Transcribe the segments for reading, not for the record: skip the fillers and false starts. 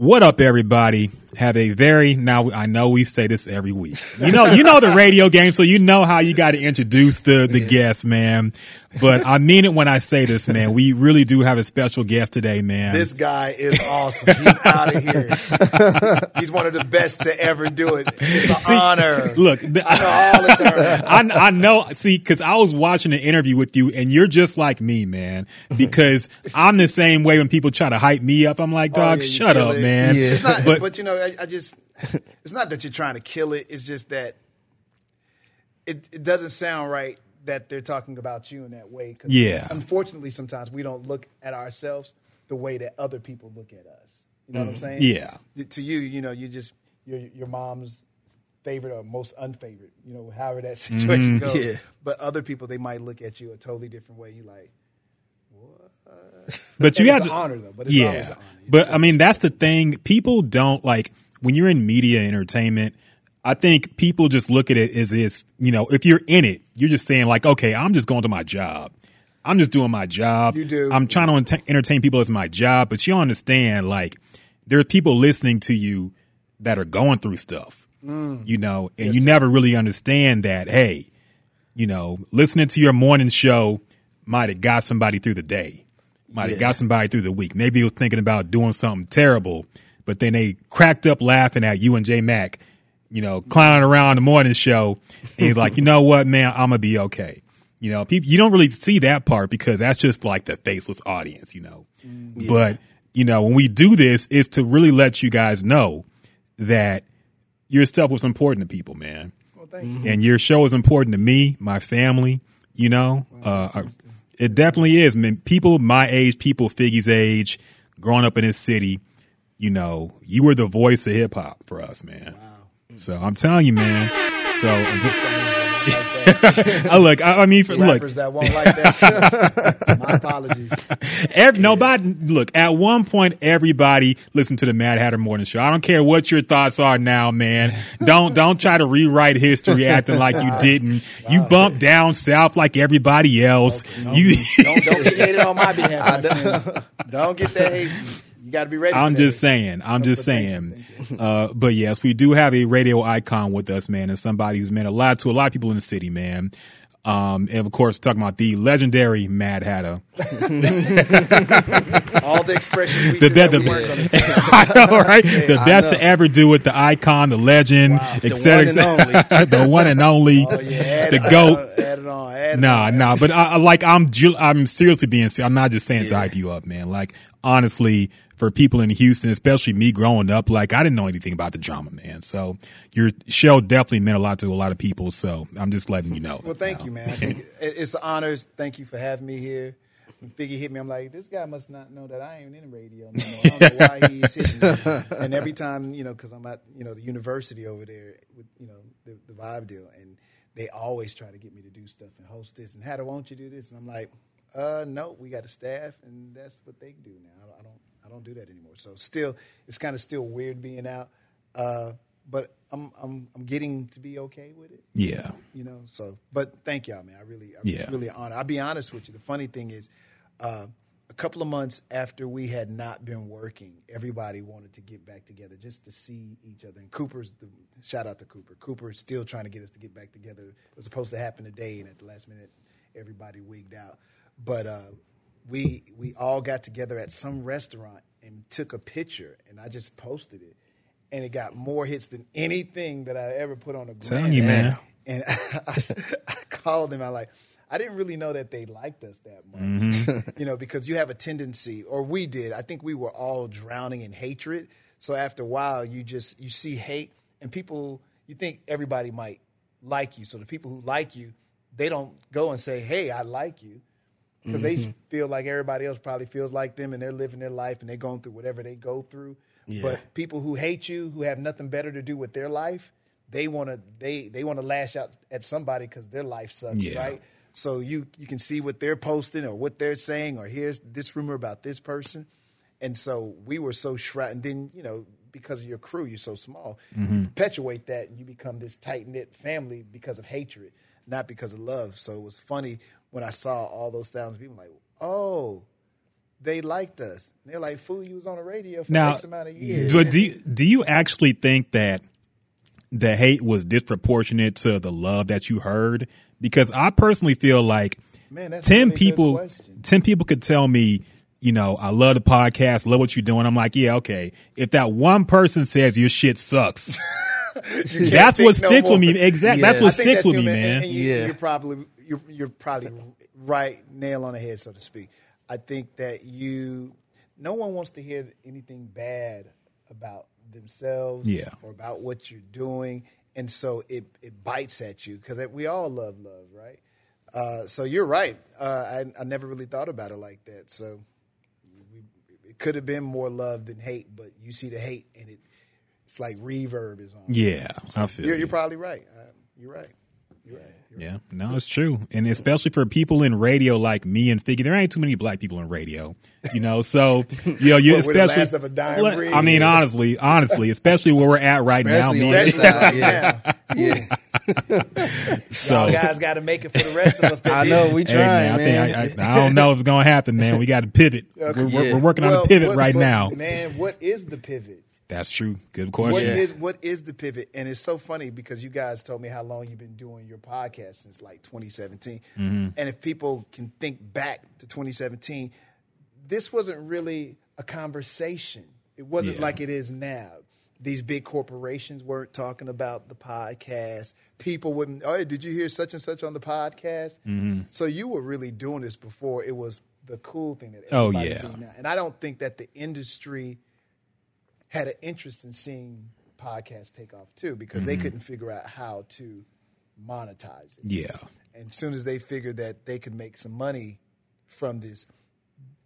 What up, everybody? Have a very, now I know we say this every week. You know the radio game, so you know how you got to introduce the guest, man. But I mean it when I say this, man. We really do have a special guest today, man. This guy is awesome. He's out of here. He's one of the best to ever do it. It's an honor. Look, I know, because I was watching an interview with you, and you're just like me, man. Because I'm the same way when people try to hype me up. I'm like, dog, shut up, man. Yeah. It's not, but you know, I just, it's not that you're trying to kill it. It's just that it doesn't sound right that they're talking about you in that way. 'Cause unfortunately, sometimes we don't look at ourselves the way that other people look at us. You know what I'm saying? Yeah. To you, you know, you're your mom's favorite or most unfavorite, you know, however that situation goes. Yeah. But other people, they might look at you a totally different way. You like, what? But you have to honor though. But it's always an honor. But I mean, that's the thing. People don't like when you're in media entertainment. I think people just look at it as is, you know, if you're in it, you're just saying like, okay, I'm just going to my job. I'm just doing my job. You do. I'm trying to entertain people as my job. But you don't understand, like, there are people listening to you that are going through stuff, you know, and you never really understand that, hey, you know, listening to your morning show might have got somebody through the day. Might have got somebody through the week. Maybe he was thinking about doing something terrible, but then they cracked up laughing at you and J-Mac, you know, clowning around the morning show. And he's like, you know what, man, I'm going to be okay. You know, people, you don't really see that part because that's just like the faceless audience, you know. Yeah. But, you know, when we do this, it's to really let you guys know that your stuff was important to people, man. Well, thank you. And your show is important to me, my family, you know. Wow, it definitely is. I mean, people my age, people Figgy's age, growing up in this city, you know, you were the voice of hip hop for us, man. Wow. So I'm telling you, man. So rappers that won't like that. My apologies. At one point, everybody listened to the Mad Hatter Morning Show. I don't care what your thoughts are now, man. Don't try to rewrite history acting like you didn't. You bumped down south like everybody else. Okay, don't get hated on my behalf. Don't get that hate. You got to be ready. I'm just saying. But yes, we do have a radio icon with us, man, and somebody who's meant a lot to a lot of people in the city, man. And of course, we're talking about the legendary Mad Hatter. All the expressions we work on. I know, right? The best to ever do it, the icon, the legend, et cetera, et cetera. The one and only. Oh, yeah, the GOAT. Add it on. But I'm seriously being serious. I'm not just saying to hype you up, man. Like, honestly, for people in Houston, especially me growing up, like, I didn't know anything about the drama, man. So your show definitely meant a lot to a lot of people. So I'm just letting you know. Well, thank you, man. I think it's an honor. Thank you for having me here. When Figgy hit me, I'm like, this guy must not know that I ain't in radio no more. I don't know why he's hitting me. And every time, you know, because I'm at, you know, the university over there with, you know, the Vibe deal. And they always try to get me to do stuff and host this. And Hatter, won't you do this? And I'm like, no, we got a staff. And that's what they do now. I don't do that anymore. So still, it's kind of still weird being out, but I'm getting to be okay with it. Yeah, you know. So, but thank y'all, man. It's really an honor. I'll be honest with you. The funny thing is, a couple of months after we had not been working, everybody wanted to get back together just to see each other. And shout out to Cooper. Cooper's still trying to get us to get back together. It was supposed to happen today, and at the last minute, everybody wigged out. But we all got together at some restaurant and took a picture, and I just posted it, and it got more hits than anything that I ever put on a gram. Telling you, man. And I called them. I like, I didn't really know that they liked us that much, you know, because you have a tendency, or we did. I think we were all drowning in hatred. So after a while, you see hate, and people, you think everybody might like you. So the people who like you, they don't go and say, "Hey, I like you." Because they feel like everybody else probably feels like them, and they're living their life, and they're going through whatever they go through. Yeah. But people who hate you, who have nothing better to do with their life, they want to lash out at somebody because their life sucks, right? So you can see what they're posting or what they're saying, or here's this rumor about this person. And so we were so shrouded. And then, you know, because of your crew, you're so small, you perpetuate that, and you become this tight-knit family because of hatred, not because of love. So it was funny. When I saw all those thousands of people, I'm like, oh, they liked us. And they're like, fool, you was on the radio for X amount of years. But do you actually think that the hate was disproportionate to the love that you heard? Because I personally feel like 10 people could tell me, you know, I love the podcast, love what you're doing. I'm like, yeah, okay. If that one person says your shit sucks, that's what sticks with me. Exactly. That's what sticks with me, man. And you're probably right, nail on the head, so to speak. I think that no one wants to hear anything bad about themselves or about what you're doing. And so it bites at you because we all love, right? So you're right. I never really thought about it like that. So it could have been more love than hate, but you see the hate and it's like reverb is on. Yeah, so I feel you're probably right. You're right. Yeah, no, it's true. And especially for people in radio like me and Figgy, there ain't too many black people in radio, you know, so, you know, you especially, the last of a dime breed. I mean, honestly, especially where we're at right now. So y'all guys got to make it for the rest of us. I know, we trying, man. I don't know if it's going to happen, man. We got to pivot. Okay. We're working on a pivot now. Man, what is the pivot? That's true. Good question. What is the pivot? And it's so funny because you guys told me how long you've been doing your podcast since like 2017. Mm-hmm. And if people can think back to 2017, this wasn't really a conversation. It wasn't like it is now. These big corporations weren't talking about the podcast. People wouldn't, oh, did you hear such and such on the podcast? Mm-hmm. So you were really doing this before it was the cool thing that everybody does now. And I don't think that the industry had an interest in seeing podcasts take off too because they couldn't figure out how to monetize it. Yeah. And as soon as they figured that they could make some money from this,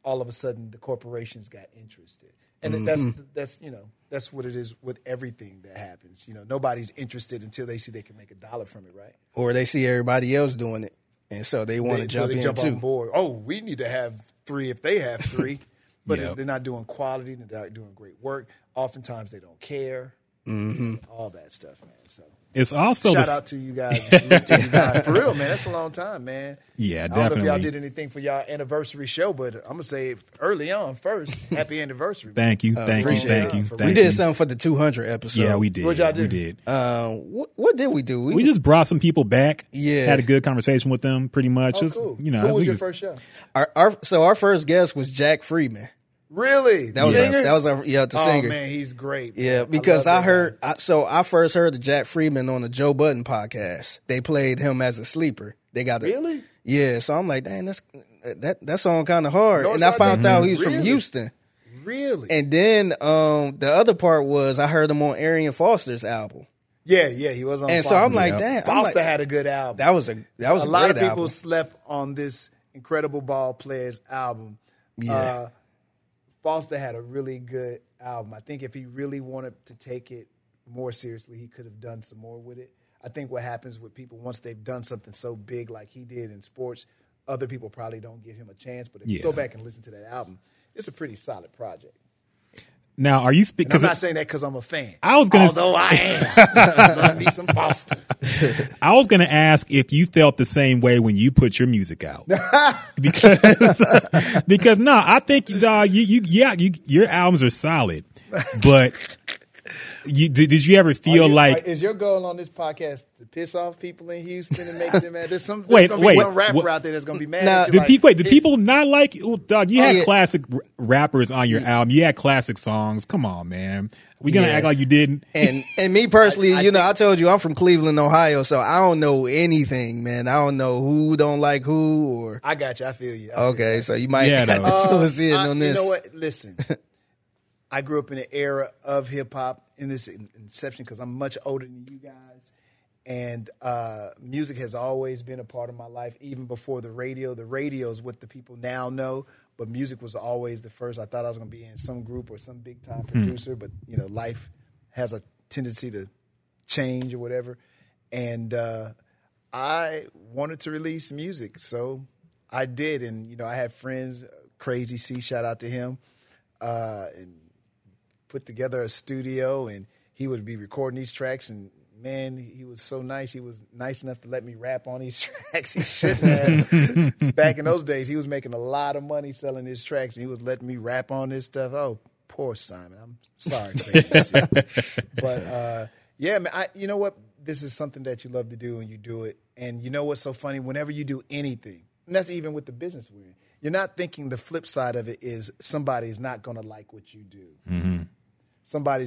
all of a sudden the corporations got interested. And that's what it is with everything that happens. You know, nobody's interested until they see they can make a dollar from it, right? Or they see everybody else doing it. And so they want to jump on board. Oh, we need to have three if they have three. But they're not doing quality, they're not doing great work. Oftentimes they don't care. Mm-hmm. All that stuff, man. So it's also shout out to you guys. To you guys. For real, man. That's a long time, man. Yeah, definitely. I don't know if y'all did anything for y'all anniversary show, but I'm gonna say early on first, happy anniversary. Thank you. We did something for the 200 episode. Yeah, we did. What y'all do? We did. What did we do? We just brought some people back. Yeah, had a good conversation with them. Pretty much. Cool. You know, who was your first show? Our first guest was Jack Friedman. Really? That was the singer. Oh, man, he's great. Man. Yeah, because I first heard of Jack Friedman on the Joe Budden podcast. They played him as a sleeper. Really? Yeah, so I'm like, dang, that song kind of hard. And I found out he's from Houston. Really? And then the other part was I heard him on Arian Foster's album. Yeah, he was on Foster. And so I'm like, damn. Foster had a good album. That was a lot of people slept on this Incredible Ball Players album. Yeah. Foster had a really good album. I think if he really wanted to take it more seriously, he could have done some more with it. I think what happens with people, once they've done something so big like he did in sports, other people probably don't give him a chance. But if you go back and listen to that album, it's a pretty solid project. Now, are you speaking? I'm not saying that because I'm a fan. Although I am. Love me some Foster. I was going to ask if you felt the same way when you put your music out. Because no, I think your albums are solid, but did you ever feel like is your goal on this podcast to piss off people in Houston and make them mad? There's some rapper out there that's going to be mad. Do people not like you? Dog, you had classic rappers on your album. You had classic songs. Come on, man. We gonna act like you didn't. And me personally, I told you I'm from Cleveland, Ohio, so I don't know anything, man. I don't know who don't like who or. I got you. I feel you. Okay, so you might have to fill us in on this. You know what? Listen. I grew up in the era of hip-hop in this inception because I'm much older than you guys. And music has always been a part of my life, even before the radio. The radio is what the people now know, but music was always the first. I thought I was going to be in some group or some big-time producer, but, you know, life has a tendency to change or whatever. And I wanted to release music, so I did. And, you know, I had friends, Crazy C, shout out to him, and put together a studio, and he would be recording these tracks, and man, he was so nice. He was nice enough to let me rap on these tracks. He shouldn't have. Back in those days, he was making a lot of money selling his tracks, and he was letting me rap on this stuff. Oh, poor Simon. I'm sorry, Crazy C. But, yeah, man, you know what? This is something that you love to do, and you do it. And you know what's so funny? Whenever you do anything, and that's even with the business we're in, you're not thinking the flip side of it is somebody's not going to like what you do. Mm-hmm.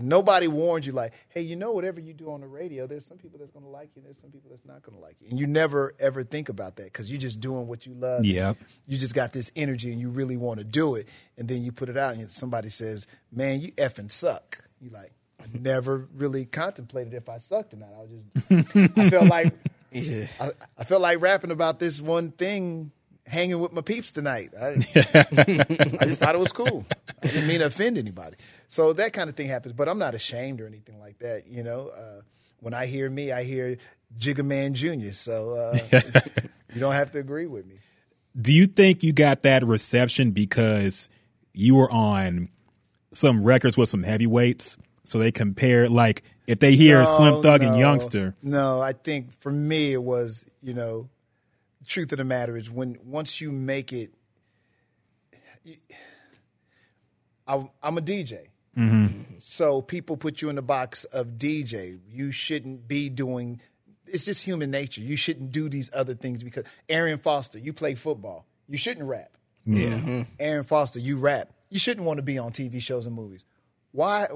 Nobody warned you like, hey, you know, whatever you do on the radio, there's some people that's going to like you. There's some people that's not going to like you. And you never, ever think about that because you're just doing what you love. Yeah. You just got this energy and you really want to do it. And then you put it out and somebody says, man, you effing suck. You're like, I never really contemplated if I sucked or not. I was just, I felt like, yeah. I felt like rapping about this one thing, hanging with my peeps tonight. I just thought it was cool. I didn't mean to offend anybody. So that kind of thing happens, but I'm not ashamed or anything like that. You know, when I hear me, I hear Jigga Man Jr. So you don't have to agree with me. Do you think you got that reception because you were on some records with some heavyweights? So they compare, like, if they hear Slim Thug and Youngster. No, I think for me it was, you know, the truth of the matter is when once you make it, I'm a DJ. Mm-hmm. So people put you in the box of DJ. You shouldn't be doing, it's just human nature. You shouldn't do these other things because Arian Foster, you play football. You shouldn't rap. Yeah. Mm-hmm. Arian Foster, you rap. You shouldn't want to be on TV shows and movies. Why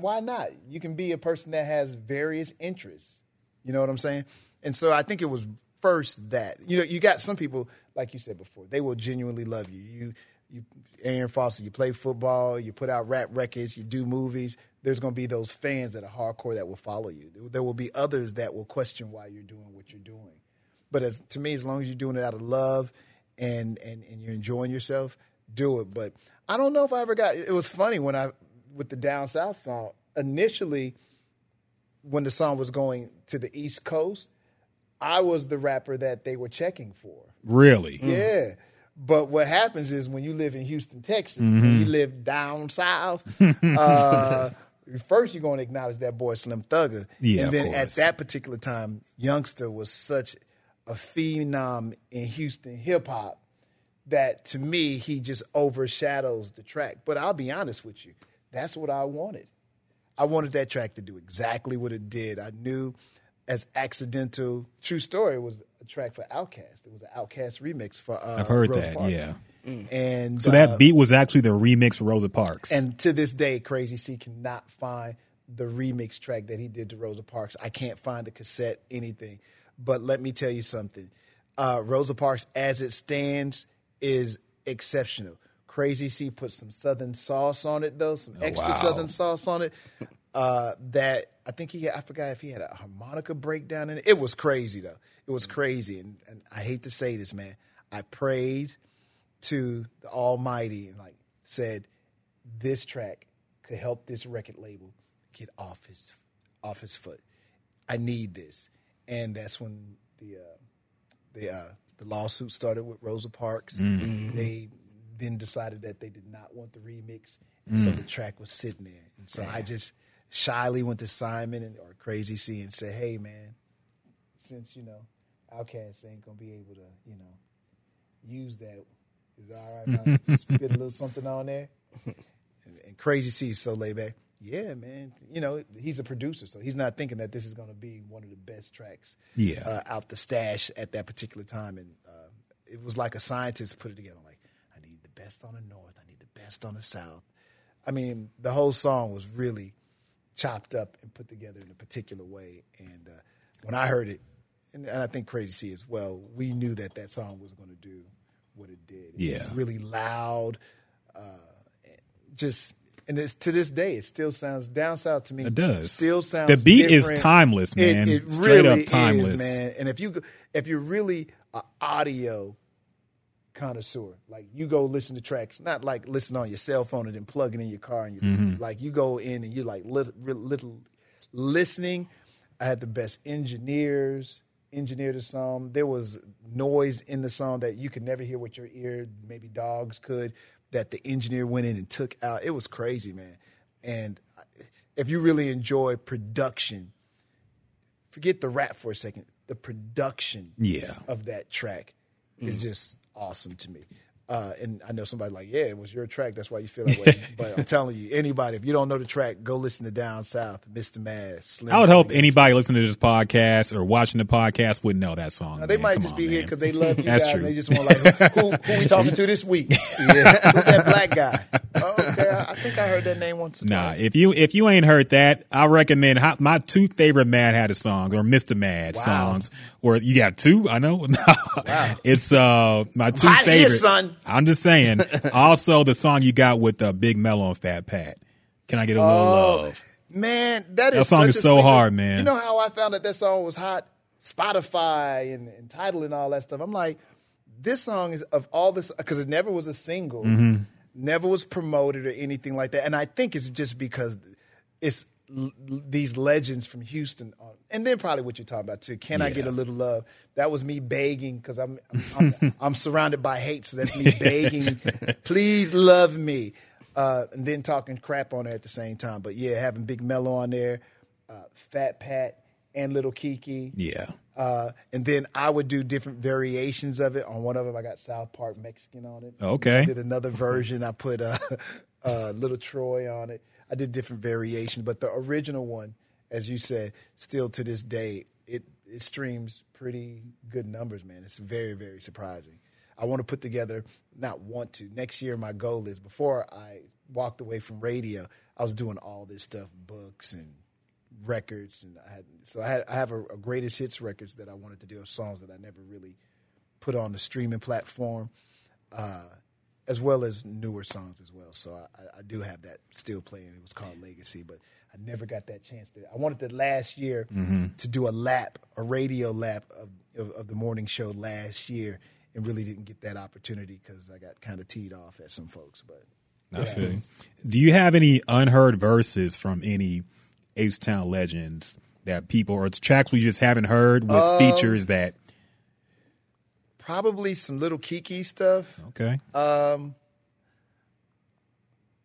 not? You can be a person that has various interests. You know what I'm saying? And so I think it was first that. You know, you got some people, like you said before, they will genuinely love you. You Arian Foster, you play football, you put out rap records, you do movies. There's going to be those fans that are hardcore that will follow you. There will be others that will question why you're doing what you're doing. But to me, as long as you're doing it out of love and you're enjoying yourself, do it. But I don't know if I ever got – it was funny when I – with the Down South song, initially when the song was going to the East Coast, I was the rapper that they were checking for. Really? Yeah. Mm. But what happens is when you live in Houston, Texas, mm-hmm. and you live down south, first you're going to acknowledge that boy Slim Thugger. Yeah, and then at that particular time, Youngster was such a phenom in Houston hip-hop that to me he just overshadows the track. But I'll be honest with you. That's what I wanted. I wanted that track to do exactly what it did. I knew as accidental. True Story was a track for OutKast. It was an OutKast remix for I've heard Rosa that, Parks. Yeah. Mm. And so that beat was actually the remix for Rosa Parks. And to this day, Crazy C cannot find the remix track that he did to Rosa Parks. I can't find the cassette, anything. But let me tell you something. Rosa Parks, as it stands, is exceptional. Crazy C put some Southern sauce on it, though, some extra Southern sauce on it. That I think I forgot if he had a harmonica breakdown in it. It was crazy, though. It was crazy. And I hate to say this, man. I prayed to the Almighty and like said, this track could help this record label get off his foot. I need this. And that's when the lawsuit started with Rosa Parks. Mm-hmm. They then decided that they did not want the remix, and so the track was sitting there. And so I just shyly went to Simon or Crazy C and said, hey, man, since, you know, OutKast ain't going to be able to, you know, use that, is it all right if I spit a little something on there? And Crazy C is so laid back. Yeah, man. You know, he's a producer, so he's not thinking that this is going to be one of the best tracks out the stash at that particular time. And it was like a scientist put it together. I'm like, best on the north, I need the best on the south. I mean, the whole song was really chopped up and put together in a particular way. And when I heard it, and I think Crazy C as well, we knew that that song was going to do what it did. It was really loud. And it's, to this day, it still sounds down south to me. It does. Still sounds different. The beat is timeless, man. It straight really up timeless, is, man. And if you're really an audio connoisseur, like you go listen to tracks, not like listen on your cell phone and then plug it in your car and you listen. Like you go in and you're like little listening. I had the best engineers engineer the song. There was noise in the song that you could never hear with your ear. Maybe dogs could. That the engineer went in and took out. It was crazy, man. And if you really enjoy production, forget the rap for a second, the production of that track is just awesome to me. And I know somebody like, yeah, it was your track. That's why you feel that way. But I'm telling you, anybody, if you don't know the track, go listen to Down South, Mr. Mad, Slim. I would hope anybody listening to this podcast or watching the podcast would know that song. Now, they might just be here because they love you guys. True. And they just want like, who we talking to this week? Who's that black guy? Oh, okay, I think I heard that name once. Nah, if you ain't heard that, I recommend my two favorite Mad Hatter songs or Mr. Mad songs. Or you got two? I know. Wow. It's my two favorite. Here, son. I'm just saying. Also, the song you got with Big Mello and Fat Pat. Can I get a little love? Man, that song is so hard, man. You know how I found that song was hot? Spotify and Tidal and all that stuff. I'm like, this song is of all this because it never was a single, never was promoted or anything like that. And I think it's just because it's these legends from Houston on, and then probably what you're talking about too. Can I get a little love? That was me begging because I'm surrounded by hate, so that's me begging, please love me, and then talking crap on her at the same time. But yeah, having Big Mello on there, Fat Pat and Little Kiki, and then I would do different variations of it. On one of them, I got South Park Mexican on it. Okay, I did another version. I put Little Troy on it. I did different variations, but the original one, as you said, still to this day, it streams pretty good numbers, man. It's very, very surprising. I want to put together, next year my goal is, before I walked away from radio, I was doing all this stuff, books and records, and I have a greatest hits records that I wanted to do of songs that I never really put on the streaming platform. As well as newer songs as well. So I do have that still playing. It was called Legacy, but I never got that chance. I wanted to last year to do a radio lap of the morning show last year and really didn't get that opportunity because I got kind of teed off at some folks. But do you have any unheard verses from any H-Town legends that people, or it's tracks we just haven't heard with features that... Probably some Little Kiki stuff. Okay.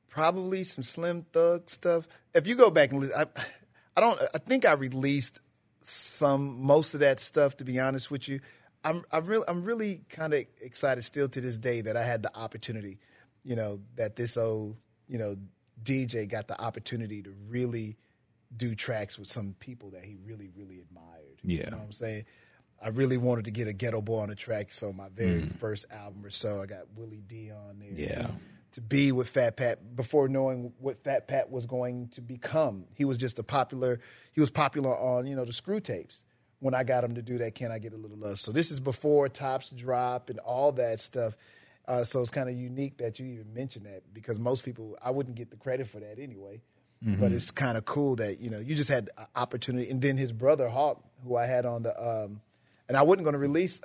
Probably some Slim Thug stuff. If you go back and listen, I think I released most of that stuff. To be honest with you, I'm really kind of excited still to this day that I had the opportunity. You know that this old DJ got the opportunity to really do tracks with some people that he really really admired. Yeah. You know what I'm saying? I really wanted to get a ghetto boy on the track, so my very first album or so, I got Willie D on there. Yeah. To be with Fat Pat before knowing what Fat Pat was going to become. He was just popular on, the Screw tapes when I got him to do that, Can I Get a Little Love? So this is before Top's Drop and all that stuff. So it's kind of unique that you even mentioned that because most people, I wouldn't get the credit for that anyway. Mm-hmm. But it's kind of cool that, you just had an opportunity. And then his brother, Hawk, who I had on the... And I wasn't going to release,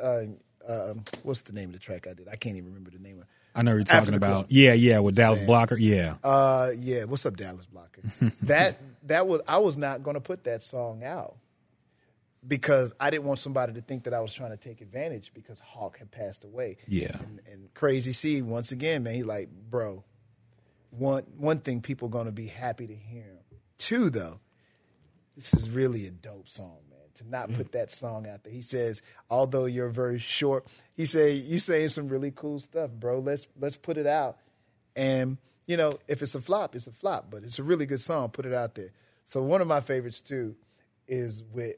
what's the name of the track I did? I can't even remember the name of it. I know what you're talking about. Yeah, with Dallas Blocker, yeah. Yeah, what's up, Dallas Blocker? I was not going to put that song out because I didn't want somebody to think that I was trying to take advantage because Hawk had passed away. Yeah. And Crazy C, once again, man, he like, bro, one thing people are going to be happy to hear. Two, though, this is really a dope song. To not put that song out there. He says, although you're very short, he say, you saying some really cool stuff, bro. Let's put it out. And, if it's a flop, it's a flop. But it's a really good song. Put it out there. So one of my favorites, too, is with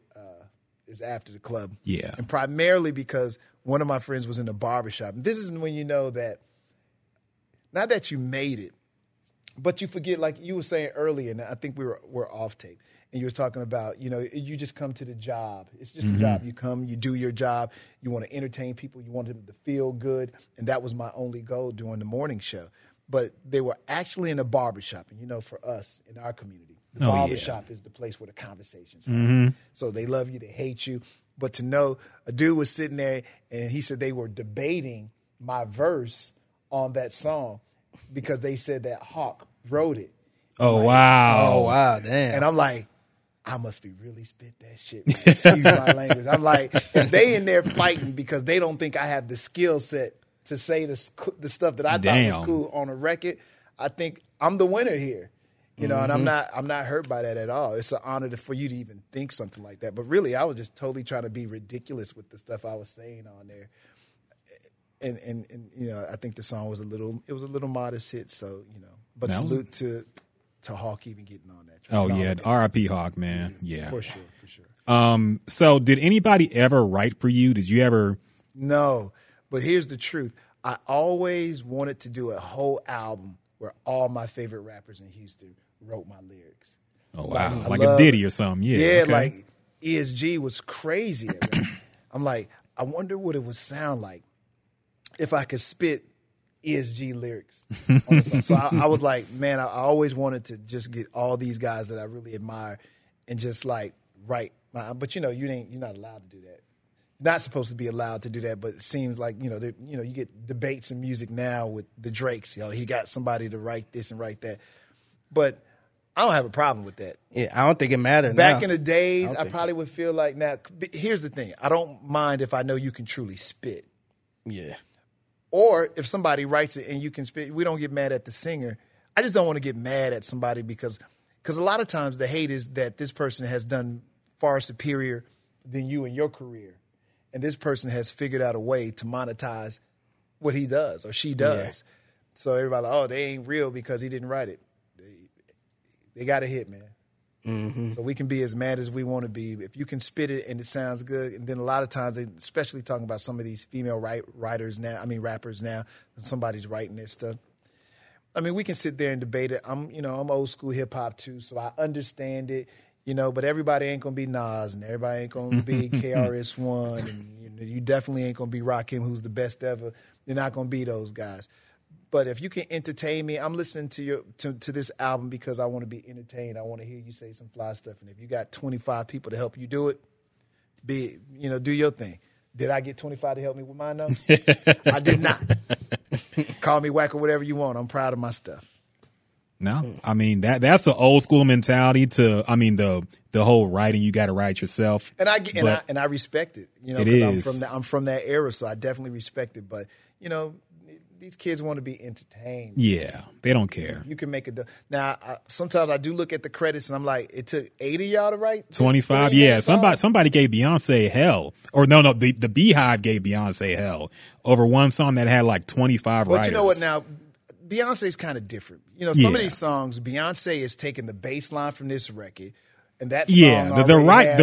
After the Club. Yeah. And primarily because one of my friends was in a barbershop. And this is when you know that, not that you made it, but you forget, like you were saying earlier, and I think we're off tape. And you were talking about, you just come to the job. It's just a job. You come, you do your job. You want to entertain people. You want them to feel good. And that was my only goal during the morning show. But they were actually in a barbershop. And, for us in our community, the barbershop is the place where the conversations happen. So they love you. They hate you. But to know a dude was sitting there and he said they were debating my verse on that song because they said that Hawk wrote it. Oh, like, wow. Oh, wow. Damn. And I'm like, I must be really spit that shit, man. Excuse my language. I'm like, if they in there fighting because they don't think I have the skill set to say the stuff that I thought was cool on a record, I think I'm the winner here. You know, and I'm not hurt by that at all. It's an honor for you to even think something like that. But really, I was just totally trying to be ridiculous with the stuff I was saying on there. And you know, I think the song was a little modest hit. So you know, but that salute to Hawk even getting on that track. Oh yeah, R.I.P. Hawk, man. Yeah, for sure. So did anybody ever write for you? Did you ever? No, but here's the truth. I always wanted to do a whole album where all my favorite rappers in Houston wrote my lyrics. Oh wow, like a Diddy or something. Yeah, okay. Like ESG was crazy. I'm like, I wonder what it would sound like if I could spit ESG lyrics on the song. So I was like, man, I always wanted to just get all these guys that I really admire and just like write. But you know, you're not allowed to do that. Not supposed to be allowed to do that, but it seems like, you know, you get debates in music now with the Drakes. You know, he got somebody to write this and write that. But I don't have a problem with that. Yeah, I don't think it mattered. Back in the days, I probably would feel like now. Here's the thing. I don't mind if I know you can truly spit. Yeah. Or if somebody writes it and you can spit, we don't get mad at the singer. I just don't want to get mad at somebody because a lot of times the hate is that this person has done far superior than you in your career. And this person has figured out a way to monetize what he does or she does. Yeah. So everybody like, oh, they ain't real because he didn't write it. They got a hit, man. Mm-hmm. So we can be as mad as we want to be. If you can spit it and it sounds good, and then a lot of times, especially talking about some of these female writers now, I mean rappers now, somebody's writing their stuff. I mean, we can sit there and debate it. I'm old school hip hop too, so I understand it. You know, but everybody ain't going to be Nas and everybody ain't going to be KRS-One. And you definitely ain't going to be Rakim, who's the best ever. You're not going to be those guys. But if you can entertain me, I'm listening to this album because I want to be entertained. I want to hear you say some fly stuff. And if you got 25 people to help you do it, do your thing. Did I get 25 to help me with mine? No, I did not. Call me whack or whatever you want. I'm proud of my stuff. No, I mean, that's an old school mentality the whole writing, you got to write yourself. And I respect it, you know, because I'm from that era. So I definitely respect it. But, you know, these kids want to be entertained. Yeah, they don't care. You can make it. Now, sometimes I do look at the credits and I'm like, it took 80 of y'all to write? 25. Yeah, somebody gave Beyonce hell. Or no, the Beehive gave Beyonce hell over one song that had like 25 writers. But you know what now? Beyonce's kind of different. You know, some of these songs, Beyonce is taking the bass line from this record. And that song the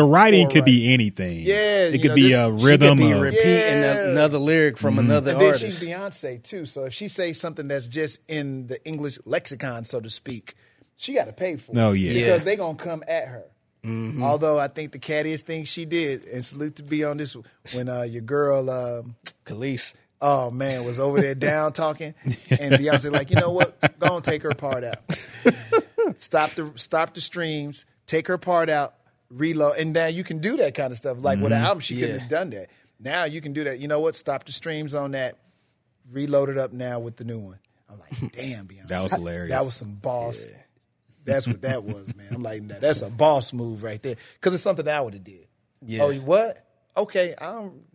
writing could be anything. Yeah. It could be a rhythm. She could be repeating another lyric from another artist. And then she's Beyonce, too. So if she says something that's just in the English lexicon, so to speak, she got to pay for it. Oh, yeah. Because they're going to come at her. Mm-hmm. Although I think the cattiest thing she did, and salute to B on this one, when your girl... Khalees. Oh, man, was over there down talking. And Beyonce like, you know what? Go on, take her part out. Stop the streams. Take her part out. Reload. And now you can do that kind of stuff. Like with an album, she couldn't have done that. Now you can do that. You know what? Stop the streams on that. Reload it up now with the new one. I'm like, damn, Beyonce. That was hilarious. That was some boss. Yeah. That's what that was, man. I'm like, nah, that's a boss move right there. Because it's something I would have did. Yeah. Oh, what? Okay, I'm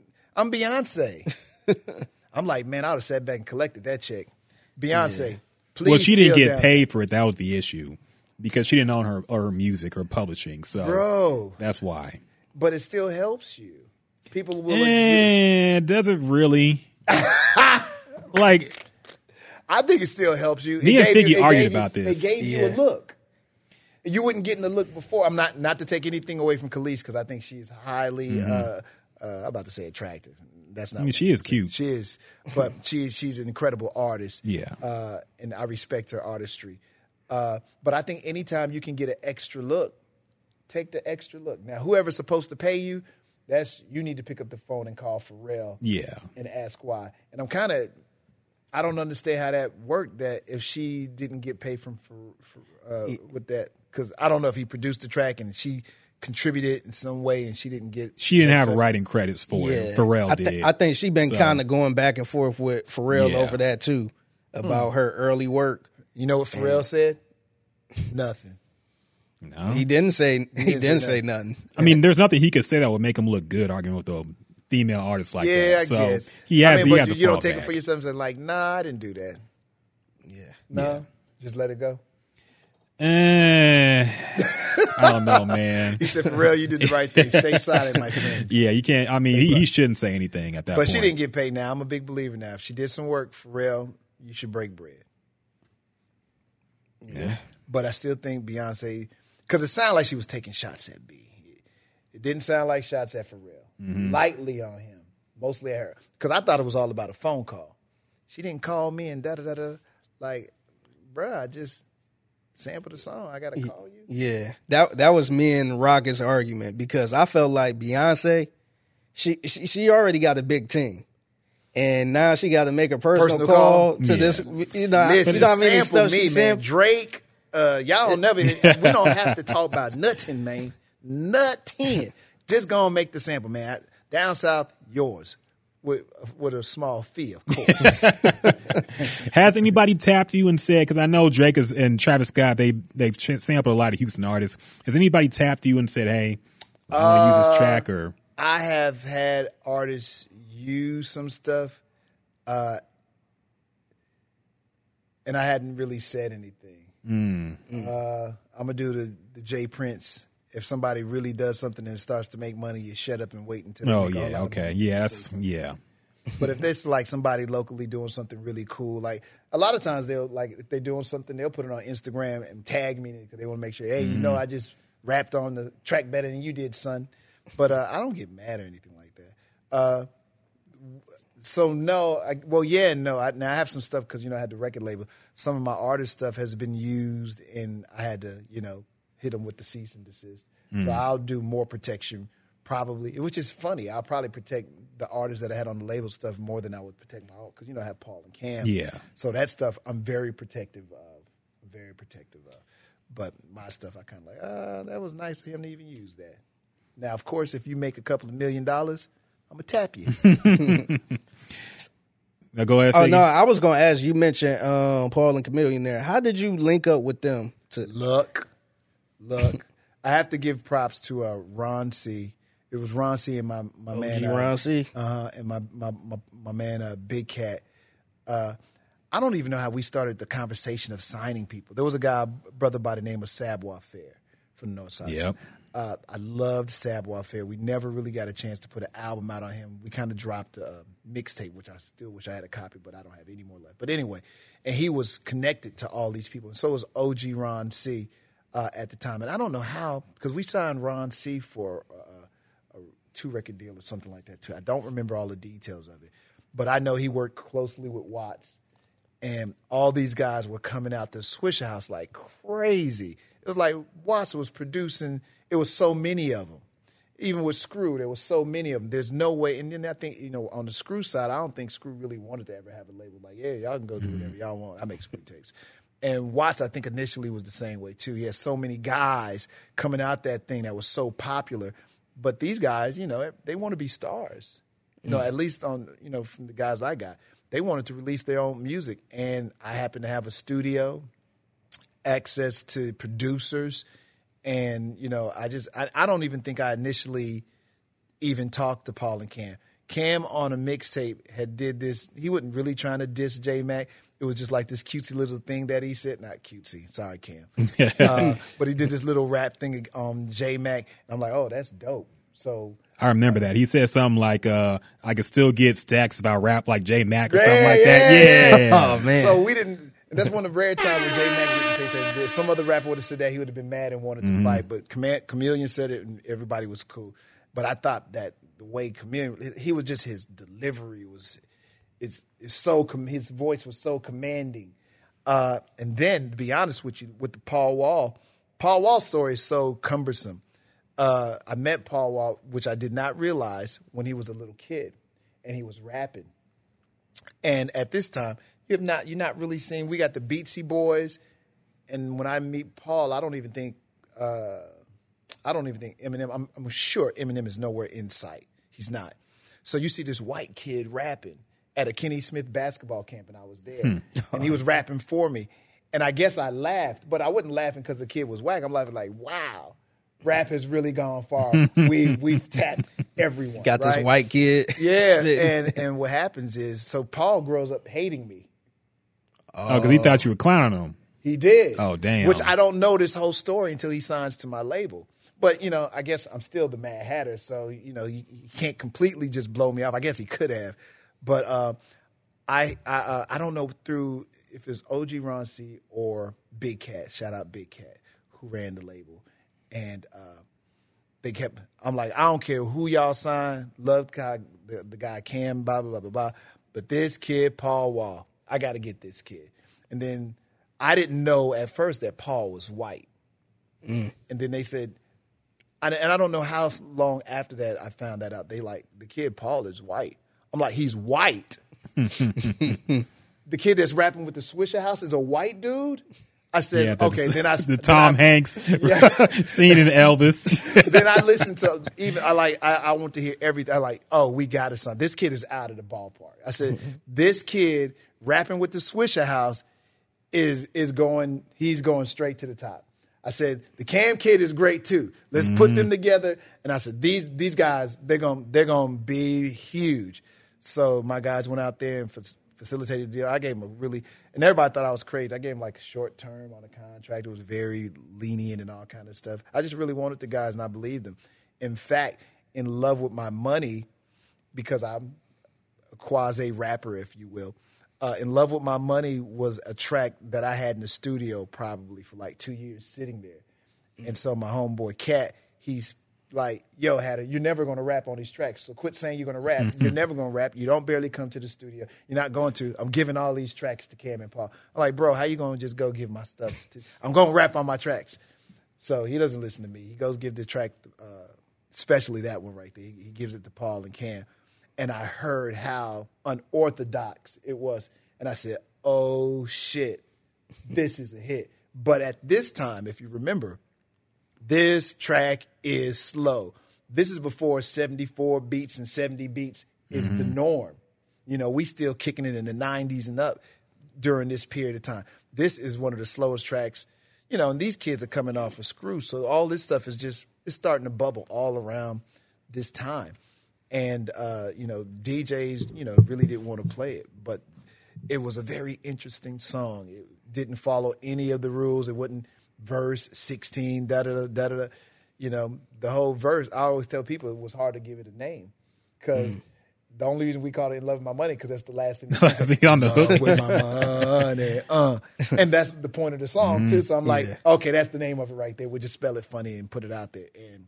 Beyonce. I'm like, man, I would have sat back and collected that check. Beyonce, please. Well, she didn't get paid for it. That was the issue because she didn't own her music or publishing. So, bro, that's why. But it still helps you. People will. It doesn't really. Like, I think it still helps you. Me and Figgy argued about this. It gave you a look. You wouldn't get in the look before. I'm not to take anything away from Khalees because I think she's highly. I'm about to say attractive. That's not. I mean, she is cute. She is, but she's an incredible artist. Yeah, and I respect her artistry. But I think anytime you can get an extra look, take the extra look. Now, whoever's supposed to pay you, you need to pick up the phone and call Pharrell. Yeah, and ask why. And I don't understand how that worked. That if she didn't get paid with that, because I don't know if he produced the track and she contributed in some way and she didn't have writing credits for it. Pharrell did. I think she been kind of going back and forth with Pharrell over that too, about her early work. You know what Pharrell said? Nothing. No. He didn't say nothing. I mean, there's nothing he could say that would make him look good arguing with a female artist like that. Yeah, so I guess. But you don't take it for yourself and say like, nah, I didn't do that. Yeah. No. Just let it go. I don't know, man. He said, Pharrell, you did the right thing. Stay silent, my friend. Yeah, you can't. I mean, he shouldn't say anything at that point. But she didn't get paid now. I'm a big believer now. If she did some work, Pharrell, you should break bread. Yeah. But I still think Beyonce, because it sounded like she was taking shots at B. It didn't sound like shots at Pharrell. Mm-hmm. Lightly on him, mostly at her. Because I thought it was all about a phone call. She didn't call me and da-da-da-da. Like, bruh, I just sample the song. I gotta call you. Yeah, that was me and Rocket's argument, because I felt like Beyonce, she already got a big team, and now she got to make a personal call to this. You know, listen, you know how many stuff she sampled? Drake, y'all don't never. We don't have to talk about nothing, man. Nothing. Just go and make the sample, man. Down south, yours. With a small fee, of course. Has anybody tapped you and said, because I know Drake is, and Travis Scott, they've sampled a lot of Houston artists. Has anybody tapped you and said, hey, I want to use this track? Or I have had artists use some stuff, and I hadn't really said anything. I'm going to do the Jay Prince. If somebody really does something and starts to make money, you shut up and wait until they make all out. Okay. Yes. Yeah. But if there's like somebody locally doing something really cool, like a lot of times they'll, like, if they're doing something, they'll put it on Instagram and tag me because they want to make sure, hey, you know, I just rapped on the track better than you did, son. But I don't get mad or anything like that. Now I have some stuff because, you know, I had the record label. Some of my artist stuff has been used and I had to, you know, hit them with the cease and desist. So I'll do more protection probably, which is funny. I'll probably protect the artists that I had on the label stuff more than I would protect my own, because, you know, I have Paul and Cam. Yeah. So that stuff I'm very protective of. But my stuff I kind of like, that was nice of him to even use that. Now, of course, if you make a couple of $1,000,000, I'm going to tap you. Now go ahead. Oh, no, I was going to ask, you mentioned Paul and Chamillionaire. How did you link up with them? Look, I have to give props to Ron C. It was Ron C and my OG man Ron C. And my man Big Cat. I don't even know how we started the conversation of signing people. There was a guy, brother by the name of Savoir Faire from the North Side. Yep. I loved Savoir Faire. We never really got a chance to put an album out on him. We kind of dropped a mixtape, which I still wish I had a copy, but I don't have any more left. But anyway, and he was connected to all these people. And so was OG Ron C. At the time. And I don't know how, because we signed Ron C for a 2-record deal or something like that, too. I don't remember all the details of it. But I know he worked closely with Watts. And all these guys were coming out the Swisher House like crazy. It was like Watts was producing. It was so many of them. Even with Screw, there was so many of them. There's no way. And then I think, you know, on the Screw side, I don't think Screw really wanted to ever have a label. Like, yeah, y'all can go do whatever y'all want. I make Screw tapes. And Watts, I think, initially was the same way, too. He had so many guys coming out that thing that was so popular. But these guys, you know, they want to be stars. You know, at least on, you know, from the guys I got. They wanted to release their own music. And I happened to have a studio, access to producers. And, you know, I don't even think I initially even talked to Paul and Cam. Cam on a mixtape had did this. He wasn't really trying to diss J-Mac. It was just like this cutesy little thing that he said. Not cutesy. Sorry, Cam. But he did this little rap thing on J-Mac. And I'm like, oh, that's dope. So I remember that. He said something like, I could still get stacks if I rap like J-Mac or something like that. Yeah. Oh, man. So we didn't. That's one of the rare times where J-Mac didn't take that. Some other rapper would have said that. He would have been mad and wanted to fight. But Chameleon said it, and everybody was cool. But I thought that the way Chameleon, he was just, his delivery was his voice was so commanding. And then, to be honest with you, with the Paul Wall story is so cumbersome. I met Paul Wall, which I did not realize, when he was a little kid and he was rapping. And at this time, you're not really seeing, we got the Beatsy Boys. And when I meet Paul, I don't even think Eminem, I'm sure Eminem is nowhere in sight. He's not. So you see this white kid rapping at a Kenny Smith basketball camp, and I was there. And he was rapping for me. And I guess I laughed, but I wasn't laughing because the kid was whack. I'm laughing like, wow, rap has really gone far. We've tapped everyone. Got right? This white kid. Yeah, and what happens is, so Paul grows up hating me. Oh, because he thought you were clowning him. He did. Oh, damn. Which I don't know this whole story until he signs to my label. But, you know, I guess I'm still the Mad Hatter, so, you know, he can't completely just blow me off. I guess he could have. But I don't know through if it's OG Ron C or Big Cat, shout out Big Cat, who ran the label. And they kept, I'm like, I don't care who y'all sign, loved the guy Cam, blah, blah, blah, blah, blah. But this kid, Paul Wall, I got to get this kid. And then I didn't know at first that Paul was white. Mm. And then they said, and I don't know how long after that I found that out. They like, the kid Paul is white. I'm like, he's white. The kid that's rapping with the Swisher House is a white dude? I said, yeah, okay. Then I the Tom Hanks yeah. scene in Elvis. Then I listened to even I want to hear everything. I like, oh, we got it, son. This kid is out of the ballpark. I said, this kid rapping with the Swisher House is going. He's going straight to the top. I said, the Cam kid is great too. Let's put them together. And I said, these guys, they're gonna be huge. So my guys went out there and facilitated the deal. I gave him a really, and everybody thought I was crazy. I gave him like a short term on a contract. It was very lenient and all kind of stuff. I just really wanted the guys and I believed them. In fact, in love with my money, because I'm a quasi-rapper, if you will, In Love With My Money was a track that I had in the studio probably for like 2 years sitting there. Mm. And so my homeboy Cat, he's like, yo, Hatter, you're never going to rap on these tracks. So quit saying you're going to rap. Mm-hmm. You're never going to rap. You don't barely come to the studio. You're not going to. I'm giving all these tracks to Cam and Paul. I'm like, bro, how you going to just go give my stuff? I'm going to rap on my tracks. So he doesn't listen to me. He goes give the track, especially that one right there. He gives it to Paul and Cam. And I heard how unorthodox it was. And I said, oh, shit, this is a hit. But at this time, if you remember, this track is slow. This is before 74 beats and 70 beats is the norm. You know, we still kicking it in the 90s and up during this period of time. This is one of the slowest tracks. You know, and these kids are coming off of Screw. So all this stuff is just, it's starting to bubble all around this time. And, you know, DJs, you know, really didn't want to play it. But it was a very interesting song. It didn't follow any of the rules. It wasn't verse 16, da-da-da-da-da. You know, the whole verse, I always tell people it was hard to give it a name. Because the only reason we called it In Love With My Money because that's the last thing. On the hook. With my money, And that's the point of the song, too. So I'm like, okay, that's the name of it right there. We'll just spell it funny and put it out there. And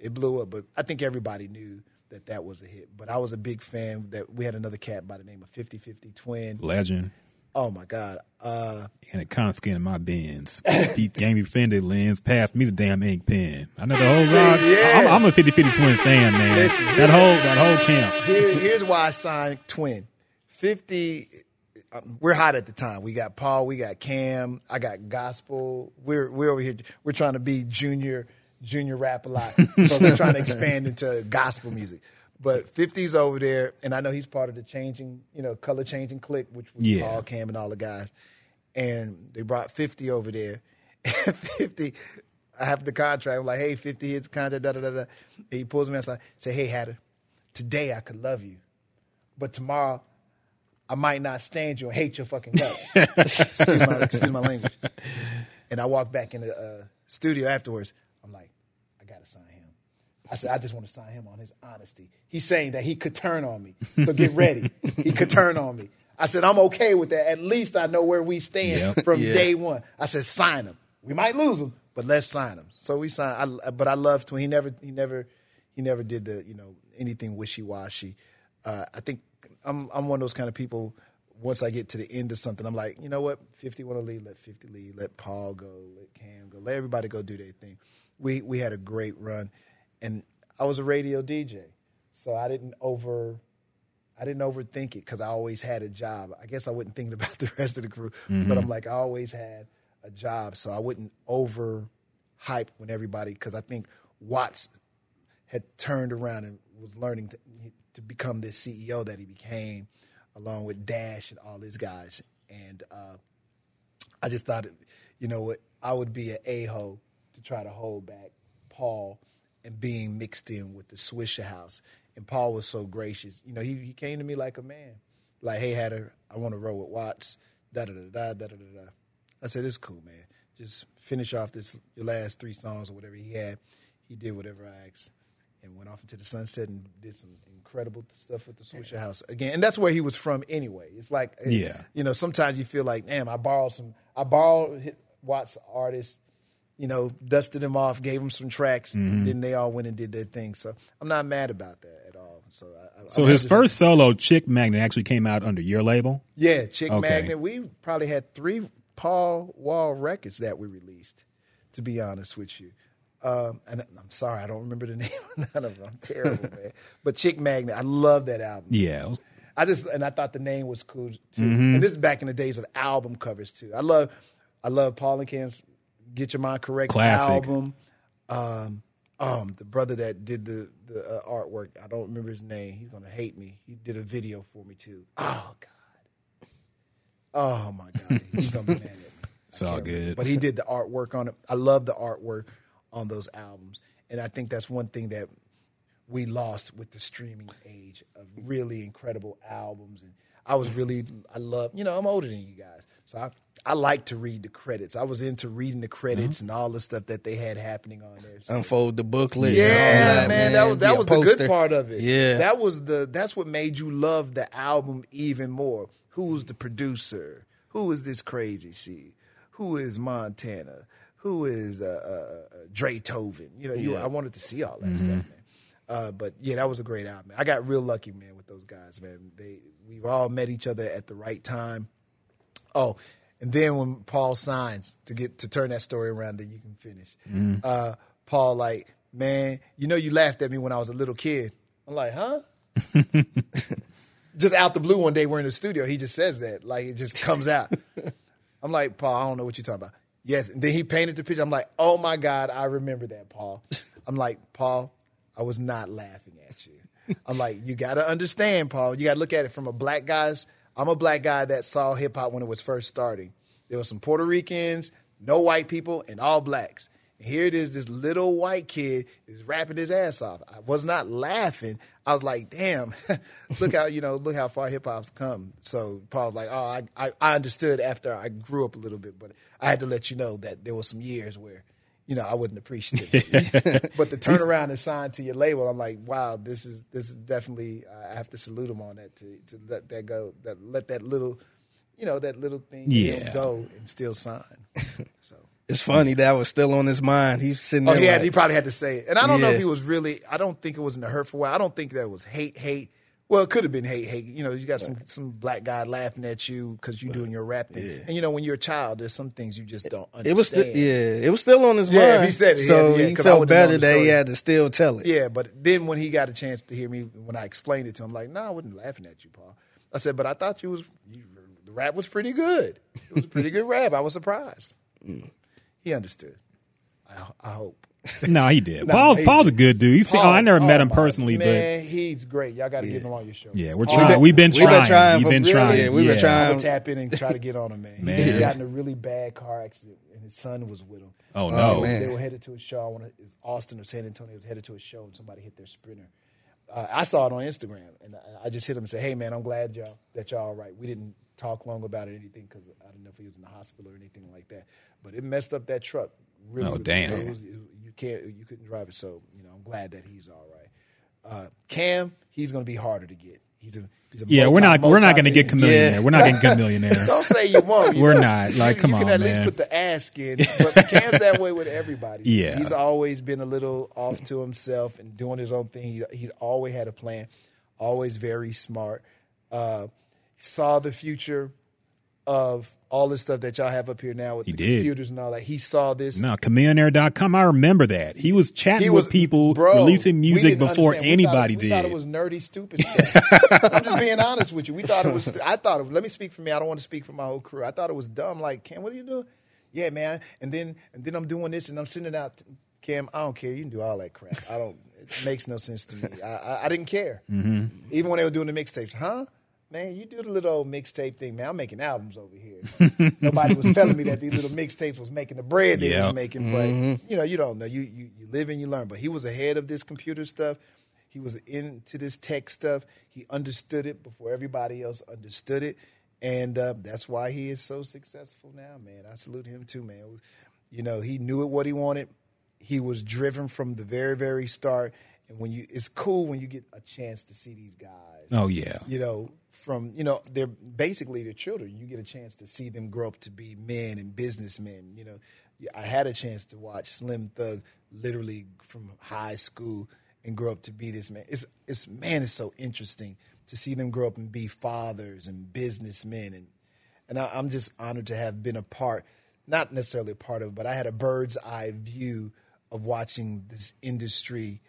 it blew up. But I think everybody knew that was a hit. But I was a big fan that we had another cat by the name of 50 50 Twin. Legend. Oh, my God. And a con skin in my bins. Beat Game Defender lens. Passed me the damn ink pen. I know the whole song. Yeah. I'm a 50 50 Twin fan, man. Listen, that whole camp. Here's why I signed Twin. 50, we're hot at the time. We got Paul. We got Cam. I got Gospel. We're over here. We're trying to be junior rap a lot. So we're trying to expand into gospel music. But 50's over there, and I know he's part of the changing, you know, color changing clique, which was Paul, Cam, and all the guys. And they brought 50 over there. 50, I have the contract. I'm like, hey, 50, here's the contract, da-da-da-da. He pulls me outside, say, hey, Hatter, today I could love you, but tomorrow I might not stand you and hate your fucking guts. excuse my language. And I walked back in the studio afterwards. I'm like, I got to sign him. I said, I just want to sign him on his honesty. He's saying that he could turn on me. So get ready. He could turn on me. I said, I'm okay with that. At least I know where we stand from day one. I said, sign him. We might lose him, but let's sign him. So we signed. But I loved him. He never did the, you know, anything wishy-washy. I think I'm one of those kind of people. Once I get to the end of something, I'm like, you know what? 50 want to lead. Let 50 lead. Let Paul go. Let Cam go. Let everybody go do their thing. We had a great run, and I was a radio DJ, so I didn't overthink it because I always had a job. I guess I wasn't thinking about the rest of the crew, but I'm like, I always had a job, so I wouldn't overhype when everybody, because I think Watts had turned around and was learning to become this CEO that he became, along with Dash and all his guys, and I just thought, you know what, I would be an a-hole to try to hold back Paul and being mixed in with the Swisher House. And Paul was so gracious. You know, he came to me like a man. Like, hey, Hatter, I want to roll with Watts. Da-da-da-da, da-da-da-da. I I said, it's cool, man. Just finish off this your last three songs or whatever he had. He did whatever I asked and went off into the sunset and did some incredible stuff with the Swisher House again. And that's where he was from anyway. It's like, you know, sometimes you feel like, damn, I borrowed Watt's artists, you know, dusted them off, gave them some tracks, then they all went and did their thing. So I'm not mad about that at all. So I his first solo, Chick Magnet, actually came out under your label? Yeah, Chick Magnet. We probably had 3 Paul Wall records that we released, to be honest with you. And I'm sorry, I don't remember the name of none of them. I'm terrible, man. But Chick Magnet, I love that album. Yeah. I thought the name was cool, too. Mm-hmm. And this is back in the days of album covers, too. I love Paul and Ken's Get Your Mind Correct classic album. The brother that did the artwork, I don't remember his name. He's going to hate me. He did a video for me, too. Oh, God. Oh, my God. He's going to be mad at me. It's all good. Remember. But he did the artwork on it. I love the artwork on those albums. And I think that's one thing that we lost with the streaming age of really incredible albums. And I'm older than you guys. So I like to read the credits. I was into reading the credits and all the stuff that they had happening on there. So. Unfold the booklet. Yeah, man. That was the good part of it. Yeah. That's what made you love the album even more. Who's the producer? Who is this Crazy C? Who is Montana? Who is Dre Tovin? You know, I wanted to see all that stuff, man. But yeah, that was a great album. I got real lucky, man, with those guys, man. We've all met each other at the right time. Oh, and then when Paul signs to turn that story around, then you can finish. Paul, like, man, you know, you laughed at me when I was a little kid. I'm like, huh? Just out the blue one day, we're in the studio. He just says that, like, it just comes out. I'm like, Paul, I don't know what you're talking about. Yes. And then he painted the picture. I'm like, oh my God, I remember that, Paul. I'm like, Paul, I was not laughing at you. I'm like, you got to understand, Paul. You got to look at it from a black guy's. I'm a black guy that saw hip-hop when it was first starting. There were some Puerto Ricans, no white people, and all blacks. And here it is, this little white kid is rapping his ass off. I was not laughing. I was like, damn, look how far hip-hop's come. So Paul's like, oh, I understood after I grew up a little bit, but I had to let you know that there were some years where, you know, I wouldn't appreciate it. But the turnaround and sign to your label, I'm like, wow, this is definitely. I have to salute him on that to let that go, that little thing go and still sign. So it's funny that was still on his mind. He's sitting there. Oh yeah, he probably had to say it, and I don't know if he was really. I don't think it was in a hurtful way. I don't think that was hate. Well, it could have been hate. You know, you got some black guy laughing at you because you're doing your rap thing. Yeah. And, you know, when you're a child, there's some things you just don't understand. It was still on his mind. Yeah, he said it. So he felt better that he had to still tell it. Yeah, but then when he got a chance to hear me, when I explained it to him, like, no, I wasn't laughing at you, Paul. I said, but I thought the rap was pretty good. It was a pretty good rap. I was surprised. Mm. He understood. I hope. No, he did. Paul's a good dude. I never met him personally, but he's great. Y'all got to get him on your show. Yeah, we're trying. We've been trying. Yeah, we've been trying to tap in and try to get on him, man. He just got in a really bad car accident, and his son was with him. Oh no! They were headed to a show. Austin or San Antonio was headed to a show, and somebody hit their sprinter. I saw it on Instagram, and I just hit him and said, "Hey, man, I'm glad that y'all all right. We didn't talk long about it or anything because I don't know if he was in the hospital or anything like that, but it messed up that truck." Really, oh damn! You couldn't drive it, so you know I'm glad that he's all right. Cam, he's going to be harder to get. He's a we're not going to get Chamillionaire. Yeah. We're not going to get Millionaire. Don't say you won't. We're not. Like, come on, man. You can at least put the ask in. But Cam's that way with everybody. Yeah, he's always been a little off to himself and doing his own thing. He's always had a plan. Always very smart. Saw the future of all this stuff that y'all have up here now with computers and all that. He saw this. No, Chamillionaire.com, I remember that. He was chatting with people, releasing music before anybody did. We thought it was nerdy, stupid stuff. I'm just being honest with you. We thought it was, let me speak for me. I don't want to speak for my whole crew. I thought it was dumb. Like, Cam, what are you doing? Yeah, man. And then I'm doing this and I'm sending out, Cam, I don't care. You can do all that crap. It makes no sense to me. I didn't care. Mm-hmm. Even when they were doing the mixtapes, huh? Man, you do the little old mixtape thing, man. I'm making albums over here. Nobody was telling me that these little mixtapes was making the bread they was making. But, you know, you don't know. You live and you learn. But he was ahead of this computer stuff. He was into this tech stuff. He understood it before everybody else understood it. And that's why he is so successful now, man. I salute him too, man. You know, he knew it what he wanted. He was driven from the very, very start. And when you, it's cool when you get a chance to see these guys. Oh yeah. You know, from, you know, they're basically their children. You get a chance to see them grow up to be men and businessmen. You know, I had a chance to watch Slim Thug literally from high school and grow up to be this man. It's man, it's so interesting to see them grow up and be fathers and businessmen. And I'm just honored to have been a part, not necessarily a part of it, but I had a bird's eye view of watching this industry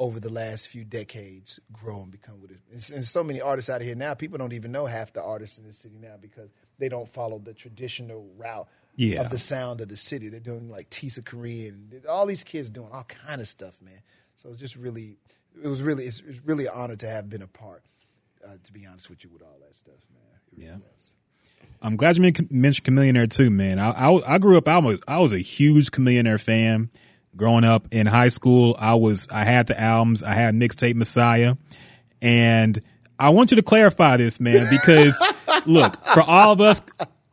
over the last few decades grow and become what it is. And so many artists out here now, people don't even know half the artists in the city now because they don't follow the traditional route of the sound of the city. They're doing like Tisa Korean, all these kids doing all kind of stuff, man. So it's just really, it's really an honor to have been a part, to be honest with you, with all that stuff, man. It really was. I'm glad you mentioned Chamillionaire too, man. I grew up, I was a huge Chamillionaire fan. Growing up in high school, I had the albums. I had Mixtape Messiah. And I want you to clarify this, man, because look, for all of us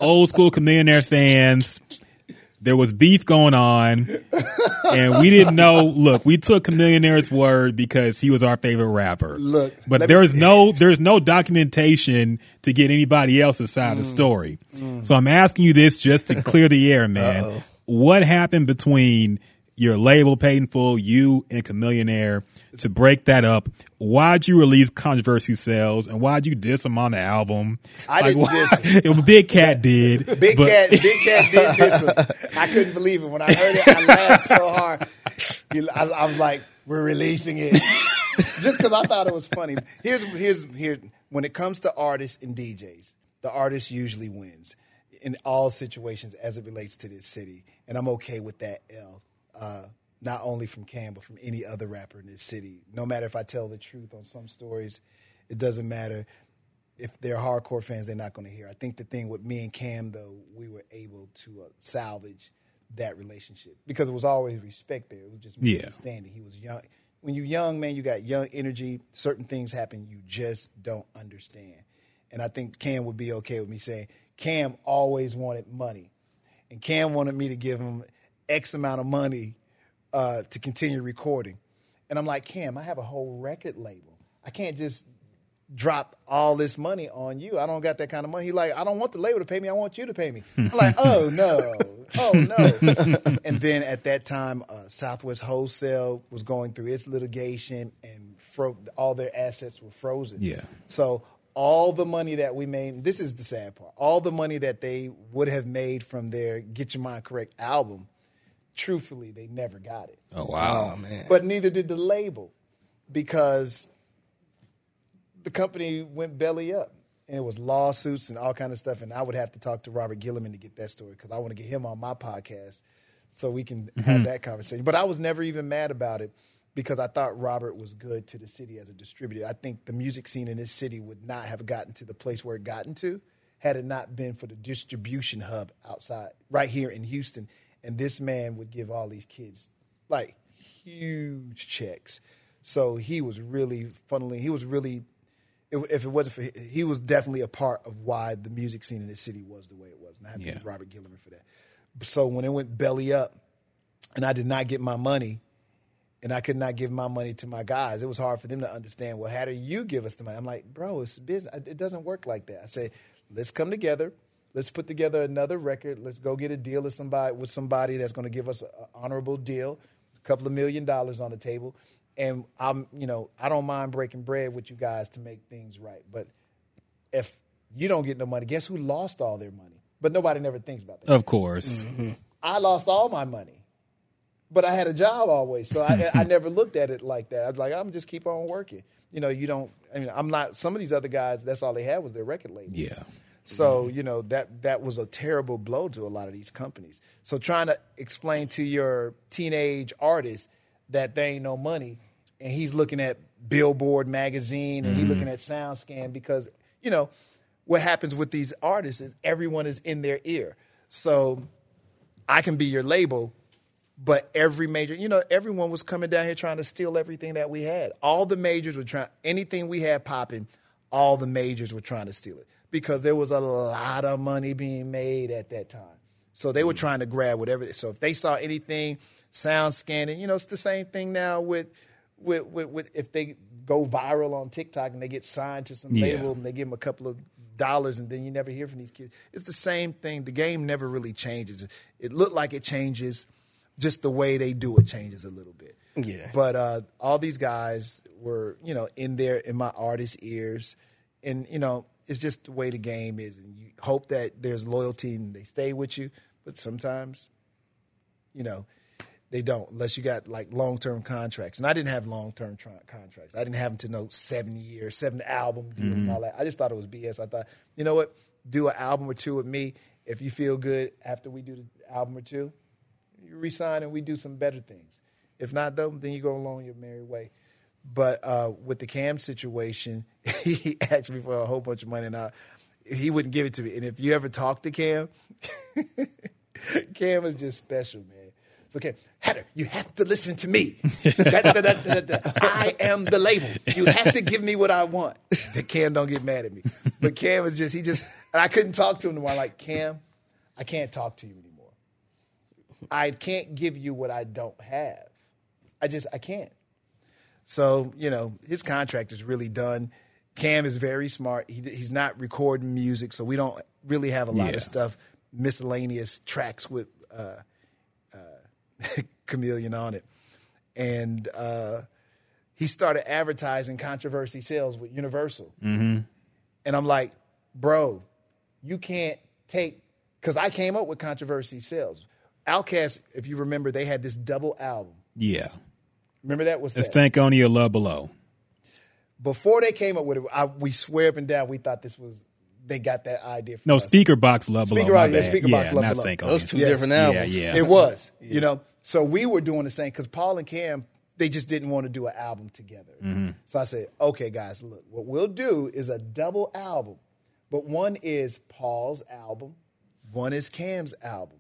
old school Chamillionaire fans, there was beef going on and we didn't know. Look, we took Chamillionaire's word because he was our favorite rapper. Look, but there's no documentation to get anybody else's side of the story. So I'm asking you this just to clear the air, man. Uh-oh. What happened between your label, Paid in Full, you and Chamillionaire, to break that up? Why'd you release Controversy Sells, and why'd you diss him on the album? I didn't diss him. Big Cat did. Big Cat did diss him. I couldn't believe it. When I heard it, I laughed so hard. I was like, we're releasing it. Just because I thought it was funny. Here's when it comes to artists and DJs, the artist usually wins in all situations as it relates to this city, and I'm okay with that L. Not only from Cam, but from any other rapper in this city. No matter if I tell the truth on some stories, it doesn't matter. If they're hardcore fans, they're not going to hear. I think the thing with me and Cam, though, we were able to salvage that relationship because it was always respect there. It was just misunderstanding. He was young. When you're young, man, you got young energy. Certain things happen you just don't understand. And I think Cam would be okay with me saying, Cam always wanted money. And Cam wanted me to give him X amount of money to continue recording. And I'm like, Cam, I have a whole record label. I can't just drop all this money on you. I don't got that kind of money. He's like, I don't want the label to pay me. I want you to pay me. I'm like, oh, no. Oh, no. And then at that time, Southwest Wholesale was going through its litigation and all their assets were frozen. Yeah. So all the money that we made, this is the sad part, all the money that they would have made from their Get Your Mind Correct album, truthfully, they never got it. Oh, wow, man. But neither did the label because the company went belly up. And it was lawsuits and all kind of stuff. And I would have to talk to Robert Gilliman to get that story because I want to get him on my podcast so we can have that conversation. But I was never even mad about it because I thought Robert was good to the city as a distributor. I think the music scene in this city would not have gotten to the place where it gotten to had it not been for the distribution hub outside, right here in Houston. And this man would give all these kids, like, huge checks. So he was really funneling. He was really, if it wasn't for him, he was definitely a part of why the music scene in this city was the way it was. And I have to thank Robert Gilliman for that. So when it went belly up and I did not get my money and I could not give my money to my guys, it was hard for them to understand, well, how do you give us the money? I'm like, bro, it's business. It doesn't work like that. I said, let's come together. Let's put together another record. Let's go get a deal with somebody that's going to give us an honorable deal, a couple of $1 million on the table. And I don't mind breaking bread with you guys to make things right. But if you don't get no money, guess who lost all their money? But nobody never thinks about that. Of course. Mm-hmm. I lost all my money, but I had a job always. So I never looked at it like that. I was like, I'm just keep on working. You know, I'm not, some of these other guys, that's all they had was their record label. Yeah. So, that was a terrible blow to a lot of these companies. So trying to explain to your teenage artist that there ain't no money, and he's looking at Billboard magazine and he's looking at SoundScan because, what happens with these artists is everyone is in their ear. So I can be your label, but every major, everyone was coming down here trying to steal everything that we had. All the majors were trying, anything we had popping, all the majors were trying to steal it. because there was a lot of money being made at that time. So they were trying to grab whatever. So if they saw anything, sound scanning, you know, it's the same thing now with if they go viral on TikTok and they get signed to some label and they give them a couple of dollars and then you never hear from these kids. It's the same thing. The game never really changes. It looked like it changes, just the way they do it changes a little bit. Yeah. But all these guys were, you know, in there in my artist's ears, and you know, it's just the way the game is, and you hope that there's loyalty and they stay with you. But sometimes, you know, they don't, unless you got like long-term contracts. And I didn't have long-term contracts. I didn't have them to know 7 years, 7 album deal and all that. I just thought it was BS. I thought, you know what, do an album or two with me. If you feel good after we do the album or two, you resign and we do some better things. If not, though, then you go along your merry way. But with the Cam situation, he asked me for a whole bunch of money, and he wouldn't give it to me. And if you ever talk to Cam, Cam is just special, man. So, Cam, Hatter, you have to listen to me. I am the label. You have to give me what I want. Cam don't get mad at me. But Cam was just, and I couldn't talk to him anymore. I'm like, Cam, I can't talk to you anymore. I can't give you what I don't have. I can't. So, you know, his contract is really done. Cam is very smart. He's not recording music, so we don't really have a lot of stuff, miscellaneous tracks with Chameleon on it. And he started advertising Controversy sales with Universal. Mm-hmm. And I'm like, bro, you can't take, because I came up with Controversy sales. OutKast, if you remember, they had this double album. Yeah. Remember that? What's that? Stankonia, Love Below. Before they came up with it, we swear up and down, we thought this was, they got that idea from us. Speaker Box, Love Below. Speaker Box, Love Below. Not Stankonia. Those two different albums. Yeah, yeah. It was, you know. So we were doing the same, because Paul and Cam, they just didn't want to do an album together. Mm-hmm. So I said, okay, guys, look, what we'll do is a double album. But one is Paul's album, one is Cam's album.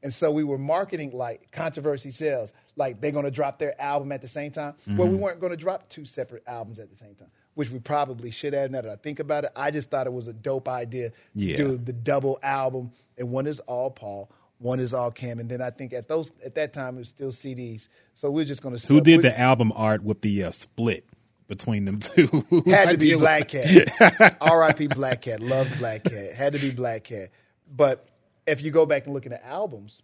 And so we were marketing like Controversy sales, like they're going to drop their album at the same time. Mm-hmm. Well, we weren't going to drop two separate albums at the same time, which we probably should have. Now that I think about it, I just thought it was a dope idea to do the double album. And one is all Paul, one is all Cam. And then I think at that time, it was still CDs. So we're just going to... Who did the album art with the split between them two? Had to be Black Cat. R.I.P. Black Cat. Love Black Cat. Had to be Black Cat. But... if you go back and look at the albums,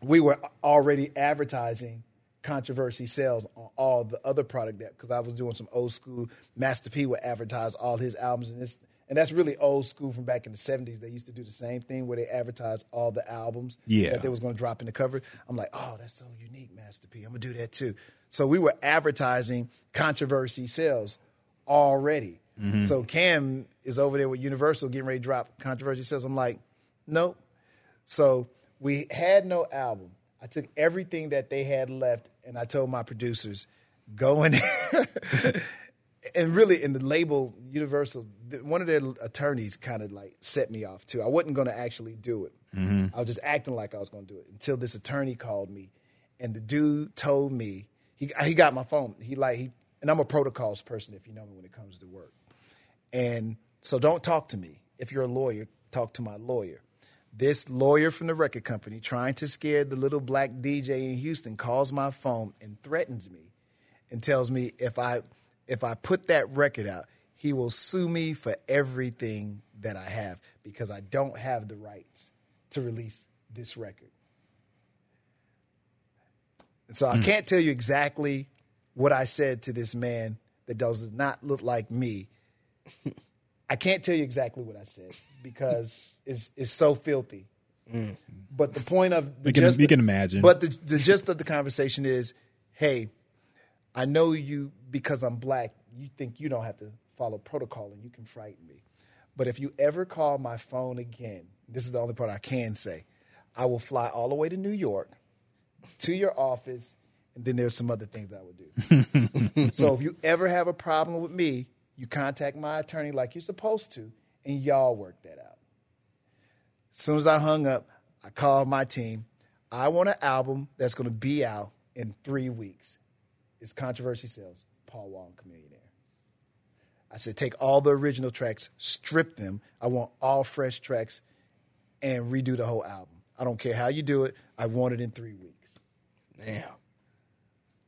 we were already advertising Controversy sales on all the other product, that because I was doing some old school. Master P would advertise all his albums, and that's really old school from back in the 70s. They used to do the same thing where they advertised all the albums that they was going to drop in the cover. I'm like, oh, that's so unique, Master P. I'm going to do that too. So we were advertising Controversy sales already. Mm-hmm. So Cam is over there with Universal getting ready to drop Controversy sales. I'm like, nope. So we had no album. I took everything that they had left, and I told my producers, go in there. And really, in the label, Universal, one of their attorneys kind of like set me off, too. I wasn't going to actually do it. Mm-hmm. I was just acting like I was going to do it until this attorney called me, and the dude told me, he got my phone. And I'm a protocols person, if you know me, when it comes to work. And so don't talk to me. If you're a lawyer, talk to my lawyer. This lawyer from the record company, trying to scare the little black DJ in Houston, calls my phone and threatens me and tells me if I put that record out, he will sue me for everything that I have because I don't have the rights to release this record. And so I can't tell you exactly what I said to this man that does not look like me. I can't tell you exactly what I said because it's so filthy. Mm. But the point of... you can imagine. But the gist of the conversation is, hey, I know you, because I'm black, you think you don't have to follow protocol and you can frighten me. But if you ever call my phone again, this is the only part I can say, I will fly all the way to New York, to your office, and then there's some other things I would do. So if you ever have a problem with me, you contact my attorney like you're supposed to, and y'all work that out. As soon as I hung up, I called my team. I want an album that's going to be out in 3 weeks. It's Controversy sales, Paul Wall and Chamillionaire. I said, take all the original tracks, strip them. I want all fresh tracks and redo the whole album. I don't care how you do it. I want it in 3 weeks. Damn.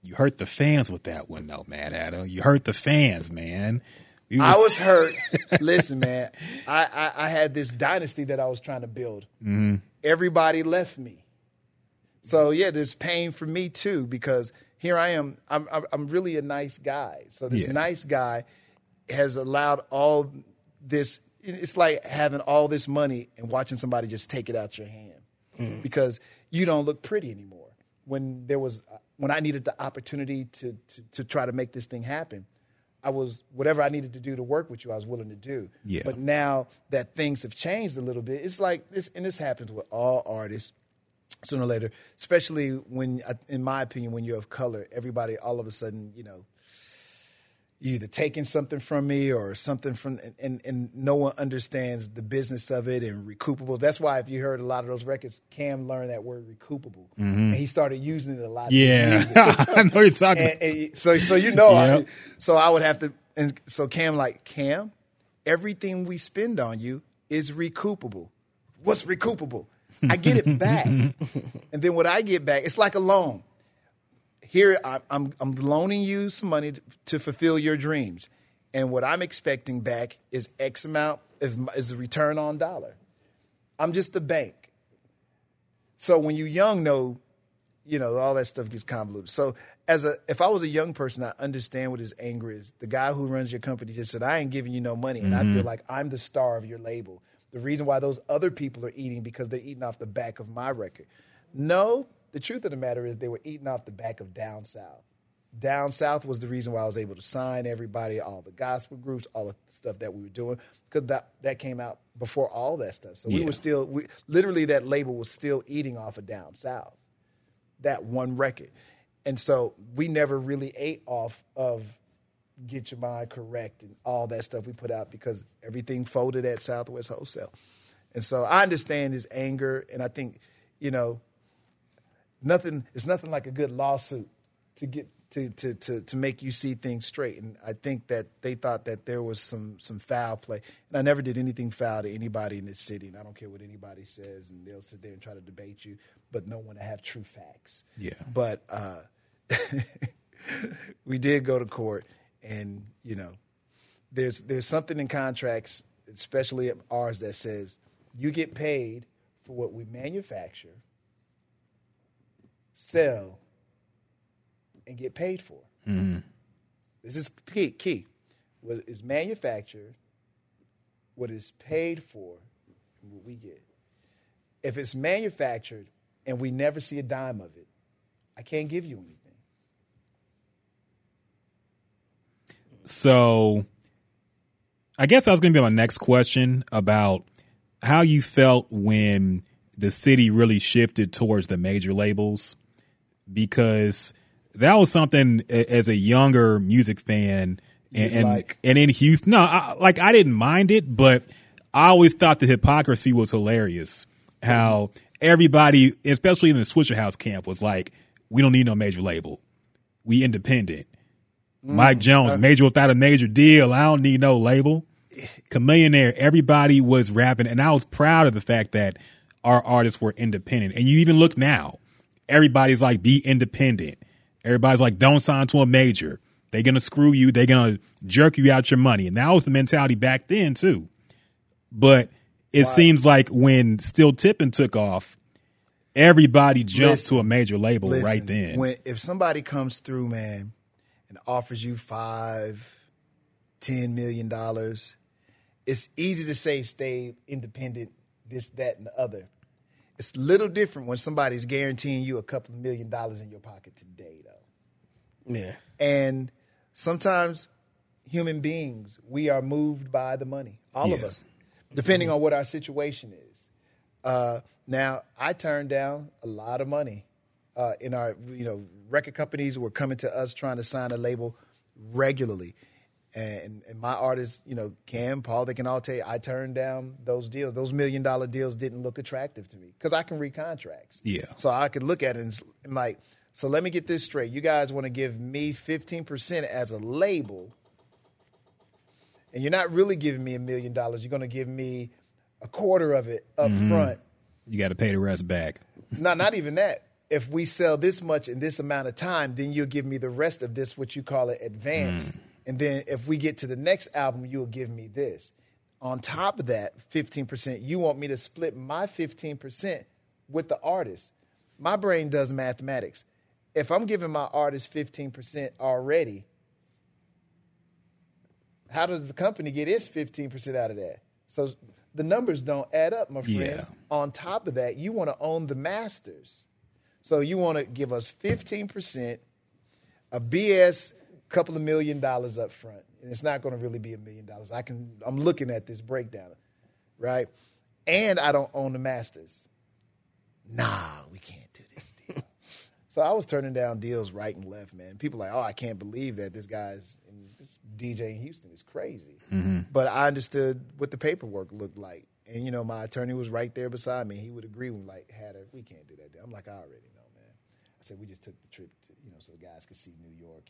You hurt the fans with that one, though, Mad Hatter. You hurt the fans, man. I was hurt. Listen, man, I had this dynasty that I was trying to build. Mm-hmm. Everybody left me. So, yeah, there's pain for me, too, because here I am. I'm really a nice guy. So this nice guy has allowed all this. It's like having all this money and watching somebody just take it out your hand because you don't look pretty anymore. When I needed the opportunity to try to make this thing happen, I was whatever I needed to do to work with you, I was willing to do. Yeah. But now that things have changed a little bit, it's like this, and this happens with all artists sooner or later, especially when, in my opinion, when you're of color, everybody all of a sudden, you know, you either taking something from me or something from, and no one understands the business of it and recoupable. That's why if you heard a lot of those records, Cam learned that word recoupable, and he started using it a lot. Yeah, I know you're talking. And so you know, yep. So I would have to, and so Cam, everything we spend on you is recoupable. What's recoupable? I get it back, and then what I get back, it's like a loan. Here, I'm loaning you some money to fulfill your dreams. And what I'm expecting back is X amount is the return on dollar. I'm just a bank. So when you're young, all that stuff gets convoluted. So if I was a young person, I understand what his anger is. The guy who runs your company just said, I ain't giving you no money. And I feel like I'm the star of your label. The reason why those other people are eating because they're eating off the back of my record. No. The truth of the matter is they were eating off the back of Down South. Down South was the reason why I was able to sign everybody, all the gospel groups, all the stuff that we were doing, because that came out before all that stuff. So we were still, literally that label was still eating off of Down South, that one record. And so we never really ate off of Get Your Mind Correct and all that stuff we put out because everything folded at Southwest Wholesale. And so I understand his anger, and I think, it's nothing like a good lawsuit to get to make you see things straight. And I think that they thought that there was some foul play. And I never did anything foul to anybody in this city. And I don't care what anybody says. And they'll sit there and try to debate you, but no one to have true facts. Yeah. But we did go to court, and there's something in contracts, especially ours, that says you get paid for what we manufacture, sell, and get paid for. Mm. This is key. What is manufactured, what is paid for, and what we get. If it's manufactured and we never see a dime of it, I can't give you anything. So I guess that was going to be my next question about how you felt when the city really shifted towards the major labels. Because that was something as a younger music fan and in Houston, I didn't mind it, but I always thought the hypocrisy was hilarious. How everybody, especially in the Swisher House camp, was like, we don't need no major label. We independent. Mike Jones, major without a major deal. I don't need no label. Chamillionaire, everybody was rapping. And I was proud of the fact that our artists were independent. And you even look now. Everybody's like, be independent. Everybody's like, don't sign to a major. They're going to screw you. They're going to jerk you out your money. And that was the mentality back then, too. But it seems like when Still Tippin' took off, everybody jumped to a major label right then. If somebody comes through, man, and offers you $5-10 million, it's easy to say stay independent, this, that, and the other. It's a little different when somebody's guaranteeing you a couple of $1,000,000 in your pocket today, though. Yeah. And sometimes human beings, we are moved by the money, all of us, depending on what our situation is. Now, I turned down a lot of money. In our, record companies were coming to us trying to sign a label regularly. And my artists, Cam, Paul, they can all tell you, I turned down those deals. Those $1 million deals didn't look attractive to me because I can read contracts. Yeah. So I could look at it and I'm like, so let me get this straight. You guys want to give me 15% as a label, and you're not really giving me $1 million. You're going to give me a quarter of it up front. You got to pay the rest back. No, not even that. If we sell this much in this amount of time, then you'll give me the rest of this, what you call it, advance. And then if we get to the next album, you'll give me this. On top of that, 15%, you want me to split my 15% with the artist. My brain does mathematics. If I'm giving my artist 15% already, how does the company get its 15% out of that? So the numbers don't add up, my friend. Yeah. On top of that, you want to own the masters. So you want to give us 15%, a BS couple of $1 million up front. And it's not going to really be $1 million. I'm looking at this breakdown, right? And I don't own the masters. Nah, we can't do this deal. So I was turning down deals right and left, man. People like, oh, I can't believe that this guy's this DJ in Houston is crazy. But I understood what the paperwork looked like. And, you know, my attorney was right there beside me. He would agree with me, like, Hatter, we can't do that deal. I'm like, I already know, man. I said, we just took the trip, to, you know, so the guys could see New York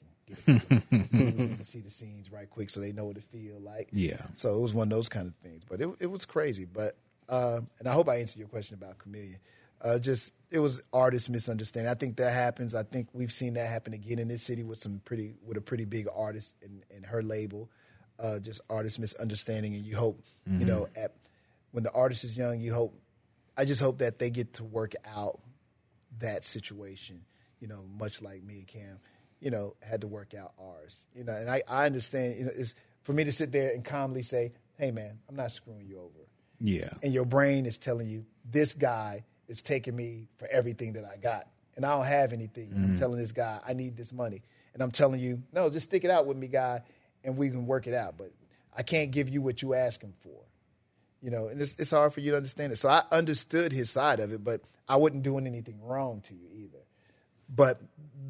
and get see the scenes right quick so they know what it feel like. Yeah. So it was one of those kind of things. But it was crazy. But, and I hope I answered your question about Chameleon. It was artist misunderstanding. I think that happens. I think we've seen that happen again in this city with a pretty big artist and her label. Just artist misunderstanding. And you hope, you know, when the artist is young, I just hope that they get to work out that situation, you know, much like me and Cam, you know, had to work out ours. You know, and I understand, you know, it's for me to sit there and calmly say, hey man, I'm not screwing you over. Yeah. And your brain is telling you, this guy is taking me for everything that I got. And I don't have anything. I'm telling this guy, I need this money. And I'm telling you, no, just stick it out with me, guy, and we can work it out. But I can't give you what you asking for. You know, and it's hard for you to understand it. So I understood his side of it, but I wasn't doing anything wrong to you either. But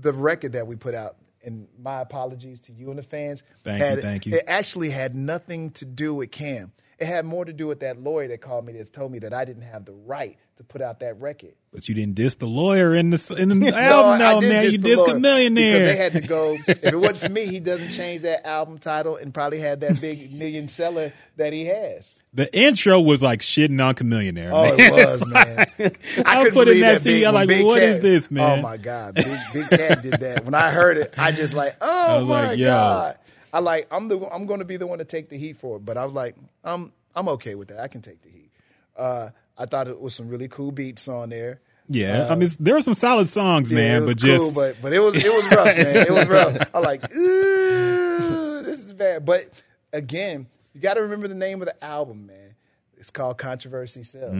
the record that we put out, and my apologies to you and the fans. Thank you. It actually had nothing to do with Cam. It had more to do with that lawyer that called me that told me that I didn't have the right to put out that record. But you didn't diss the lawyer in the album, no, man. You dissed Chamillionaire. Because they had to go, if it wasn't for me, he doesn't change that album title and probably had that big million seller that he has. The intro was like shitting on Chamillionaire. Oh, man. It was, man. Like, I couldn't believe that CD. I'm like, what Cat, is this, man? Oh, my God. Big Cat did that. When I heard it, I just like, oh, my like, God. I'm going to be the one to take the heat for it, but I was like, I'm okay with that. I can take the heat. I thought it was some really cool beats on there. Yeah, I mean, there were some solid songs, man. It was cool, but it was rough, man. It was rough. I'm like, ooh, this is bad. But again, you got to remember the name of the album, man. It's called Controversy Sells,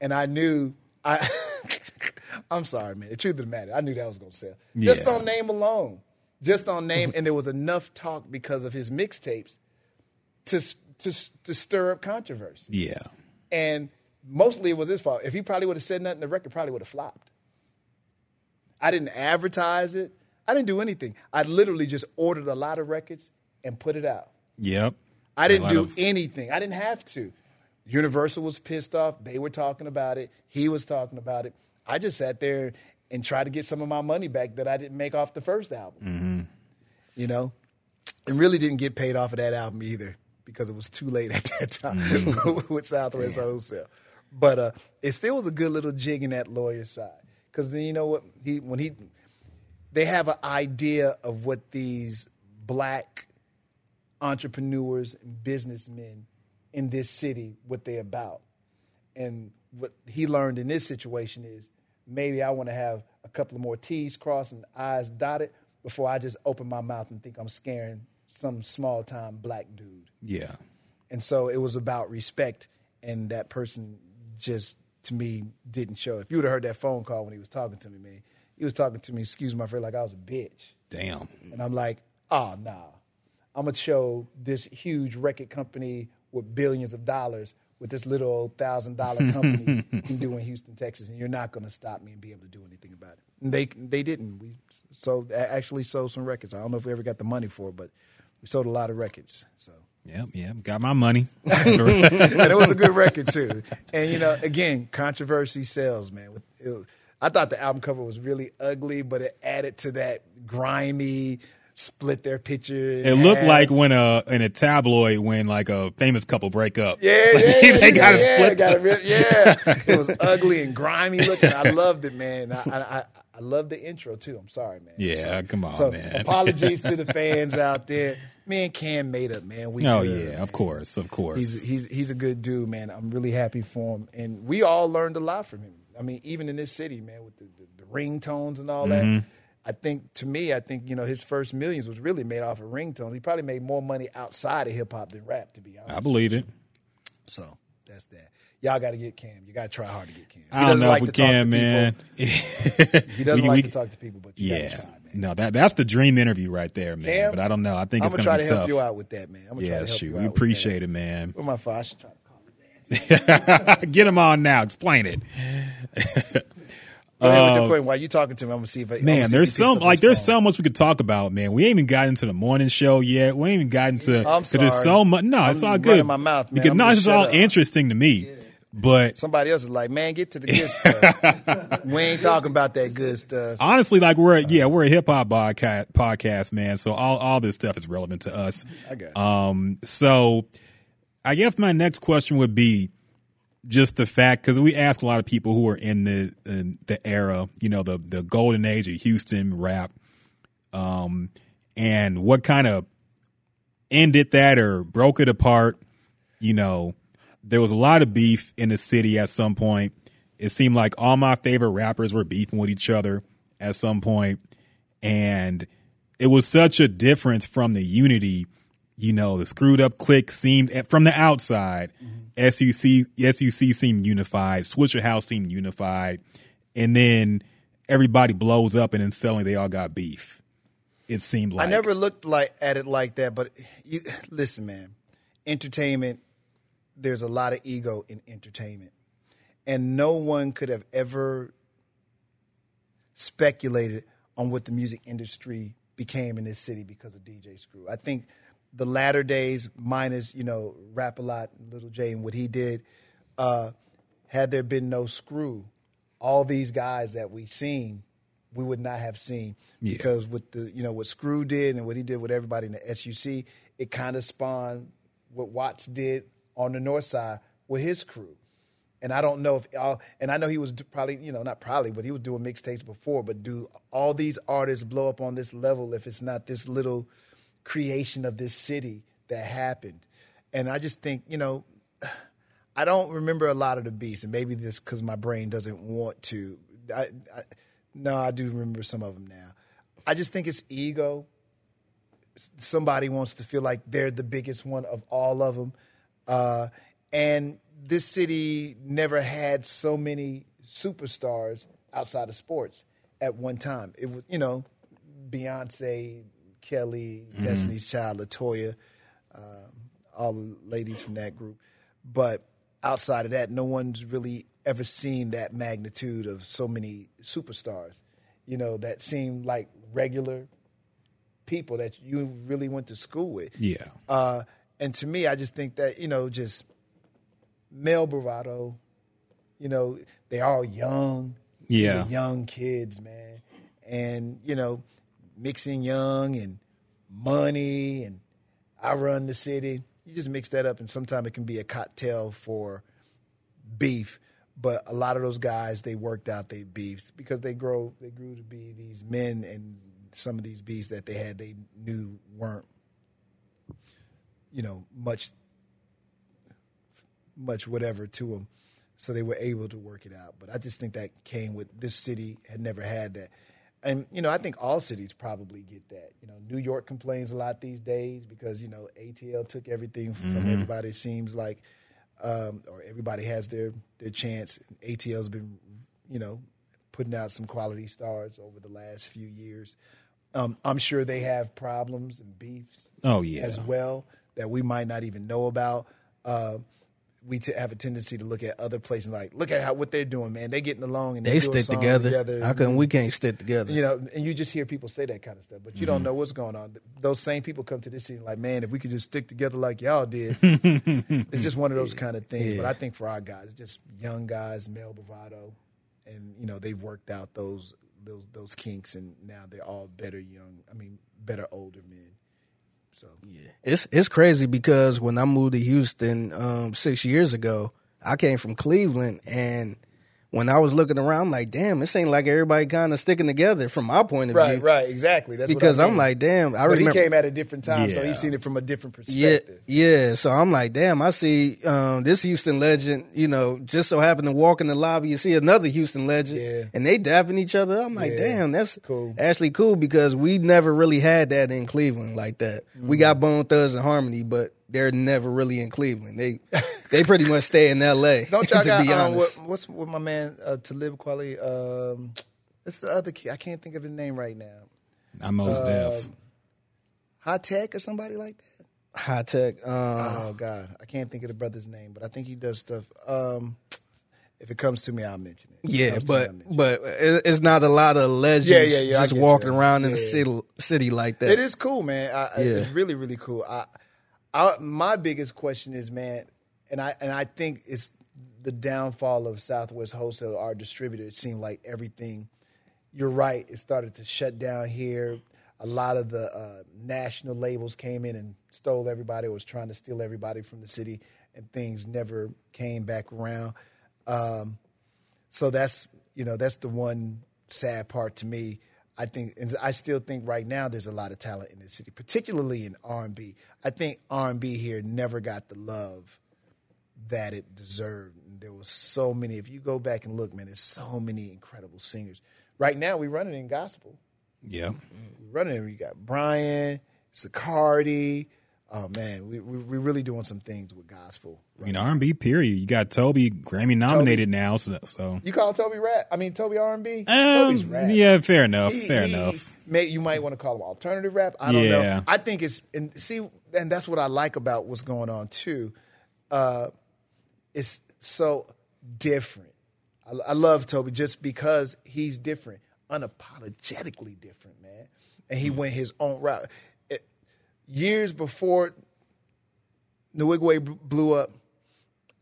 and I knew I'm sorry, man. The truth of the matter, I knew that was going to sell. Yeah. Just on name alone. Just on name, and there was enough talk because of his mixtapes to stir up controversy. Yeah. And mostly it was his fault. If he probably would have said nothing, the record probably would have flopped. I didn't advertise it. I didn't do anything. I literally just ordered a lot of records and put it out. Yep. I didn't do anything. I didn't have to. Universal was pissed off. They were talking about it. He was talking about it. I just sat there and try to get some of my money back that I didn't make off the first album. You know? And really didn't get paid off of that album either because it was too late at that time with Southwest Wholesale. But it still was a good little jig in that lawyer's side. Because then you know what? They have an idea of what these black entrepreneurs and businessmen in this city, what they're about. And what he learned in this situation is, maybe I want to have a couple of more T's crossed and I's dotted before I just open my mouth and think I'm scaring some small-time black dude. Yeah. And so it was about respect, and that person just, to me, didn't show. If you would have heard that phone call when he was talking to me, man, he was talking to me, excuse my friend, like I was a bitch. Damn. And I'm like, oh, nah. I'm going to show this huge record company with billions of dollars with this little old $1,000 company you can do in Houston, Texas, and you're not going to stop me and be able to do anything about it. And they didn't. We actually sold some records. I don't know if we ever got the money for it, but we sold a lot of records. So yeah, got my money. And it was a good record too. And you know, again, controversy sells, man. I thought the album cover was really ugly, but it added to that grimy split their picture. It looked like when in a tabloid when like a famous couple break up. Yeah, they got it split. It was ugly and grimy looking. I loved it, man. I love the intro too. I'm sorry, man. Yeah, come on, man. Apologies to the fans out there. Man, Cam made up, man. Of course. He's a good dude, man. I'm really happy for him, and we all learned a lot from him. I mean, even in this city, man, with the ringtones and all that. I think you know, his first millions was really made off of ringtones. He probably made more money outside of hip hop than rap, to be honest. I believe it. So that's that. Y'all got to get Cam. You got to try hard to get Cam. I don't know like if we can, man. He doesn't like to talk to people, but you got to try, man. No, that's the dream interview right there, man. Cam, but I don't know. I think it's going to be tough. I'm going to try to help you out with that, man. We appreciate it, man. Where my phone? I should try to call his ass. Get him on now. Explain it. While you're talking to me, I'm gonna see if there's so much we could talk about, man. We ain't even got into the morning show yet. We ain't even got into. I'm sorry. There's so much. No, it's all good. My mouth, man. Because no, it's all interesting to me. Yeah. But somebody else is like, man, get to the good stuff. We ain't talking about that good stuff. Honestly, like we're a hip hop podcast, man. So all this stuff is relevant to us. I got it. So I guess my next question would be. Just the fact, because we asked a lot of people who are in the era, you know, the golden age of Houston rap, and what kind of ended that or broke it apart. You know, there was a lot of beef in the city at some point. It seemed like all my favorite rappers were beefing with each other at some point, and it was such a difference from the unity. You know, the screwed up clique seemed from the outside. SUC seemed unified. Switcher House seemed unified. And then everybody blows up, and then suddenly they all got beef. It seemed like. I never looked at it like that, but listen, man. Entertainment, there's a lot of ego in entertainment. And no one could have ever speculated on what the music industry became in this city because of DJ Screw. I think the latter days, minus, you know, Rap-A-Lot, Little J and what he did, had there been no Screw, all these guys that we seen, we would not have seen. Yeah. Because with the, you know, what Screw did and what he did with everybody in the SUC, it kind of spawned what Watts did on the north side with his crew. And I don't know if and I know he was probably, you know, not probably, but he was doing mixtapes before, but do all these artists blow up on this level if it's not this little creation of this city that happened? And I just think, you know, I don't remember a lot of the beats, and maybe this because my brain doesn't want to. I do remember some of them now. I just think it's ego. Somebody wants to feel like they're the biggest one of all of them. And this city never had so many superstars outside of sports at one time. It was, you know, Beyonce, Kelly, Destiny's Child, LaToya, all the ladies from that group. But outside of that, no one's really ever seen that magnitude of so many superstars, you know, that seem like regular people that you really went to school with. Yeah. And to me, I just think that, you know, just male bravado, you know, they all young. Yeah. These are young kids, man. And, you know, mixing young and money and I run the city. You just mix that up, and sometimes it can be a cocktail for beef. But a lot of those guys, they worked out their beefs because they grew to be these men, and some of these beefs that they had, they knew weren't, you know, much whatever to them. So they were able to work it out. But I just think that came with this city had never had that. And, you know, I think all cities probably get that. You know, New York complains a lot these days because, you know, ATL took everything from everybody, it seems like, or everybody has their chance. ATL's been, you know, putting out some quality stars over the last few years. I'm sure they have problems and beefs as well that we might not even know about. We have a tendency to look at other places like, look at what they're doing, man. They're getting along and they stick together. How come we can't stick together? You know, and you just hear people say that kind of stuff, but you don't know what's going on. Those same people come to this scene like, man, if we could just stick together like y'all did. It's just one of those kind of things. Yeah. But I think for our guys, just young guys, male bravado, and, you know, they've worked out those kinks, and now they're all better young. I mean, better older men. So yeah, it's crazy because when I moved to Houston 6 years ago, I came from Cleveland, and when I was looking around, I'm like, damn, this ain't like everybody kind of sticking together from my point of view. Right, exactly. That's because what I mean. I'm like, damn, I remember. But he came at a different time, so he's seen it from a different perspective. Yeah, so I'm like, damn, I see this Houston legend, you know, just so happened to walk in the lobby, you see another Houston legend, and they dapping each other. I'm like, damn, that's cool. Actually cool because we never really had that in Cleveland like that. Mm-hmm. We got Bone Thugs and Harmony, but they're never really in Cleveland. They pretty much stay in L.A. Don't y'all got what's with my man Talib Kweli? It's the other kid. I can't think of his name right now. I'm most deaf. High Tech or somebody like that. High Tech. Oh God, I can't think of the brother's name, but I think he does stuff. If it comes to me, I'll mention it. Yeah, but it's not a lot of legends just walking around in the city like that. It is cool, man. It's really really cool. My biggest question is, man, and I think it's the downfall of Southwest Wholesale, our distributor. It seemed like everything, you're right, it started to shut down here. A lot of the national labels came in and stole everybody, or was trying to steal everybody from the city, and things never came back around. So that's the one sad part to me. I think, and I still think right now there's a lot of talent in the city, particularly in R&B. I think R&B here never got the love that it deserved. There was so many. If you go back and look, man, there's so many incredible singers. Right now we're running in gospel. Yeah. We're running. You got Brian, Sicardi. Oh, man, we're really doing some things with gospel. Right, I mean, R&B, period. You got Toby, Grammy-nominated now, so. You call Toby rap? I mean, Toby R&B? Toby's rap. Yeah, fair enough, fair enough. You might want to call him alternative rap. I don't know. I think it's, and that's what I like about what's going on, too. It's so different. I love Toby just because he's different, unapologetically different, man. And he went his own route. Years before Nwigwe blew up,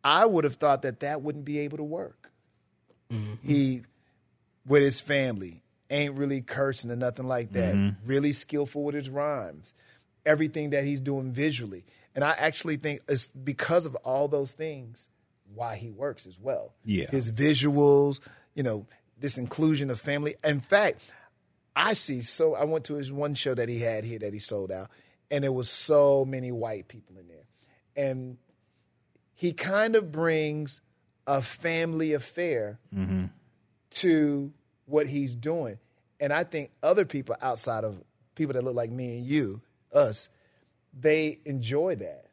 I would have thought that wouldn't be able to work. Mm-hmm. He, with his family, ain't really cursing or nothing like that. Mm-hmm. Really skillful with his rhymes. Everything that he's doing visually. And I actually think it's because of all those things why he works as well. Yeah. His visuals, this inclusion of family. In fact, I went to his one show that he had here that he sold out. And there was so many white people in there. And he kind of brings a family affair mm-hmm. to what he's doing. And I think other people outside of people that look like me and you, us, they enjoy that.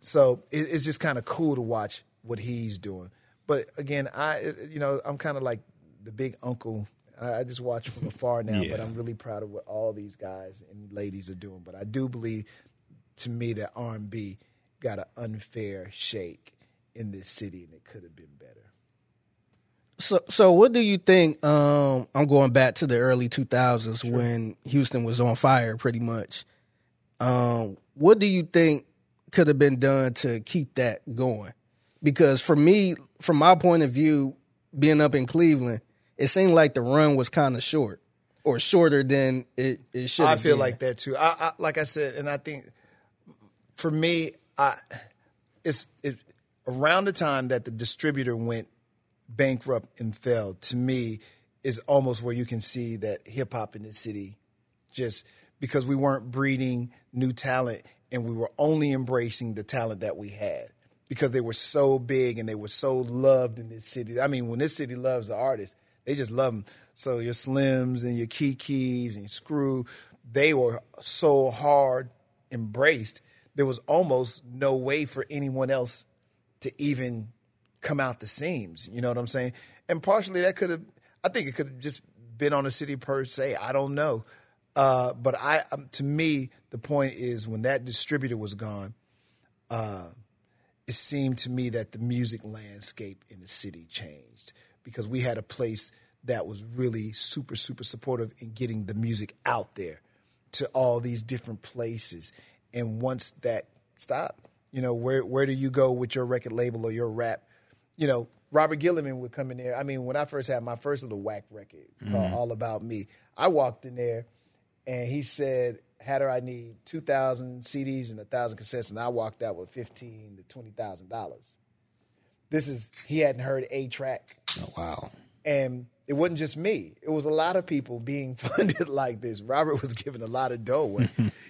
So it's just kind of cool to watch what he's doing. But again, I'm kind of like the big uncle. I just watch from afar now, but I'm really proud of what all these guys and ladies are doing. But I do believe, to me, that R&B got an unfair shake in this city, and it could have been better. So what do you think, I'm going back to the early 2000s when Houston was on fire pretty much. What do you think could have been done to keep that going? Because for me, from my point of view, being up in Cleveland, it seemed like the run was kind of short, or shorter than it should have been. I feel like that, too. I like I said, and I think, for me, it's around the time that the distributor went bankrupt and fell, to me, is almost where you can see that hip-hop in the city, just because we weren't breeding new talent, and we were only embracing the talent that we had. Because they were so big, and they were so loved in this city. I mean, when this city loves the artist, they just love them. So your Slims and your Kikis and your Screw, they were so hard embraced. There was almost no way for anyone else to even come out the seams. You know what I'm saying? And partially I think it could have just been on the city per se. I don't know. But to me, the point is when that distributor was gone, it seemed to me that the music landscape in the city changed. Because we had a place that was really super, super supportive in getting the music out there to all these different places. And once that stopped, where do you go with your record label or your rap? Robert Gilliman would come in there. I mean, when I first had my first little whack record called All About Me, I walked in there and he said, Hatter, I need 2,000 CDs and 1,000 cassettes, and I walked out with $15,000 to $20,000. This is, he hadn't heard a track. Oh, wow. And it wasn't just me. It was a lot of people being funded like this. Robert was giving a lot of dough.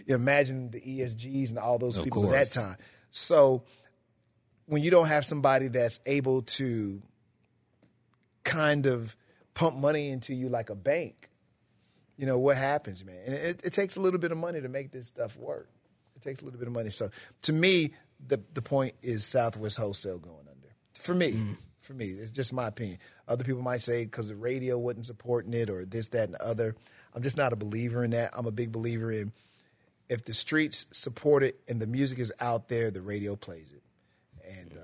Imagine the ESGs and all those people at that time. So when you don't have somebody that's able to kind of pump money into you like a bank, you know, what happens, man? And it takes a little bit of money to make this stuff work. It takes a little bit of money. So to me, the point is Southwest Wholesale going under. For me. Mm. For me, it's just my opinion. Other people might say because the radio wasn't supporting it or this, that, and the other. I'm just not a believer in that. I'm a big believer in if the streets support it and the music is out there, the radio plays it. And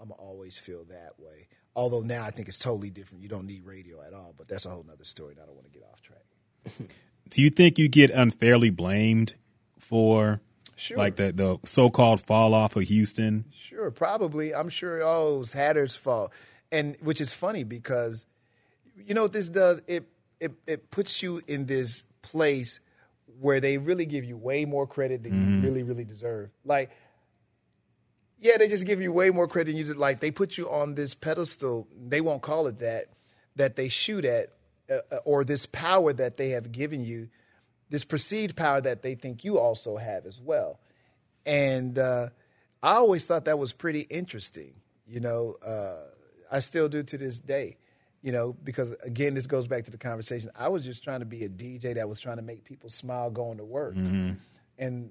I'm always feel that way. Although now I think it's totally different. You don't need radio at all, but that's a whole nother story, and I don't want to get off track. Do you think you get unfairly blamed for... Sure. Like the so-called fall off of Houston. Sure, probably. I'm sure it was Hatter's fault. And which is funny because, you know what this does? It puts you in this place where they really give you way more credit than you really, really deserve. Like, yeah, they just give you way more credit than you like. They put you on this pedestal. They won't call it that they shoot at or this power that they have given you. This perceived power that they think you also have as well. And I always thought that was pretty interesting. You know, I still do to this day, you know, because, again, this goes back to the conversation. I was just trying to be a DJ that was trying to make people smile going to work. Mm-hmm. And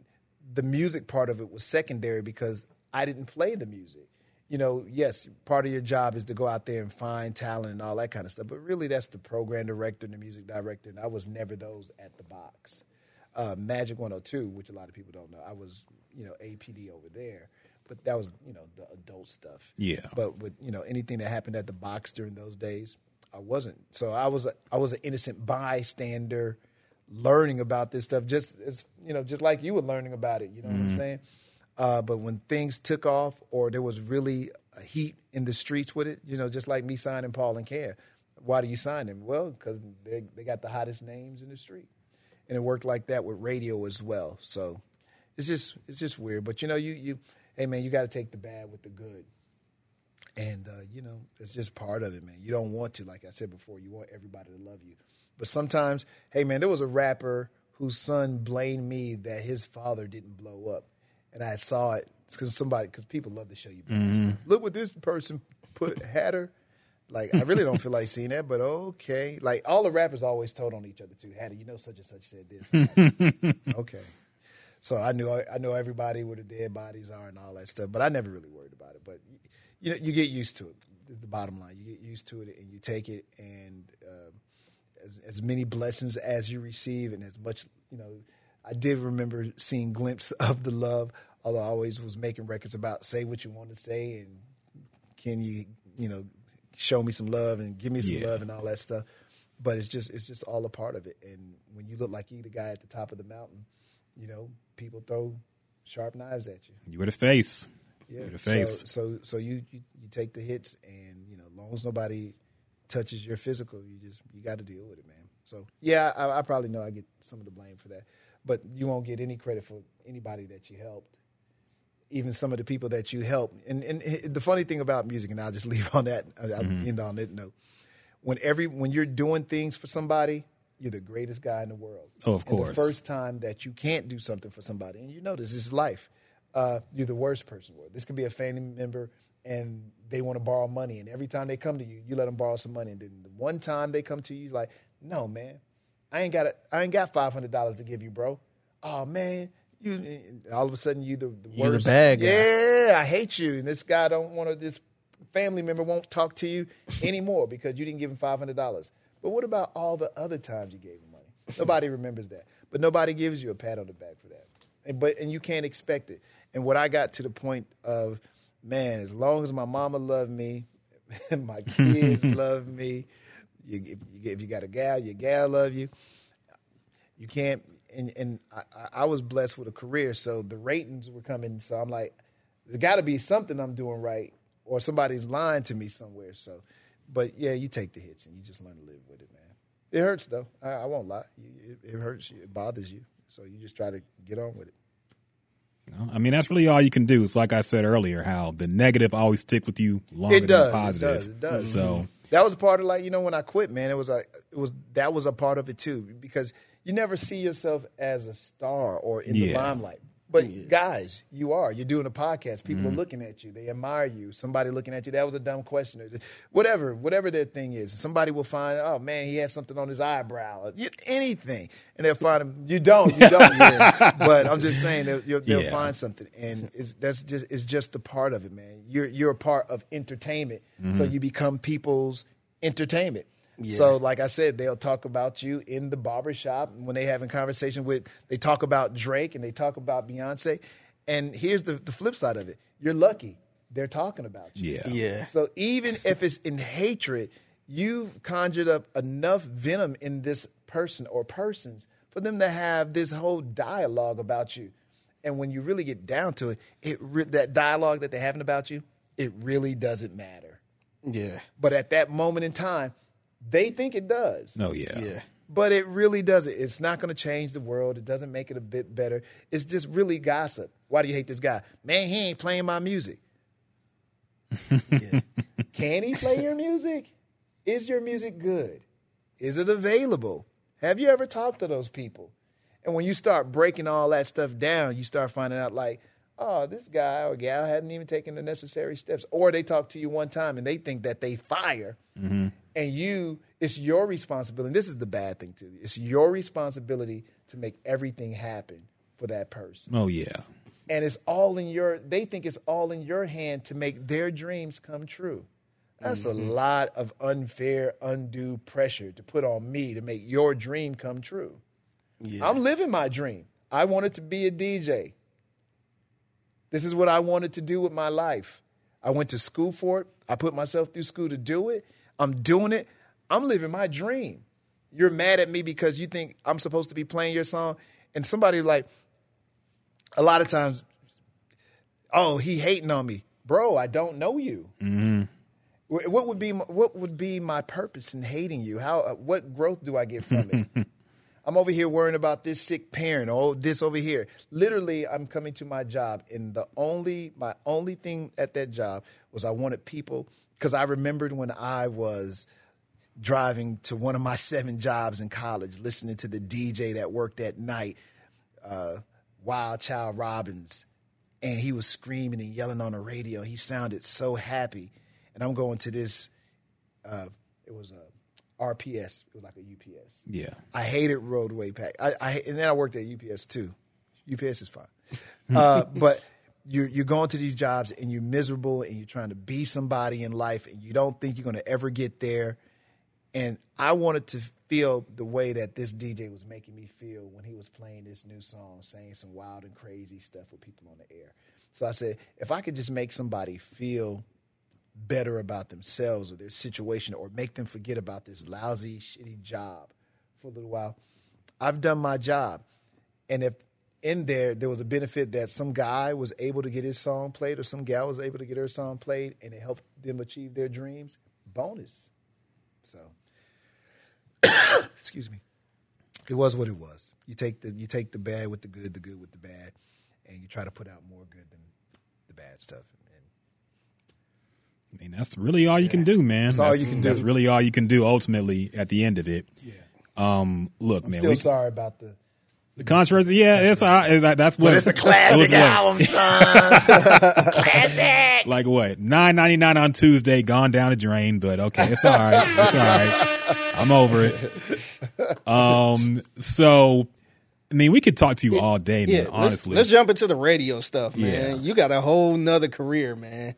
the music part of it was secondary because I didn't play the music. You know, yes, part of your job is to go out there and find talent and all that kind of stuff. But really, that's the program director and the music director. And I was never those at the box. Magic 102, which a lot of people don't know. I was, you know, APD over there. But that was, you know, the adult stuff. Yeah. But with, you know, anything that happened at the box during those days, I wasn't. So I was an innocent bystander learning about this stuff. Just as, you know, just like you were learning about it. You know what I'm saying? But when things took off or there was really a heat in the streets with it, you know, just like me signing Paul and Care. Why do you sign them? Well, because they got the hottest names in the street. And it worked like that with radio as well. So it's just weird. But, you know, hey, man, you got to take the bad with the good. And, you know, it's just part of it, man. You don't want to, like I said before, you want everybody to love you. But sometimes, hey, man, there was a rapper whose son blamed me that his father didn't blow up. And I saw it because people love to show you. Look what this person put Hatter. Like, I really don't feel like seeing that, but okay. Like, all the rappers always told on each other too. Hatter, you know, such and such said this. Okay. So I knew everybody where the dead bodies are and all that stuff, but I never really worried about it. But you know, you get used to it. The bottom line, you get used to it, and you take it. And as many blessings as you receive, and as much, you know. I did remember seeing glimpses of the love, although I always was making records about say what you want to say and can you show me some love and give me some love and all that stuff. But it's just all a part of it. And when you look like you're the guy at the top of the mountain, you know, people throw sharp knives at you. You were the face. Yeah. You're the face. So you take the hits, and, you know, as long as nobody touches your physical, you got to deal with it, man. So, yeah, I probably know I get some of the blame for that. But you won't get any credit for anybody that you helped, even some of the people that you helped. And the funny thing about music, and I'll just leave on that, I'll end on that note. When you're doing things for somebody, you're the greatest guy in the world. Oh, of course. And the first time that you can't do something for somebody, and you know this is life, you're the worst person. This could be a family member, and they want to borrow money. And every time they come to you, you let them borrow some money. And then the one time they come to you, you're like, no, man. I ain't got $500 to give you, bro. Oh, man. You all of a sudden you the worst. You're the bad guy. Yeah, I hate you. And this guy this family member won't talk to you anymore because you didn't give him $500. But what about all the other times you gave him money? Nobody remembers that. But nobody gives you a pat on the back for that. And you can't expect it. And what I got to the point of, man, as long as my mama loved me and my kids loved me, if you got a gal, your gal love you. You can't, and I was blessed with a career, so the ratings were coming. So I'm like, there's got to be something I'm doing right, or somebody's lying to me somewhere. So, but yeah, you take the hits and you just learn to live with it, man. It hurts, though. I won't lie. It hurts you. It bothers you. So you just try to get on with it. No, I mean, that's really all you can do. It's like I said earlier, how the negative always sticks with you longer than the positive. It does. So that was part of, like, you know, when I quit, man, that was a part of it, too, because you never see yourself as a star or in the limelight. But guys, you are. You're doing a podcast. People are looking at you. They admire you. Somebody looking at you. That was a dumb question. Whatever their thing is. Somebody will find, oh, man, he has something on his eyebrow. Anything. And they'll find him. You don't. Yeah. But I'm just saying they'll find something. And it's just a part of it, man. You're a part of entertainment. Mm-hmm. So you become people's entertainment. Yeah. So, like I said, they'll talk about you in the barbershop when they having conversation they talk about Drake and they talk about Beyonce. And here's the flip side of it. You're lucky they're talking about you. Yeah. So even if it's in hatred, you've conjured up enough venom in this person or persons for them to have this whole dialogue about you. And when you really get down to it, that dialogue that they're having about you, it really doesn't matter. Yeah. But at that moment in time, they think it does. Oh, yeah. But it really doesn't. It's not going to change the world. It doesn't make it a bit better. It's just really gossip. Why do you hate this guy? Man, he ain't playing my music. Yeah. Can he play your music? Is your music good? Is it available? Have you ever talked to those people? And when you start breaking all that stuff down, you start finding out, like, oh, this guy or gal hadn't even taken the necessary steps. Or they talk to you one time and they think that they fire. Mm-hmm. And it's your responsibility. And this is the bad thing, too. It's your responsibility to make everything happen for that person. Oh, yeah. And they think it's all in your hand to make their dreams come true. That's a lot of unfair, undue pressure to put on me to make your dream come true. Yeah. I'm living my dream. I wanted to be a DJ. This is what I wanted to do with my life. I went to school for it. I put myself through school to do it. I'm doing it. I'm living my dream. You're mad at me because you think I'm supposed to be playing your song. And somebody, like, a lot of times, oh, he hating on me. Bro, I don't know you. Mm-hmm. What would be my purpose in hating you? What growth do I get from it? I'm over here worrying about this sick parent or this over here. Literally, I'm coming to my job, and my only thing at that job was I wanted people. Because I remembered when I was driving to one of my 7 jobs in college, listening to the DJ that worked at night, Wild Child Robbins, and he was screaming and yelling on the radio. He sounded so happy. And I'm going to this, it was a RPS. It was like a UPS. Yeah. I hated roadway pack. And then I worked at UPS too. UPS is fine. But... You're going to these jobs and you're miserable and you're trying to be somebody in life and you don't think you're going to ever get there. And I wanted to feel the way that this DJ was making me feel when he was playing this new song, saying some wild and crazy stuff with people on the air. So I said, if I could just make somebody feel better about themselves or their situation or make them forget about this lousy, shitty job for a little while, I've done my job. And if in there was a benefit that some guy was able to get his song played or some gal was able to get her song played and it helped them achieve their dreams, bonus. So, excuse me. It was what it was. You take the bad with the good with the bad, and you try to put out more good than the bad stuff. I mean, that's really all you can do, man. That's really all you can do ultimately at the end of it. Yeah. Look, I'm man. Still sorry about the controversy, yeah, that's what. But it's a classic album, son. Classic. Like what? $9.99 on Tuesday, gone down the drain. But okay, it's all right. It's all right. I'm over it. So, I mean, we could talk to you all day, man. Honestly, let's jump into the radio stuff, man. Yeah. You got a whole nother career, man,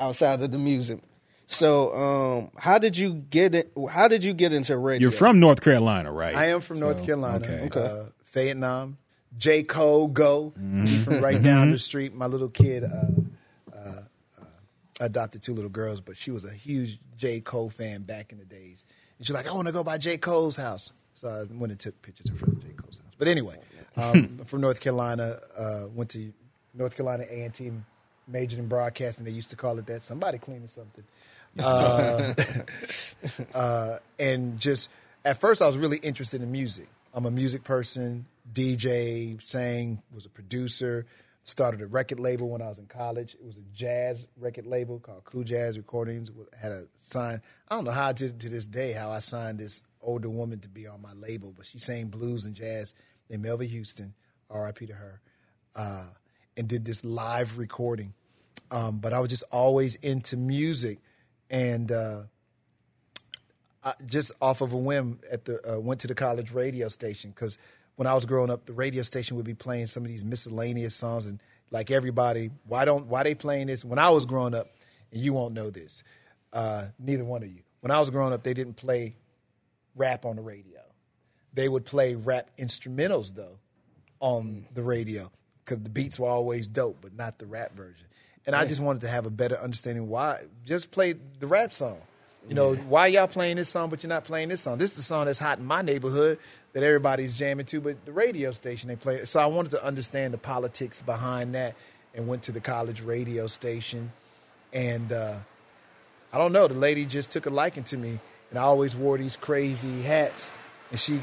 outside of the music. So, how did you get into radio? You're from North Carolina, right? I am from North Carolina. Okay. Vietnam, J. Cole, go. He's from right down the street. My little kid adopted 2 little girls, but she was a huge J. Cole fan back in the days. And she's like, I want to go by J. Cole's house. So I went and took pictures in front of J. Cole's house. But anyway, from North Carolina, went to North Carolina A&T, majored in broadcasting. They used to call it that. Somebody cleaning something. And just at first I was really interested in music. I'm a music person, DJ, sang, was a producer, started a record label when I was in college. It was a jazz record label called Cool Jazz Recordings. Had a sign. I don't know how to this day how I signed this older woman to be on my label, but she sang blues and jazz in Melville, Houston, RIP to her, and did this live recording. But I was just always into music, and I just off of a whim went to the college radio station, because when I was growing up, the radio station would be playing some of these miscellaneous songs, and like everybody, why they playing this? When I was growing up, and you won't know this, neither one of you. When I was growing up, they didn't play rap on the radio. They would play rap instrumentals though on the radio, because the beats were always dope, but not the rap version. And I just wanted to have a better understanding why. Just play the rap song. You know, why y'all playing this song, but you're not playing this song? This is the song that's hot in my neighborhood that everybody's jamming to, but the radio station, they play it. So I wanted to understand the politics behind that, and went to the college radio station. And I don't know, the lady just took a liking to me, and I always wore these crazy hats. And she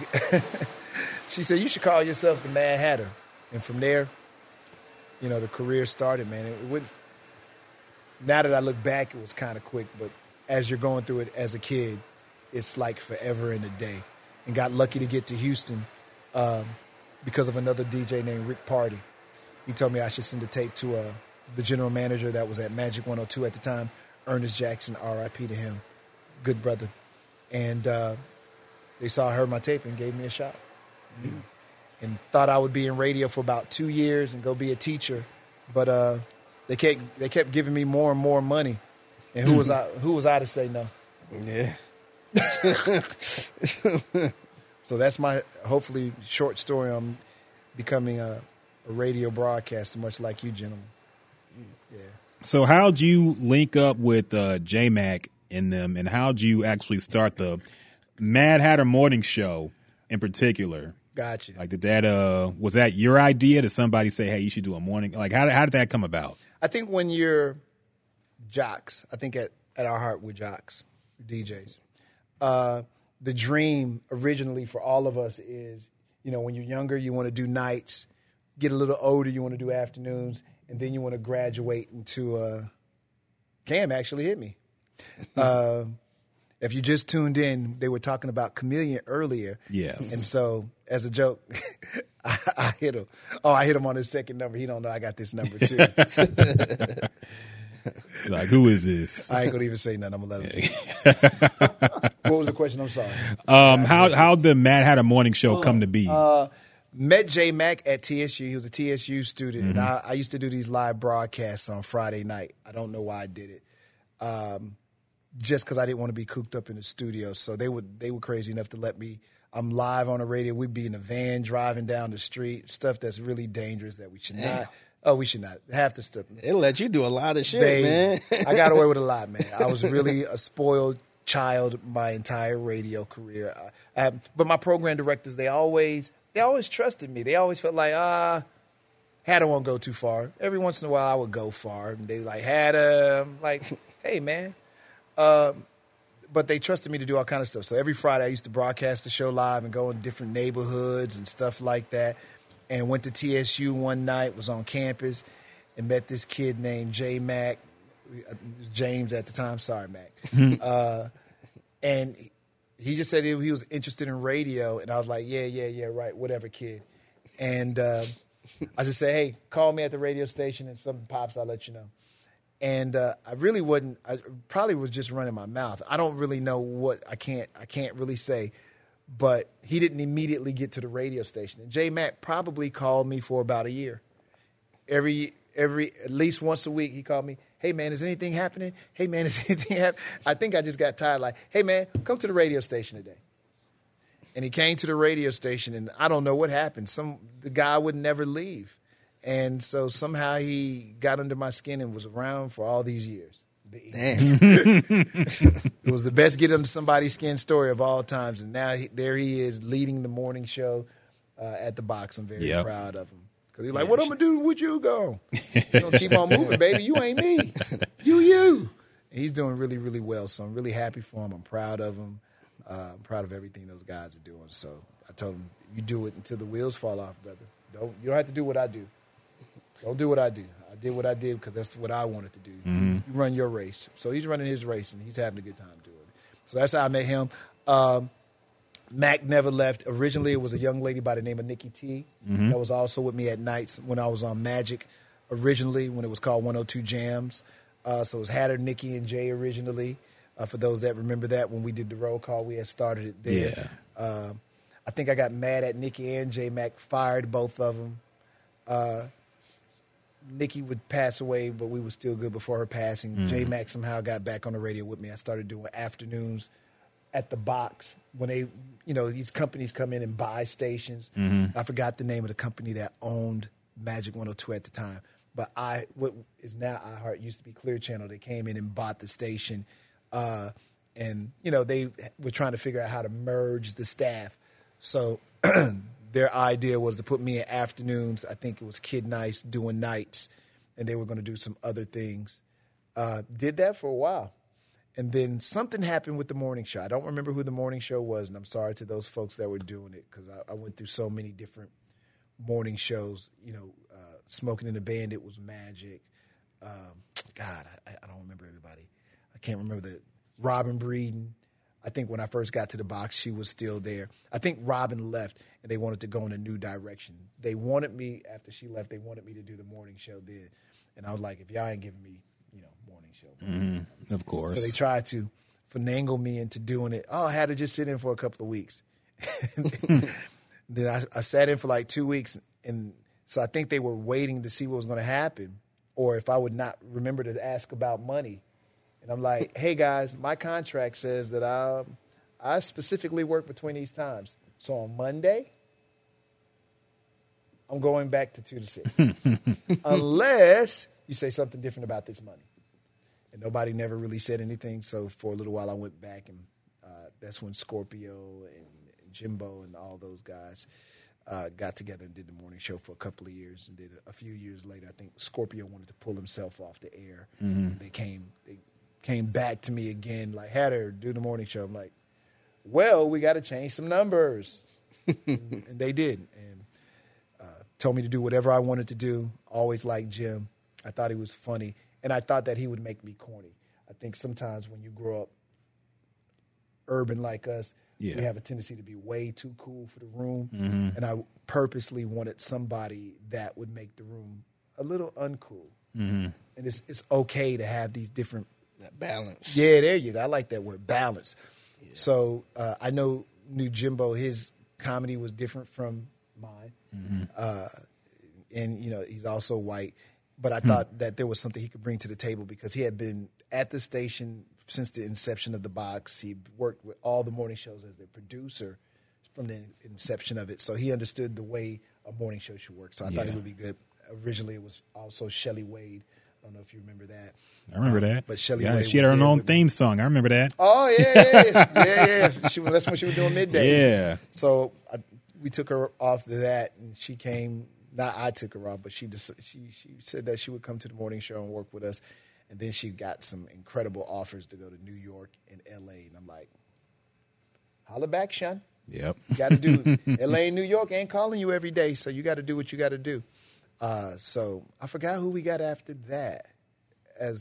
she said, you should call yourself the Mad Hatter. And from there, you know, the career started, man. Now that I look back, it was kind of quick, but as you're going through it as a kid, it's like forever and a day. And got lucky to get to Houston because of another DJ named Rick Party. He told me I should send a tape to the general manager that was at Magic 102 at the time, Ernest Jackson, RIP to him, good brother. And they saw I heard my tape and gave me a shot. Mm-hmm. And thought I would be in radio for about 2 years and go be a teacher. But they kept giving me more and more money, and who was I to say no? Yeah. So that's my hopefully short story on becoming a radio broadcaster, much like you gentlemen. Yeah. So how'd you link up with J-Mac in them, and how'd you actually start the Mad Hatter Morning Show in particular? Gotcha. Like, did that was that your idea? Did somebody say, "Hey, you should do a morning"? Like, how did that come about? I think when you're jocks, I think at our heart we're jocks, DJs. The dream originally for all of us is, you know, when you're younger, you want to do nights. Get a little older, you want to do afternoons, and then you want to graduate into. Cam actually hit me. If you just tuned in, they were talking about Chameleon earlier. Yes. And so, as a joke, I hit him. Oh, I hit him on his second number. He don't know I got this number, too. Like, who is this? I ain't going to even say nothing. I'm going to let him. What was the question? I'm sorry. How'd the Mad Hatter Morning Show come to be? Met J-Mac at TSU. He was a TSU student. Mm-hmm. And I used to do these live broadcasts on Friday night. I don't know why I did it. Just because I didn't want to be cooped up in the studio. So they were crazy enough to let me. I'm live on the radio. We'd be in a van driving down the street, stuff that's really dangerous that we should not. Oh, we should not. Half the stuff. It'll let you do a lot of shit, man. I got away with a lot, man. I was really a spoiled child my entire radio career. But my program directors, they always trusted me. They always felt like, Hatter won't go too far. Every once in a while I would go far. And they like, Hatter. I'm like, hey, man. But they trusted me to do all kind of stuff. So every Friday I used to broadcast the show live and go in different neighborhoods and stuff like that. And went to TSU one night, was on campus, and met this kid named J-Mac. James at the time. Sorry, Mac. And he just said he was interested in radio. And I was like, yeah, right, whatever, kid. And I just said, hey, call me at the radio station, and something pops, I'll let you know. And I probably was just running my mouth. I don't really know what I can't really say. But he didn't immediately get to the radio station. And J-Mac probably called me for about a year. At least once a week, he called me, hey, man, is anything happening? Hey, man, is anything happening? I think I just got tired. Like, hey, man, come to the radio station today. And he came to the radio station, and I don't know what happened. The guy would never leave. And so somehow he got under my skin and was around for all these years. Damn. It was the best get under somebody's skin story of all times. And now there he is leading the morning show at the box. I'm very proud of him. Because he's like, what I'm going to do with you, go? You're going to keep on moving, baby. You ain't me. You. And he's doing really, really well. So I'm really happy for him. I'm proud of him. I'm proud of everything those guys are doing. So I told them, you do it until the wheels fall off, brother. You don't have to do what I do. Don't do what I do. I did what I did because that's what I wanted to do. Mm-hmm. You run your race. So he's running his race, and he's having a good time doing it. So that's how I met him. Mac never left. Originally, it was a young lady by the name of Nikki T. Mm-hmm. That was also with me at nights when I was on Magic originally, when it was called 102 Jams. So it was Hatter, Nikki, and Jay originally. For those that remember that, when we did the roll call, we had started it there. Yeah. I think I got mad at Nikki and J-Mac, fired both of them. Nikki would pass away, but we were still good before her passing. Mm-hmm. J-Mac somehow got back on the radio with me. I started doing afternoons at the box when they, you know, these companies come in and buy stations. Mm-hmm. I forgot the name of the company that owned Magic 102 at the time. But what is now iHeart used to be Clear Channel. They came in and bought the station. And, you know, they were trying to figure out how to merge the staff. So their idea was to put me in afternoons. I think it was Kid Nice doing nights, and they were going to do some other things. Did that for a while. And then something happened with the morning show. I don't remember who the morning show was, and I'm sorry to those folks that were doing it because I went through so many different morning shows. You know, Smoking and the Bandit was Magic. God, I don't remember everybody. I can't remember the Robin Breeden. I think when I first got to the box, she was still there. I think Robin left, and they wanted to go in a new direction. They wanted me, after she left, they wanted me to do the morning show then. And I was like, if y'all ain't giving me, you know, morning show. Mm-hmm. Of course. So they tried to finagle me into doing it. Oh, I had to just sit in for a couple of weeks. Then I sat in for like 2 weeks, and so I think they were waiting to see what was going to happen, or if I would not remember to ask about money. And I'm like, hey, guys, my contract says that I specifically work between these times. So on Monday, I'm going back to 2 to 6. Unless you say something different about this money. And nobody never really said anything. So for a little while, I went back, and that's when Scorpio and Jimbo and all those guys got together and did the morning show for a couple of years. And did a few years later, I think Scorpio wanted to pull himself off the air. Mm-hmm. They came back to me again, like, Hatter, do the morning show. I'm like, well, we got to change some numbers. and they did. And told me to do whatever I wanted to do. Always liked Jim. I thought he was funny. And I thought that he would make me corny. I think sometimes when you grow up urban like us, yeah, we have a tendency to be way too cool for the room. Mm-hmm. And I purposely wanted somebody that would make the room a little uncool. Mm-hmm. And it's okay to have these different... That balance. Yeah, there you go. I like that word, balance. Yeah. So I knew Jimbo, his comedy was different from mine. Mm-hmm. And, you know, he's also white. But I thought that there was something he could bring to the table because he had been at the station since the inception of the box. He worked with all the morning shows as their producer from the inception of it. So he understood the way a morning show should work. So I thought it would be good. Originally, it was also Shelley Wade. I don't know if you remember that. I remember that. But Shelley Wade, she had her own theme song. I remember that. Oh, yeah. That's when she was doing middays. Yeah. So we took her off of that, and she came. Not I took her off, but she said that she would come to the morning show and work with us. And then she got some incredible offers to go to New York and L.A. And I'm like, holla back, Sean. Yep. You got to do L.A. and New York ain't calling you every day, so you got to do what you got to do. So I forgot who we got after that as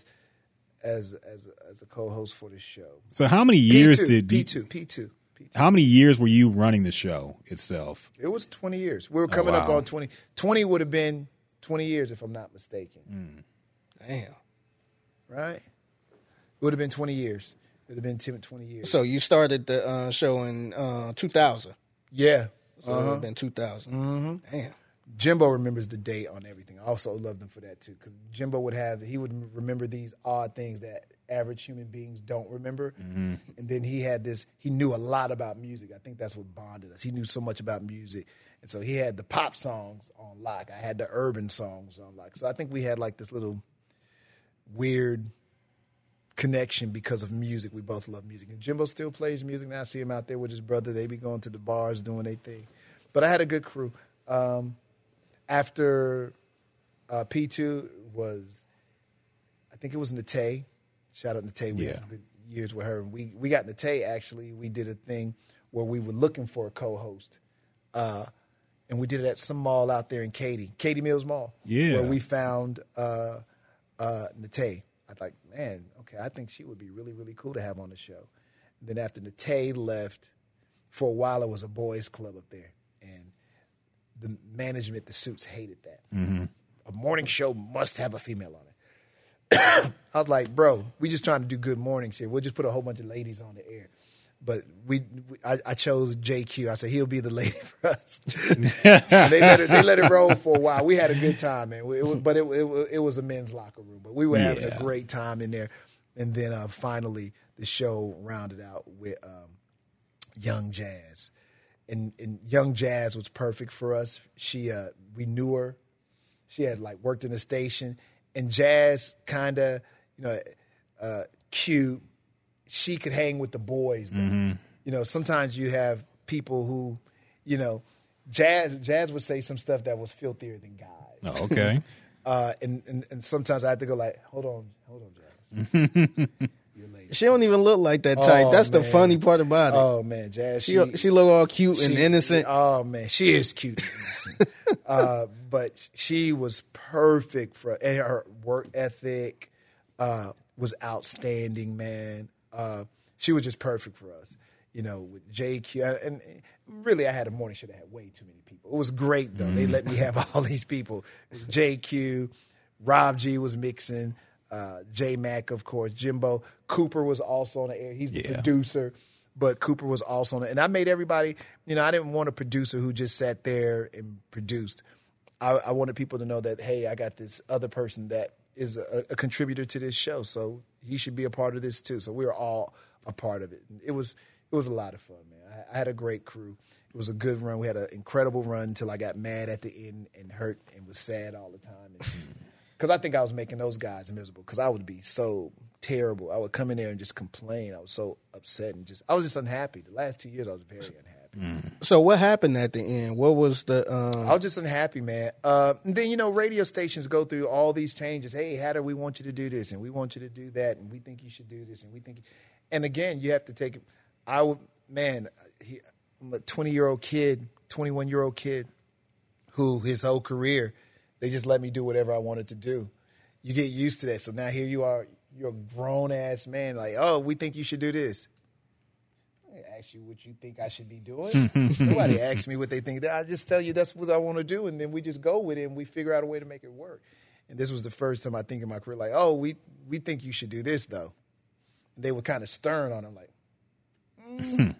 a co-host for the show. So how many years P2. How many years were you running the show itself? It was 20 years. We were coming up on 20. 20 would have been 20 years if I'm not mistaken. Mm. Damn. Right? It would have been 20 years. It would have been 20 years. So you started the show in 2000. Yeah. So it would have been 2000. Mm-hmm. Damn. Jimbo remembers the date on everything. I also loved him for that, too, because Jimbo would remember these odd things that average human beings don't remember. Mm-hmm. And then he knew a lot about music. I think that's what bonded us. He knew so much about music. And so he had the pop songs on lock. I had the urban songs on lock. So I think we had, like, this little weird connection because of music. We both love music. And Jimbo still plays music. Now I see him out there with his brother. They be going to the bars doing their thing. But I had a good crew. After P2 was, I think it was Natay. Shout out Natay. We had a good years with her. And we got Natay, actually. We did a thing where we were looking for a co-host. And we did it at some mall out there in Katy Mills Mall. Yeah. Where we found Natay. I was like, man, okay, I think she would be really, really cool to have on the show. And then after Natay left, for a while it was a boys club up there. And the management, the Suits, hated that. Mm-hmm. A morning show must have a female on it. I was like, bro, we just trying to do good mornings here. We'll just put a whole bunch of ladies on the air. But I chose JQ. I said, he'll be the lady for us. they let it roll for a while. We had a good time, man. But it was a men's locker room. But we were having a great time in there. And then finally, the show rounded out with Young Jazz. And Young Jazz was perfect for us. We knew her. She had worked in the station. And Jazz kind of, cute. She could hang with the boys. Mm-hmm. You know, sometimes you have people who, Jazz would say some stuff that was filthier than guys. Oh, okay. and sometimes I had to go hold on, Jazz. You're late. She don't even look like that type. That's man. The funny part about it. Oh, man, Jazz. She look all cute and innocent. Oh, man, she is cute and innocent. But she was perfect for and her work ethic was outstanding, man. She was just perfect for us, with JQ. And really, I had a morning show that had way too many people. It was great, though. Mm. They let me have all these people. JQ, Rob G was mixing, J-Mac, of course, Jimbo. Cooper was also on the air. He's the producer. But Cooper was also on it. And I made everybody, I didn't want a producer who just sat there and produced. I wanted people to know that, hey, I got this other person that is a contributor to this show. So he should be a part of this too. So we were all a part of it. And it was a lot of fun, man. I had a great crew. It was a good run. We had an incredible run until I got mad at the end and hurt and was sad all the time. Because I think I was making those guys miserable because I would be so terrible. I would come in there and just complain. I was so upset and I was just unhappy. The last 2 years, I was very unhappy. Mm. So what happened at the end? What was the... I was just unhappy, man. And then, radio stations go through all these changes. Hey, Hatter, we want you to do this, and we want you to do that, and we think you should do this, and we think... And again, you have to take it... I'm a 20-year-old kid, 21-year-old kid, who his whole career, they just let me do whatever I wanted to do. You get used to that. So now here you are... You're a grown-ass man. We think you should do this. I didn't ask you what you think I should be doing. Nobody asks me what they think. I just tell you that's what I want to do, and then we just go with it, and we figure out a way to make it work. And this was the first time I think in my career, we think you should do this, though. And they were kind of stern on him,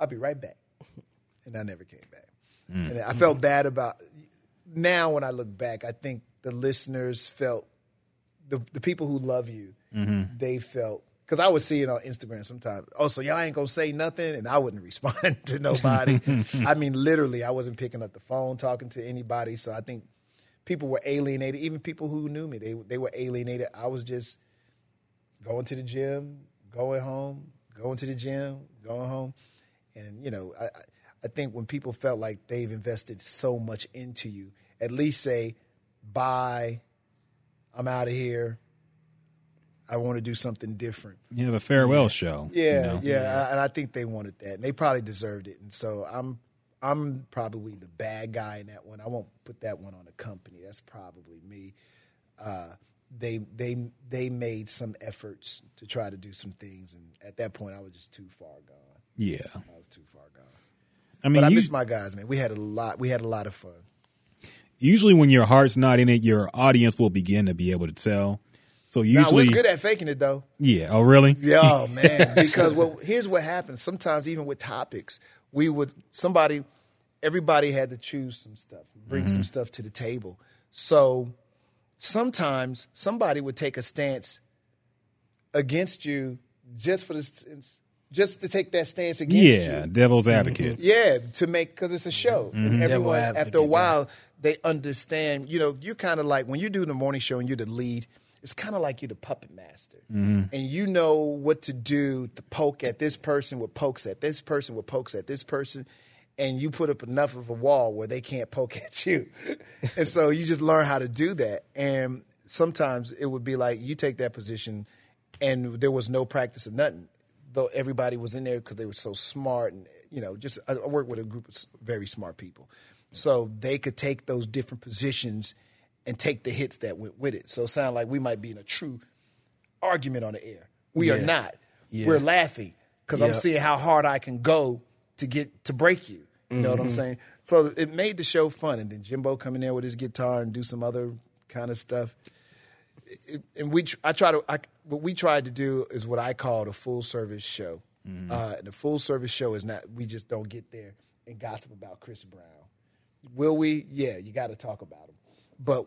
I'll be right back. And I never came back. Mm. And I felt bad about – now when I look back, I think the listeners felt – The people who love you, mm-hmm. they felt... Because I would see it on Instagram sometimes. Oh, so y'all ain't going to say nothing? And I wouldn't respond to nobody. I mean, literally, I wasn't picking up the phone, talking to anybody. So I think people were alienated. Even people who knew me, they were alienated. I was just going to the gym, going home, going to the gym, going home. And, I think when people felt like they've invested so much into you, at least say, bye... I'm out of here. I want to do something different. You have a farewell show. Yeah. And I think they wanted that. And they probably deserved it. And so I'm probably the bad guy in that one. I won't put that one on the company. That's probably me. They made some efforts to try to do some things. And at that point, I was just too far gone. Yeah. I was too far gone. I mean, but I miss my guys, man. We had a lot of fun. Usually when your heart's not in it, your audience will begin to be able to tell. So usually... Nah, we're good at faking it, though. Yeah. Oh, really? Yeah, oh, man. Because here's what happens. Sometimes even with topics, everybody had to choose some stuff, bring some stuff to the table. So sometimes somebody would take a stance against you just to take that stance against you. Yeah, devil's advocate. Yeah, because it's a show. Mm-hmm. And everyone, after a while... They understand, you're kind of like when you do the morning show and you're the lead, it's kind of like you're the puppet master. Mm-hmm. And you know what to do to poke at this person, what pokes at this person, what pokes at this person. And you put up enough of a wall where they can't poke at you. And so you just learn how to do that. And sometimes it would be like you take that position and there was no practice of nothing. Though everybody was in there because they were so smart, and you know, just I worked with a group of very smart people, so they could take those different positions and take the hits that went with it. So it sounded like we might be in a true argument on the air. We are not. Yeah. We're laughing because I'm seeing how hard I can go to get to break you. You know what I'm saying? So it made the show fun. And then Jimbo come in there with his guitar and do some other kind of stuff. What we tried to do is what I called a full service show. Mm-hmm. The full service show is not, we just don't get there and gossip about Chris Brown. Will we? Yeah, you got to talk about him. But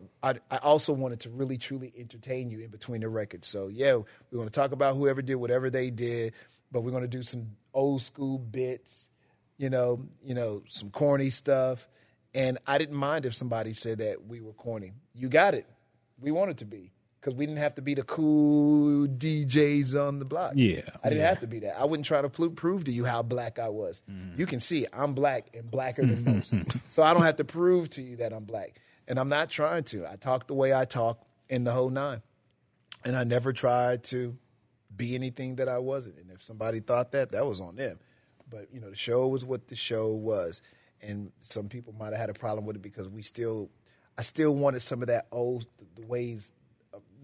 I also wanted to really, truly entertain you in between the records. So, yeah, we're going to talk about whoever did whatever they did, but we're going to do some old school bits, you know, some corny stuff. And I didn't mind if somebody said that we were corny. You got it. We wanted to be, because we didn't have to be the cool DJs on the block. Yeah. I didn't have to be that. I wouldn't try to prove to you how black I was. Mm. You can see I'm black and blacker than most. So I don't have to prove to you that I'm black. And I'm not trying to. I talk the way I talk in the whole nine. And I never tried to be anything that I wasn't. And if somebody thought that, that was on them. But, you know, the show was what the show was. And some people might have had a problem with it because I still wanted some of that old the ways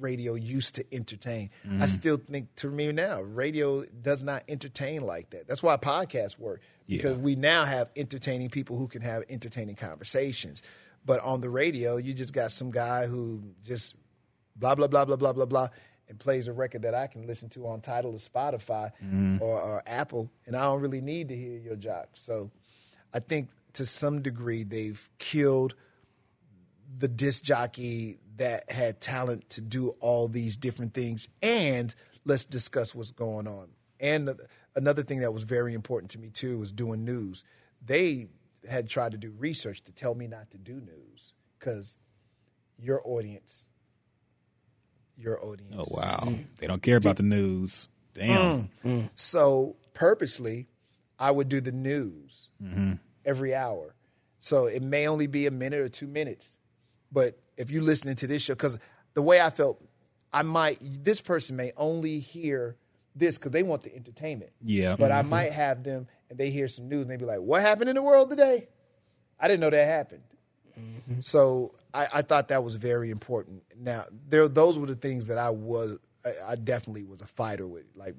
radio used to entertain. Mm. I still think, to me now, radio does not entertain like that. That's why podcasts work. Because we now have entertaining people who can have entertaining conversations. But on the radio, you just got some guy who just blah, blah, blah, blah, blah, blah, blah, and plays a record that I can listen to on Tidal or Spotify or Apple, and I don't really need to hear your jock. So I think to some degree they've killed the disc jockey that had talent to do all these different things, and let's discuss what's going on. And another thing that was very important to me, too, was doing news. They had tried to do research to tell me not to do news because your audience. Oh, wow. They don't care about the news. Damn. So purposely, I would do the news every hour. So it may only be a minute or 2 minutes. But if you're listening to this show, because the way I felt, this person may only hear this because they want the entertainment. Yeah. But I might have them, and they hear some news, and they be like, what happened in the world today? I didn't know that happened. Mm-hmm. So I thought that was very important. Now, those were the things that I definitely was a fighter with. Like,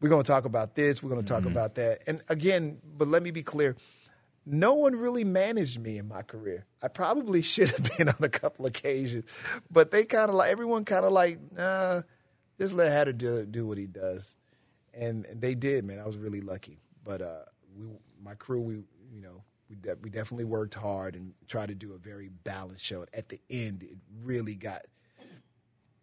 we're going to talk about this. We're going to talk about that. And again, but let me be clear. No one really managed me in my career. I probably should have been on a couple occasions, but they kind of like, everyone kind of like, nah, just let Hatter do what he does. And they did, man. I was really lucky. But my crew, we definitely worked hard and tried to do a very balanced show. At the end, it really got,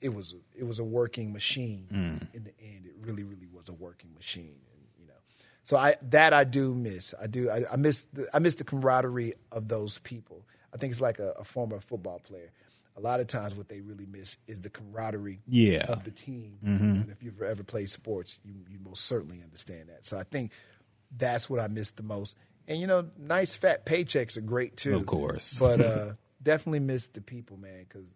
it was a working machine. In the end, it really, really was a working machine. And, you know, so I do miss. I miss the camaraderie of those people. I think it's like a former football player. A lot of times what they really miss is the camaraderie of the team. Mm-hmm. And if you've ever played sports, you most certainly understand that. So I think that's what I miss the most. And, you know, nice fat paychecks are great, too. Of course. But definitely miss the people, man, because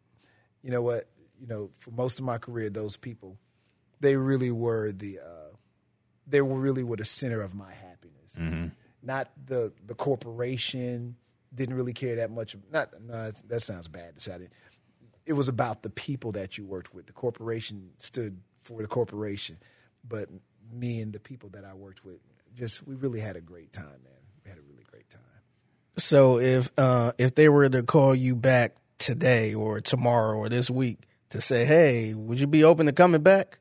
you know what? You know, for most of my career, those people, they really were the center of my happiness. Mm-hmm. Not the corporation. Didn't really care that much. That sounds bad to say. It was about the people that you worked with. The corporation stood for the corporation, but me and the people that I worked with, we really had a great time, man. We had a really great time. So if they were to call you back today or tomorrow or this week to say, "Hey, would you be open to coming back?"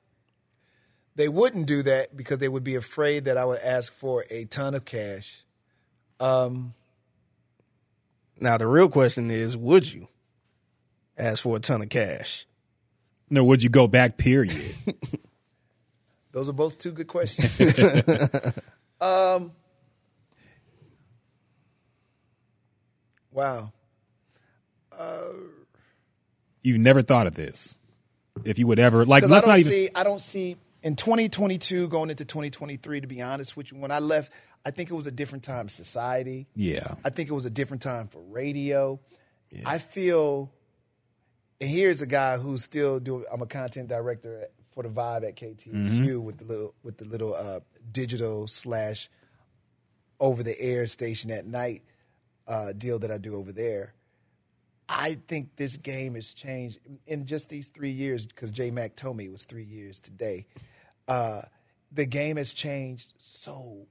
They wouldn't do that because they would be afraid that I would ask for a ton of cash. Now, the real question is, would you ask for a ton of cash? No, would you go back, period? Those are both two good questions. Wow. You've never thought of this. If you would ever, like, let's not even. I don't see, in 2022 going into 2023, to be honest with you, when I left, I think it was a different time in society. Yeah. I think it was a different time for radio. Yeah. I feel, and here's a guy who's still I'm a content director for the vibe at KTSU with the little digital / over the air station at night deal that I do over there. I think this game has changed in just these 3 years, because J-Mac told me it was 3 years today. The game has changed so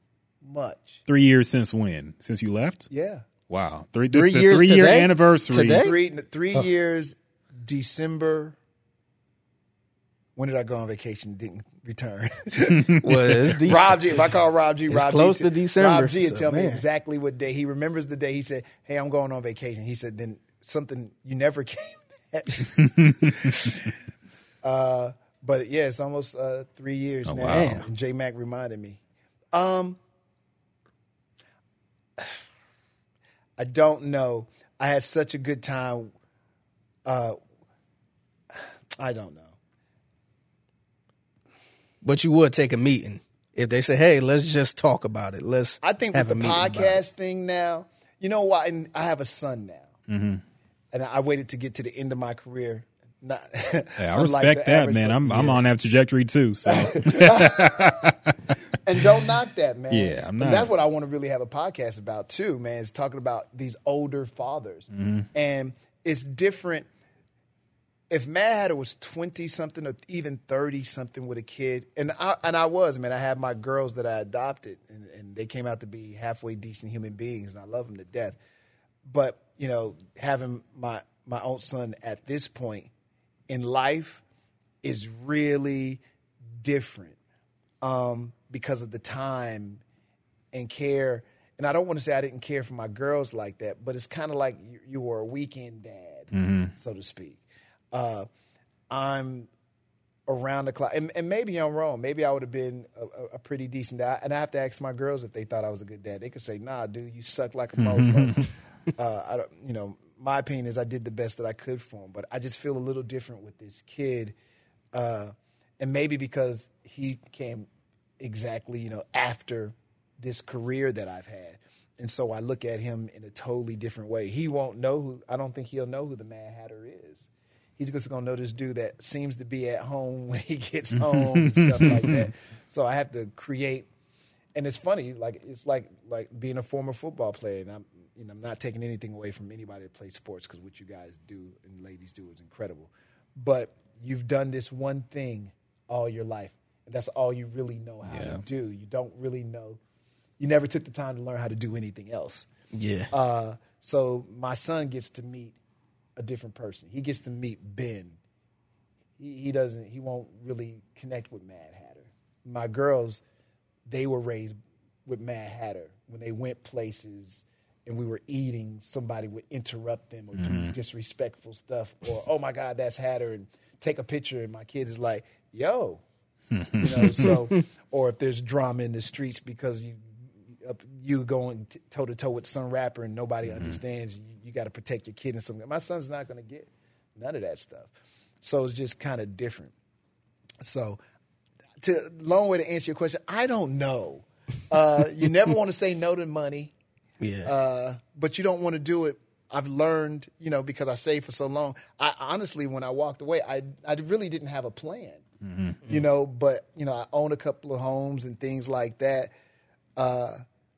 much. 3 years since when? Since you left? Yeah. Wow. Three years the 3 year anniversary. Today? Three years, December. When did I go on vacation and didn't return? Was Rob G. If I call Rob G, Rob G. Close to December. Rob G would tell me exactly what day. He remembers the day he said, "Hey, I'm going on vacation." He said, "Then something you never came at." But yeah, it's almost 3 years now. Wow. And J-Mac reminded me. I don't know. I had such a good time. I don't know. But you would take a meeting if they say, "Hey, let's just talk about it." Let's. I think with the podcast thing now, you know why? And I have a son now, and I waited to get to the end of my career. Not, hey, I respect that, man. I'm on that trajectory too. So. And don't knock that, man. Yeah, I'm not. And that's what I want to really have a podcast about too, man. Is talking about these older fathers, and it's different. If Mad Hatter was 20-something or even 30-something with a kid, and I was, man, I had my girls that I adopted, and they came out to be halfway decent human beings, and I love them to death. But, you know, having my own son at this point in life is really different because of the time and care. And I don't want to say I didn't care for my girls like that, but it's kind of like you were a weekend dad, so to speak. I'm around the clock, and maybe I'm wrong. Maybe I would have been a pretty decent dad. And I have to ask my girls if they thought I was a good dad. They could say, "Nah, dude, you suck like a motherfucker." I don't, you know, my opinion is I did the best that I could for him, but I just feel a little different with this kid, and maybe because he came exactly, you know, after this career that I've had. And so I look at him in a totally different way. He won't know I don't think he'll know who the Mad Hatter is. He's just going to know this dude that seems to be at home when he gets home and stuff like that. So I have to create. And it's funny, like it's like being a former football player. And I'm not taking anything away from anybody that plays sports, because what you guys do and ladies do is incredible. But you've done this one thing all your life, and that's all you really know how to do. You don't really know. You never took the time to learn how to do anything else. Yeah. So my son gets to meet a different person. He gets to meet Ben. He won't really connect with Mad Hatter. My girls, they were raised with Mad Hatter. When they went places and we were eating, somebody would interrupt them or do disrespectful stuff, or, "Oh my God, that's Hatter," and take a picture, and my kid is like, "Yo." You know, so, or if there's drama in the streets because you going toe to toe with some rapper and nobody understands, you got to protect your kid and something. My son's not going to get none of that stuff, so it's just kind of different. So, long way to answer your question, I don't know. You never want to say no to money, but you don't want to do it. I've learned, you know, because I saved for so long. I honestly, when I walked away, I really didn't have a plan, you know. But you know, I own a couple of homes and things like that.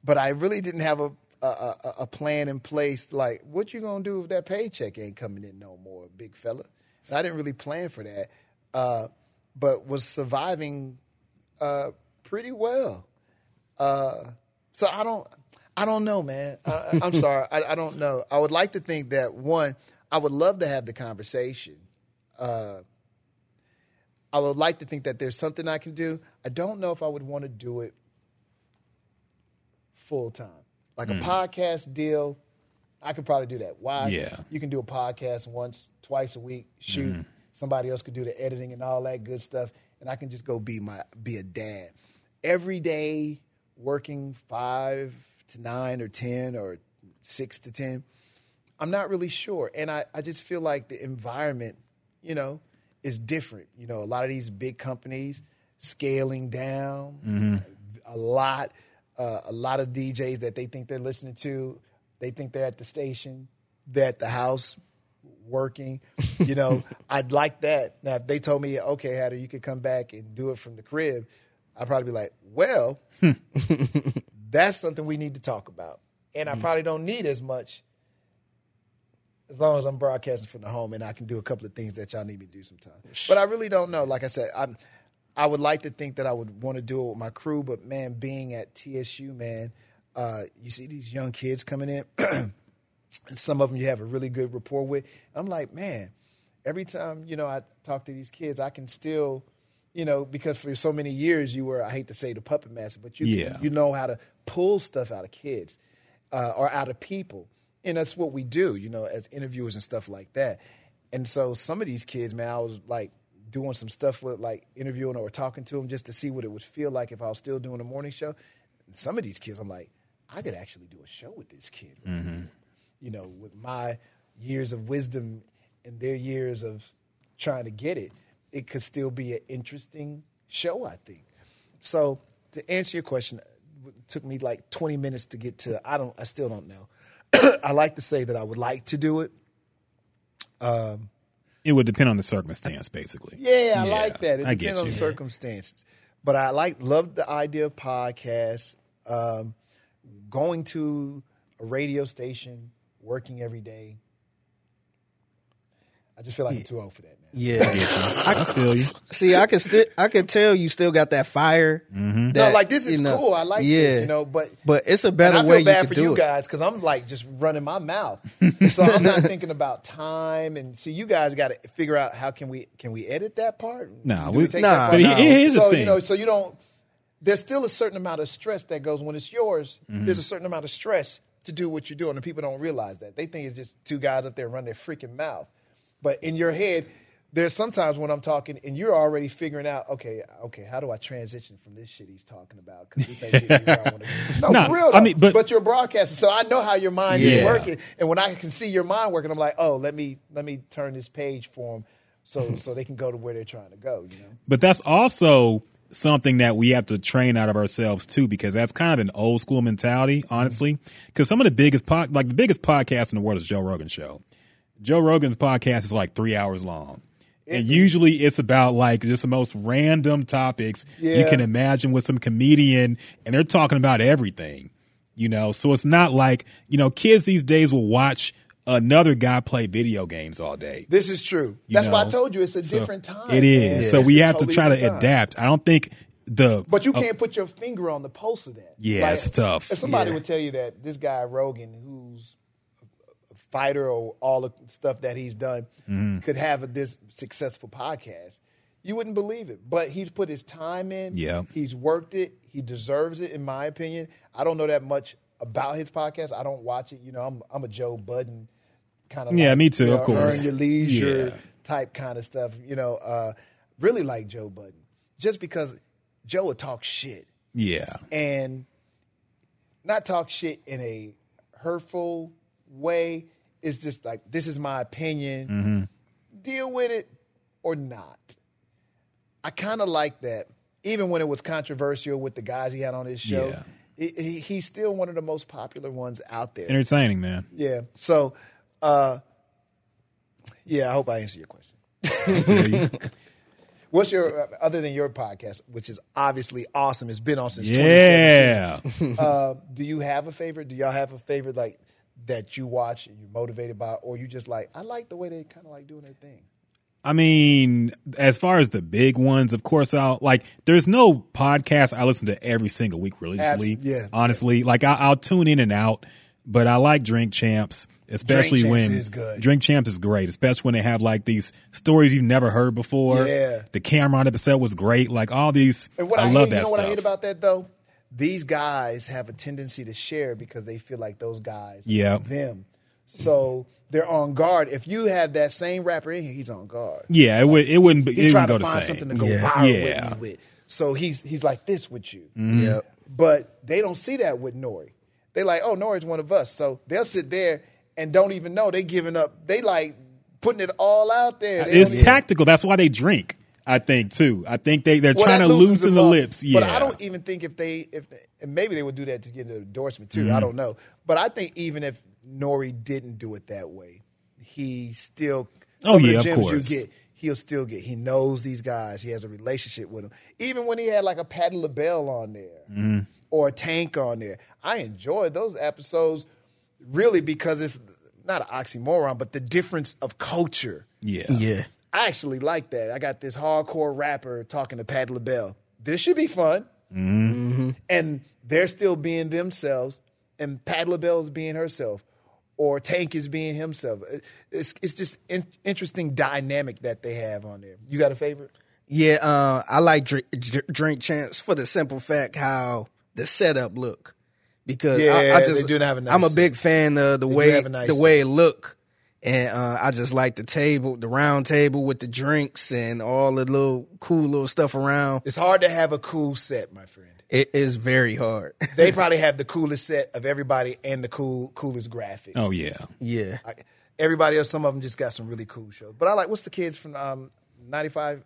But I really didn't have a plan in place. Like, what you gonna do if that paycheck ain't coming in no more, big fella? And I didn't really plan for that, but was surviving pretty well. So I don't know, man. I'm sorry, I don't know. I would like to think that I would love to have the conversation. I would like to think that there's something I can do. I don't know if I would want to do it full time. Like a podcast deal, I could probably do that. Why? Yeah. You can do a podcast once, twice a week, shoot. Somebody else could do the editing and all that good stuff, and I can just go be a dad. Every day working 5 to 9 or 10 or 6 to 10, I'm not really sure. And I just feel like the environment, you know, is different. You know, a lot of these big companies scaling down a lot. A lot of DJs that they think they're listening to, they think they're at the station, they're at the house working. You know, I'd like that. Now, if they told me, okay, Hatter, you could come back and do it from the crib, I'd probably be like, well, that's something we need to talk about. And I probably don't need as much as long as I'm broadcasting from the home and I can do a couple of things that y'all need me to do sometimes. But I really don't know. Like I said, I would like to think that I would want to do it with my crew, but, man, being at TSU, man, you see these young kids coming in, and some of them you have a really good rapport with. I'm like, man, every time, you know, I talk to these kids, I can still, you know, because for so many years you were, I hate to say the puppet master, but you know how to pull stuff out of kids or out of people. And that's what we do, you know, as interviewers and stuff like that. And so some of these kids, man, I was like, doing some stuff with like interviewing or talking to them just to see what it would feel like if I was still doing a morning show. And some of these kids, I'm like, I could actually do a show with this kid. Right? Mm-hmm. You know, with my years of wisdom and their years of trying to get it, it could still be an interesting show, I think. So to answer your question, it took me like 20 minutes to get to, I still don't know. I like to say that I would like to do it. It would depend on the circumstance, basically. Yeah, I like that. It depends on the circumstances. But I love the idea of podcasts, going to a radio station, working every day. I just feel like I'm too old for that, man. Yeah. I feel you. See, I can tell you still got that fire. Mm-hmm. That, no, like, this is cool. I like this, you know. But it's a better way you can do it. I feel bad for you guys because I'm, like, just running my mouth. So I'm not thinking about time. And see, you guys got to figure out how can we edit that part? No. But here's the thing. You know, so you don't – there's still a certain amount of stress that goes when it's yours. Mm-hmm. There's a certain amount of stress to do what you're doing, and people don't realize that. They think it's just two guys up there running their freaking mouth. But in your head, there's sometimes when I'm talking and you're already figuring out, okay, how do I transition from this shit he's talking about? Because this ain't getting me where I want to be. No, for real. I mean, but you're broadcasting, so I know how your mind is working. And when I can see your mind working, I'm like, oh, let me turn this page for them so they can go to where they're trying to go. You know? But that's also something that we have to train out of ourselves too, because that's kind of an old school mentality, honestly. Because some of the biggest podcast in the world is Joe Rogan's show. Joe Rogan's podcast is like 3 hours long. And usually it's about like just the most random topics you can imagine with some comedian, and they're talking about everything, you know? So it's not like, you know, kids these days will watch another guy play video games all day. This is true. That's why I told you it's a different time. It is. Man. So we have to try to adapt. I don't think but you can't put your finger on the pulse of that. Yeah, like, it's tough. If somebody would tell you that this guy Rogan, who's fighter or all the stuff that he's done could have this successful podcast, you wouldn't believe it. But he's put his time in. Yeah. He's worked it. He deserves it, in my opinion. I don't know that much about his podcast. I don't watch it. You know, I'm a Joe Budden kind of me too, of course. Earn your leisure type kind of stuff. You know, really like Joe Budden. Just because Joe would talk shit. Yeah. And not talk shit in a hurtful way. It's just like, this is my opinion. Mm-hmm. Deal with it or not. I kind of like that. Even when it was controversial with the guys he had on his show, he's still one of the most popular ones out there. Entertaining, man. Yeah. So, I hope I answered your question. What's your, other than your podcast, which is obviously awesome, it's been on since 2017. Do you have a favorite? Do y'all have a favorite, like, that you watch and you're motivated by, or you just like, I like the way they kind of like doing their thing? I mean, as far as the big ones, of course, I'll like, there's no podcast I listen to every single week religiously. Honestly, like I'll tune in and out, but I like Drink Champs, especially Drink Champs is great, especially when they have like these stories you've never heard before. Yeah. The Cameron episode was great. Like all these, and I love that stuff. You know what I hate about that though? These guys have a tendency to share because they feel like those guys are them. So they're on guard. If you have that same rapper in here, he's on guard. Yeah, like, it wouldn't go the same. He's trying to find something to go viral with me with. So he's like this with you. Mm-hmm. Yeah. But they don't see that with Nori. They like, oh, Nori's one of us. So they'll sit there and don't even know. They giving up. They like putting it all out there. It's tactical. That's why they drink. I think, too. I think they're trying to loosen the lips. Yeah. But I don't even think if they and maybe they would do that to get an endorsement, too. Mm-hmm. I don't know. But I think even if Nori didn't do it that way, he still he'll still get. He knows these guys. He has a relationship with them. Even when he had like a Patti LaBelle on there or a Tank on there, I enjoyed those episodes really because it's not an oxymoron, but the difference of culture. Yeah, yeah. I actually like that. I got this hardcore rapper talking to Patti LaBelle. This should be fun. Mm-hmm. And they're still being themselves, and Patti LaBelle is being herself, or Tank is being himself. It's just interesting dynamic that they have on there. You got a favorite? Yeah, I like Drink Champs for the simple fact how the setup look, because I just do have a nice I'm a big fan of the way it look, and I just like the round table with the drinks and all the little cool little stuff around. It's hard to have a cool set, my friend. It is very hard. They probably have the coolest set of everybody and the coolest graphics. Oh, yeah. Yeah. Everybody else, some of them just got some really cool shows. But I like, what's the kids from 95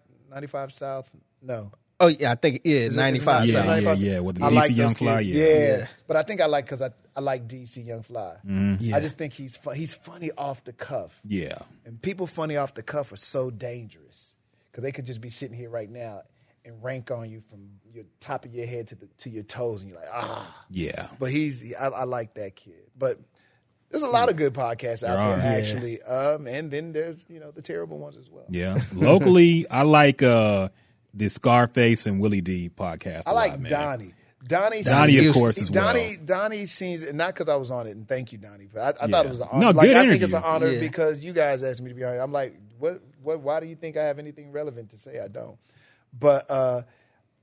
South? No. Oh, yeah, I think it is 95 South. Yeah, 95 yeah, with the DC like Young Fly. Yeah. Yeah, but I think I like, because I like DC Young Fly. Mm. Yeah. I just think he's funny off the cuff. Yeah. And people funny off the cuff are so dangerous, because they could just be sitting here right now and rank on you from your top of your head to your toes, and you're like, yeah. But I like that kid. But there's a lot of good podcasts out there actually, and then there's the terrible ones as well. Yeah, locally, I like the Scarface and Willie D podcast. I like Donnie. Donnie, of course, as well. Donnie seems, and not because I was on it, and thank you, Donnie. But I thought it was an honor. No, good interview. I think it's an honor because you guys asked me to be on here. I'm like, what? Why do you think I have anything relevant to say? I don't. But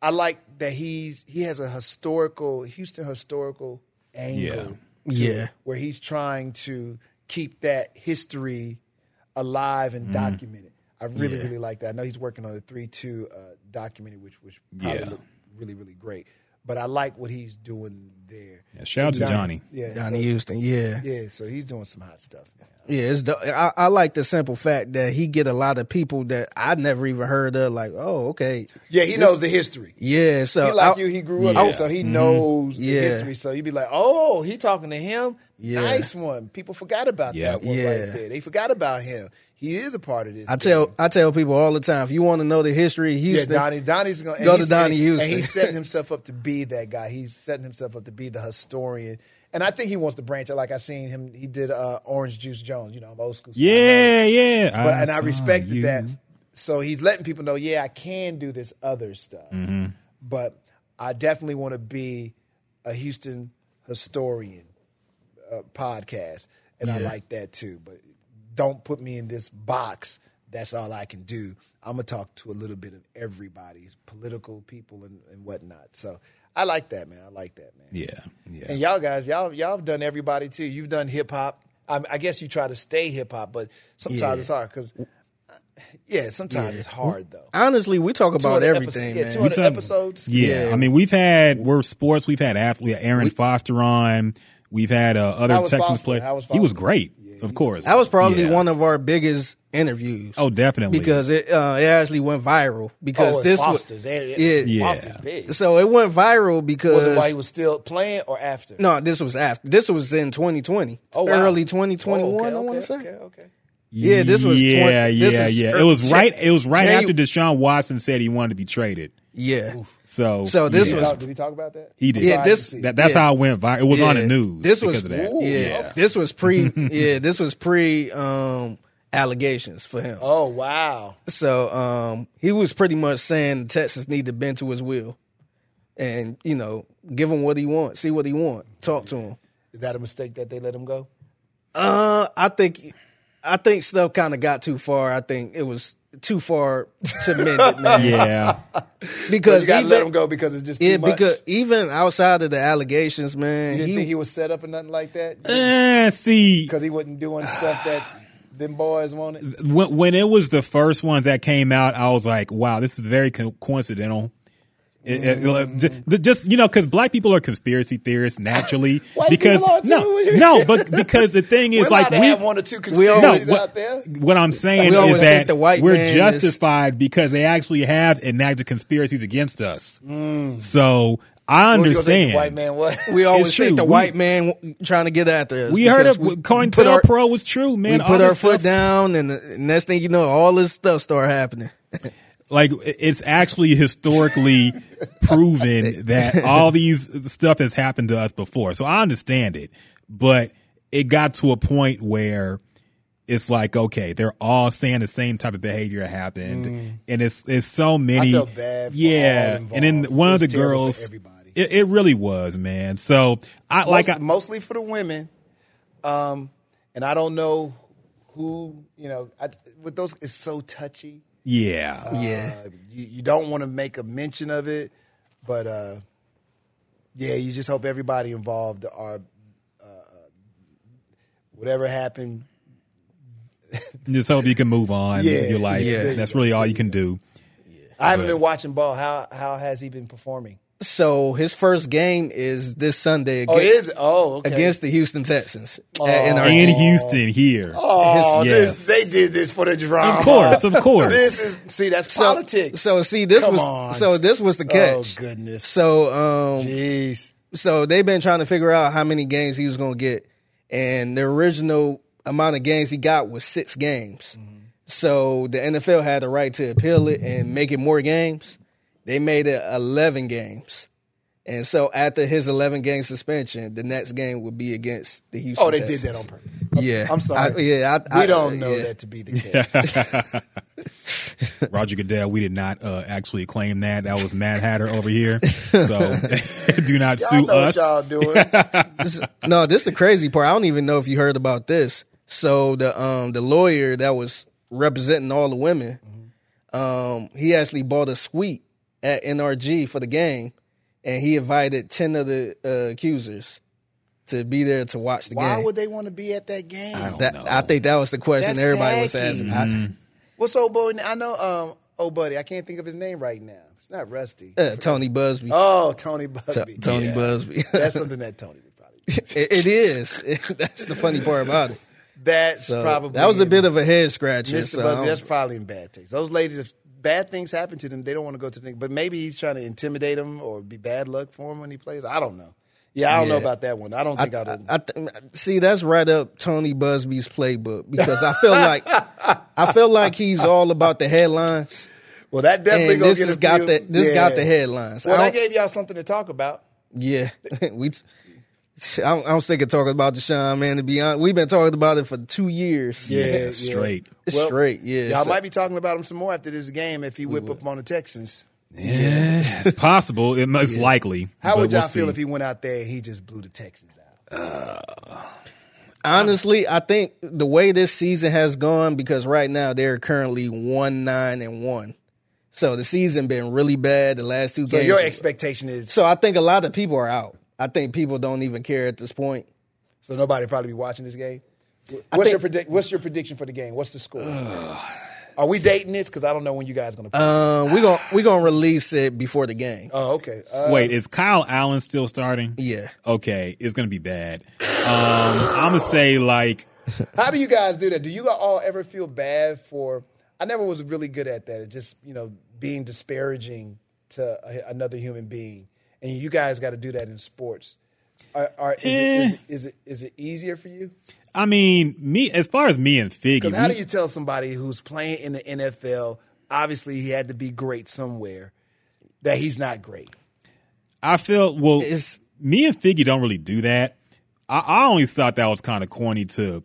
I like that he has a Houston historical angle, where he's trying to keep that history alive and documented. I really like that. I know he's working on the 3-2 documentary, which probably look really, really great. But I like what he's doing there. Yeah, shout out to Donnie. Yeah, Donnie Houston, yeah. So he's doing some hot stuff now. Yeah, I like the simple fact that he get a lot of people that I never even heard of, like, oh, okay. Yeah, he knows the history. Yeah, so. He grew up, so he knows the history. So you'd be like, oh, he talking to him? Yeah. Nice one. People forgot about that one right there. They forgot about him. He is a part of this. I tell people all the time, if you want to know the history of Houston, Donnie's going to go to Donnie Houston. And he's setting himself up to be that guy. He's setting himself up to be the historian. And I think he wants to branch out. Like I seen him, he did Orange Juice Jones. I'm old school. Yeah. And I respected that. So he's letting people know, I can do this other stuff. Mm-hmm. But I definitely want to be a Houston historian podcast. And I like that too. But don't put me in this box. That's all I can do. I'm going to talk to a little bit of everybody, political people and whatnot. So I like that, man. Yeah. And y'all guys, y'all have done everybody too. You've done hip hop. I guess you try to stay hip hop, but sometimes it's hard because, it's hard though. Honestly, we talk about everything. 200 episodes. Yeah. I mean, we're sports. We've had athlete Arian Foster on. We've had other Texans play. He was great, of course. That was probably one of our biggest interviews. Oh, definitely, because it actually went viral. Because this Foster's, Foster's big. So it went viral because was it while he was still playing or after? No, this was after. This was in 2020. Oh, wow. Early 2021. I want to say. Okay. Yeah, this was. It was right. It was right after Deshaun Watson said he wanted to be traded. Yeah. So this was. Did he talk about that? He did. Yeah. That's how it went viral. It was on the news. This was of that. This was pre. This was pre allegations for him. Oh wow. So he was pretty much saying Texas need to bend to his will, and give him what he wants, see what he wants, talk to him. Is that a mistake that they let him go? I think stuff kind of got too far. I think it was too far to mend it, man. Because so you got to let him go because it's just too much. Because even outside of the allegations, man, you didn't think he was set up or nothing like that. See, because he wasn't doing stuff that them boys wanted. When it was the first ones that came out, I was like, wow, this is very coincidental. Just because black people are conspiracy theorists naturally. Because the thing is, we have one or two conspiracies out there. What I'm saying is that we're justified because they actually have enacted conspiracies against us. So I understand. White man, what? We always think the white man trying to get after us. We heard it. COINTELPRO was true, man. We put our foot down, and the next thing you know, all this stuff started happening. Like, it's actually historically proven that all these stuff has happened to us before. So I understand it. But it got to a point where it's like, okay, they're all saying the same type of behavior happened. And it's so many. I felt bad for all involved. And then one of the girls, it really was, man. So mostly for the women. And I don't know who, with those, it's so touchy. Yeah. You don't want to make a mention of it, but you just hope everybody involved are whatever happened. Just hope you can move on with your life. Yeah. That's really all you can do. Yeah. I haven't been watching ball. How has he been performing? So his first game is this Sunday against the Houston Texans in Houston here. Oh, yes. They did this for the drama. Of course. That's politics. This was the catch. Oh goodness. So jeez. So they've been trying to figure out how many games he was going to get, and the original amount of games he got was 6 games. Mm-hmm. So the NFL had the right to appeal it and make it more games. They made it 11 games. And so after his 11-game suspension, the next game would be against the Houston Texans. Did that on purpose. Yeah. I'm sorry. We don't know that to be the case. Roger Goodell, we did not actually claim that. That was Mad Hatter over here. So do not sue us. Y'all know what y'all doing. This is the crazy part. I don't even know if you heard about this. So the lawyer that was representing all the women, he actually bought a suite at NRG for the game, and he invited 10 of the accusers to be there to watch the game. Why would they want to be at that game? I don't know. I think that was the question everybody was asking. Mm-hmm. What's old boy? I know buddy. I can't think of his name right now. It's not Rusty. Tony Busby. Oh, Tony Busby. Tony Busby. That's something that Tony would probably do. It is. That's the funny part about it. That was a bit of a head scratcher. Mr. Busby, that's probably in bad taste. Those ladies have... Bad things happen to them. They don't want to go to the thing. But maybe he's trying to intimidate them or be bad luck for him when he plays. I don't know. Yeah, I don't know about that one. I don't think see, that's right up Tony Busby's playbook, because I feel like he's all about the headlines. Well, that definitely going to get got the headlines. Well, that gave y'all something to talk about. Yeah. I'm sick of talking about Deshaun, man, to be honest. We've been talking about it for 2 years. Yeah, straight. Well, straight, yeah. Y'all might be talking about him some more after this game if he whip up on the Texans. Yeah, it's possible. It's likely. How would y'all feel if he went out there and he just blew the Texans out? Honestly, I think the way this season has gone, because right now they're currently 1-9-1. So the season been really bad the last 2 games. So your expectation is? So I think a lot of people are out. I think people don't even care at this point. So nobody probably be watching this game? What's your prediction for the game? What's the score? Are we dating this? Because I don't know when you guys are going to play. We're going to release it before the game. Oh, okay. Wait, is Kyle Allen still starting? Yeah. Okay, it's going to be bad. I'm going to say like... How do you guys do that? Do you all ever feel bad for... I never was really good at that. It just, being disparaging to another human being. And you guys got to do that in sports. Is it easier for you? I mean, as far as me and Figgy. Because how do you tell somebody who's playing in the NFL, obviously he had to be great somewhere, that he's not great? I feel, me and Figgy don't really do that. I always thought that was kind of corny to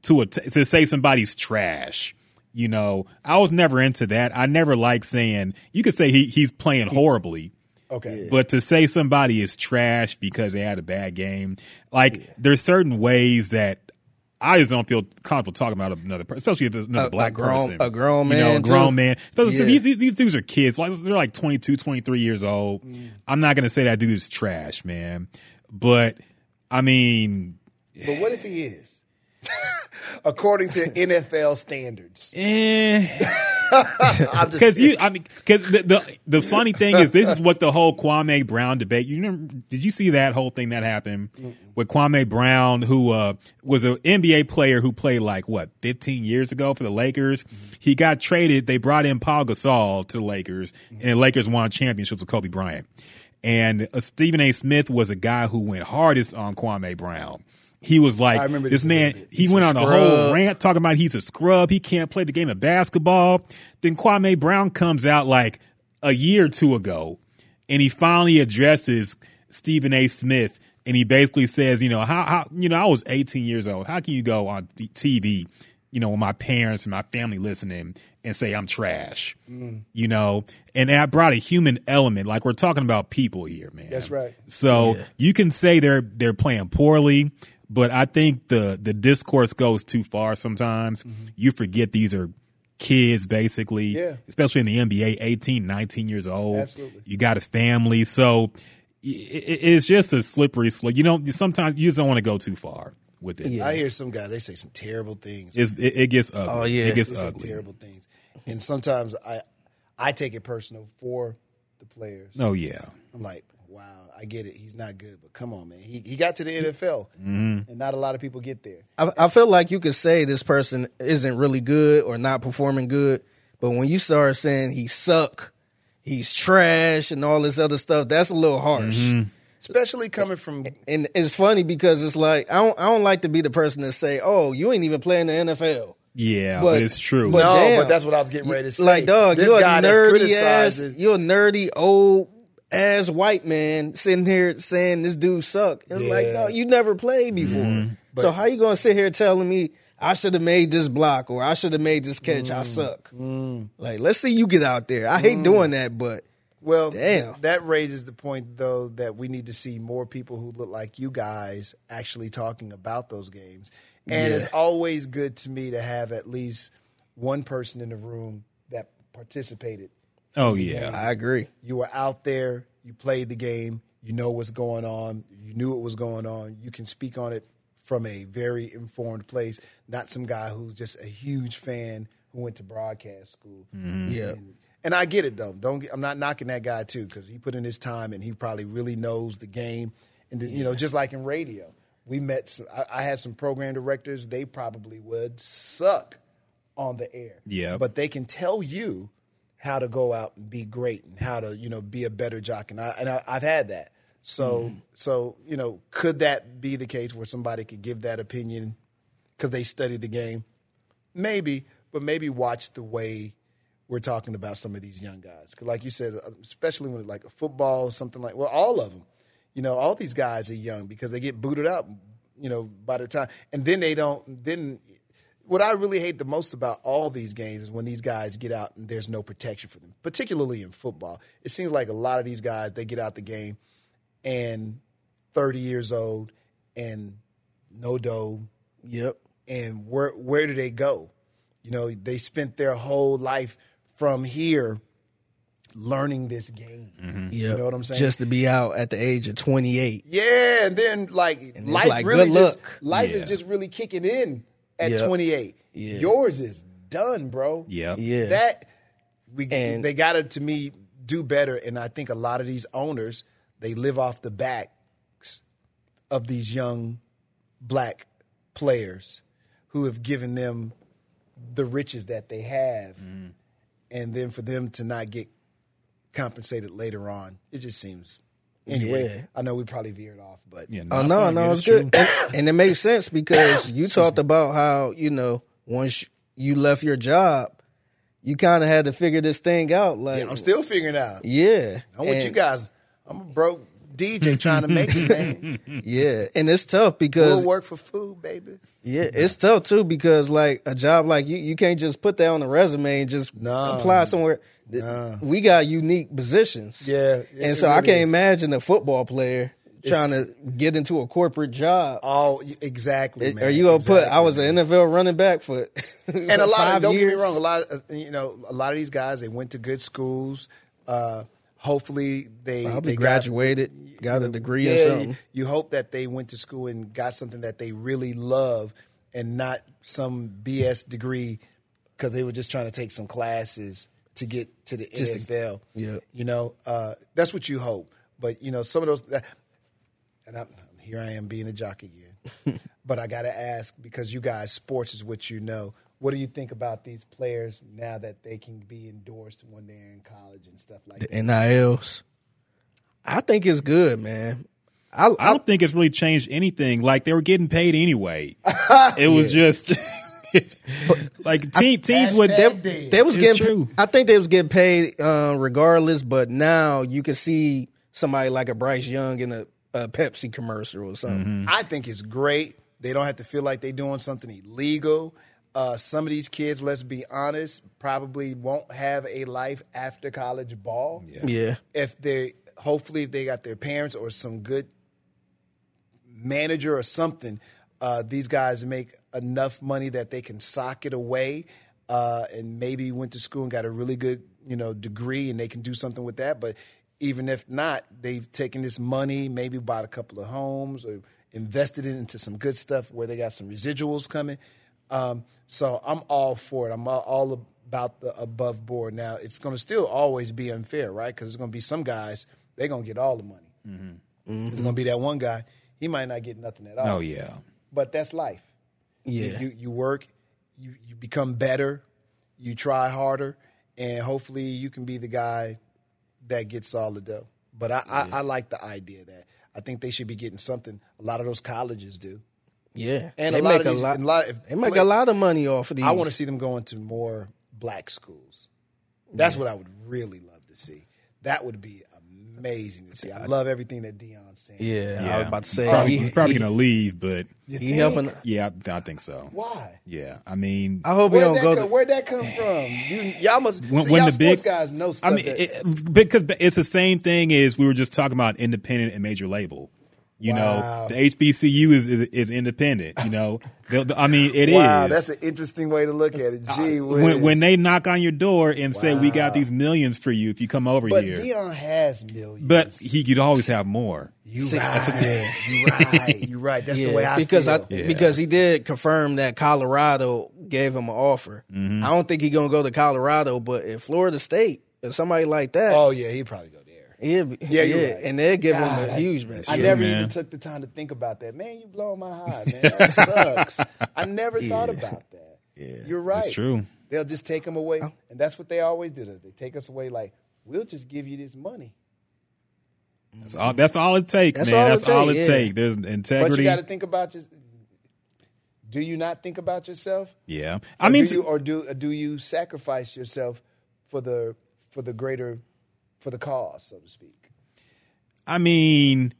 say somebody's trash. I was never into that. I never liked saying, you could say he's playing horribly. Okay. Yeah. But to say somebody is trash because they had a bad game, there's certain ways that I just don't feel comfortable talking about another person, especially if there's another person. A grown man. A grown man. Especially these dudes are kids. They're 22, 23 years old. Mm. I'm not going to say that dude is trash, man. But, I mean. But what if he is? According to NFL standards. Because the funny thing is, this is what the whole Kwame Brown debate. Did you see that whole thing that happened with Kwame Brown, who was an NBA player who played 15 years ago for the Lakers? Mm-hmm. He got traded. They brought in Paul Gasol to the Lakers, and the Lakers won championships with Kobe Bryant. And Stephen A. Smith was a guy who went hardest on Kwame Brown. He was like, this man, he went on a whole rant talking about he's a scrub. He can't play the game of basketball. Then Kwame Brown comes out like a year or two ago, and he finally addresses Stephen A. Smith. And he basically says, you know, I was 18 years old. How can you go on TV, you know, with my parents and my family listening and say I'm trash, you know? And I brought a human element. Like, we're talking about people here, man. That's right. So you can say they're playing poorly, but I think the discourse goes too far sometimes. Mm-hmm. You forget these are kids, basically, especially in the NBA, 18, 19 years old. Absolutely. You got a family. So it's just a slippery slope. You know, sometimes you just don't want to go too far with it. Yeah. I hear some guys, they say some terrible things. It gets ugly. Oh, yeah. It gets ugly. Some terrible things. And sometimes I take it personal for the players. Oh, yeah. I'm like, wow, I get it. He's not good, but come on, man. He got to the NFL, and not a lot of people get there. I feel like you could say this person isn't really good or not performing good, but when you start saying he suck, he's trash and all this other stuff, that's a little harsh. Mm-hmm. Especially coming from... And it's funny because it's like, I don't like to be the person that say, oh, you ain't even playing the NFL. Yeah, but it's true. But no, damn, but that's what I was getting ready to say. Like, dog, this you're a nerdy old ass white man sitting here saying this dude suck. It's like, no, you never played before. Mm-hmm. So how you going to sit here telling me I should have made this block or I should have made this catch? I suck. Like, let's see you get out there. I hate doing that, but well, damn. That raises the point, though, that we need to see more people who look like you guys actually talking about those games. And it's always good to me to have at least one person in the room that participated. Oh, yeah. I agree. You were out there. You played the game. You know what's going on. You knew what was going on. You can speak on it from a very informed place, not some guy who's just a huge fan who went to broadcast school. And I get it, though. I'm not knocking that guy, too, because he put in his time and he probably really knows the game. And, you know, just like in radio, we met I had some program directors. They probably would suck on the air. Yeah. But they can tell you how to go out and be great and how to, you know, be a better jock. And I've had that. So, so you know, could that be the case where somebody could give that opinion because they studied the game? Maybe, but maybe watch the way we're talking about some of these young guys. Cause like you said, especially when like a football or something like, well, all of them, you know, all these guys are young because they get booted up, you know, by the time, and then they don't, then what I really hate the most about all these games is when these guys get out and there's no protection for them, particularly in football. It seems like a lot of these guys, they get out the game and 30 years old and no dough. Yep. And where do they go? You know, they spent their whole life from here learning this game. Mm-hmm. Yep. You know what I'm saying? Just to be out at the age of 28. Yeah, and then like life like, really just luck. Life is just really kicking in at 28. Yeah. Yours is done, bro. Yep. Yeah. They got to me do better, and I think a lot of these owners, they live off the backs of these young black players who have given them the riches that they have. And then for them to not get compensated later on, it just seems. Anyway, I know we probably veered off, but. Yeah, no, it's good. And it makes sense because you talked about how, you know, once you left your job, you kind of had to figure this thing out. Like, yeah, I'm still figuring it out. Yeah. I want you guys. I'm a broke DJ trying to make it, man. Yeah, and it's tough because... We'll work for food, baby. Yeah, it's tough, too, because, like, a job like you can't just put that on the resume and just apply somewhere. No. We got unique positions. Yeah. And so really I can't imagine a football player trying to get into a corporate job. Oh, exactly, man. Are you going to put... I was an NFL running back for and a lot of... Don't get me wrong. A lot of these guys, they went to good schools, hopefully they graduated, got a degree or something. You hope that they went to school and got something that they really love and not some BS degree because they were just trying to take some classes to get to the NFL. Yeah. You know, that's what you hope. But, you know, some of those – and here I am being a jock again. But I got to ask, because you guys, sports is what you know. What do you think about these players now that they can be endorsed when they're in college and stuff like that? The NILs. I think it's good, man. I don't think it's really changed anything. Like, they were getting paid anyway. It was just like teens would. They was getting. True. I think they was getting paid regardless. But now you can see somebody like a Bryce Young in a Pepsi commercial or something. Mm-hmm. I think it's great. They don't have to feel like they're doing something illegal. Some of these kids, let's be honest, probably won't have a life after college ball. Yeah. Hopefully, if they got their parents or some good manager or something, these guys make enough money that they can sock it away, and maybe went to school and got a really good, degree, and they can do something with that. But even if not, they've taken this money, maybe bought a couple of homes or invested it into some good stuff where they got some residuals coming. So I'm all for it. I'm all about the above board. Now, it's going to still always be unfair, right? Because there's going to be some guys, they're going to get all the money. Mm-hmm. Mm-hmm. There's going to be that one guy, he might not get nothing at all. Oh, yeah. But that's life. Yeah. You work, you become better, you try harder, and hopefully you can be the guy that gets all the dough. But I like the idea of that. I think they should be getting something. A lot of those colleges do. Yeah. And they make a lot of money off of these. I want to see them going to more black schools. That's what I would really love to see. That would be amazing to see. I love everything that Dion's saying. Yeah, I was about to say. He's probably going to leave, but he helping. Yeah, I think so. Why? Yeah, I mean, I hope where'd he don't go. Where'd that come from? Y'all must. When the big guys know stuff. I mean, because it's the same thing as we were just talking about independent and major label. You know, the HBCU is independent. You know, it is. That's an interesting way to look at it. Gee, when they knock on your door and say, "We got these millions for you if you come over here," but Dion has millions. But he could always have more. You're right. That's the way I feel. Because he did confirm that Colorado gave him an offer. Mm-hmm. I don't think he's gonna go to Colorado, but if Florida State or somebody like that, he'd probably go. Yeah, right. And they'll give him a huge message. I never even took the time to think about that. Man, you blowing my high, man. That sucks. I never thought about that. Yeah, you're right. It's true. They'll just take them away, and that's what they always do. They take us away like, we'll just give you this money. That's all it takes, man. That's all it takes. There's integrity. But you got to think about your... Do you not think about yourself? Yeah. Or do you sacrifice yourself for the greater... for the cause, so to speak? I mean,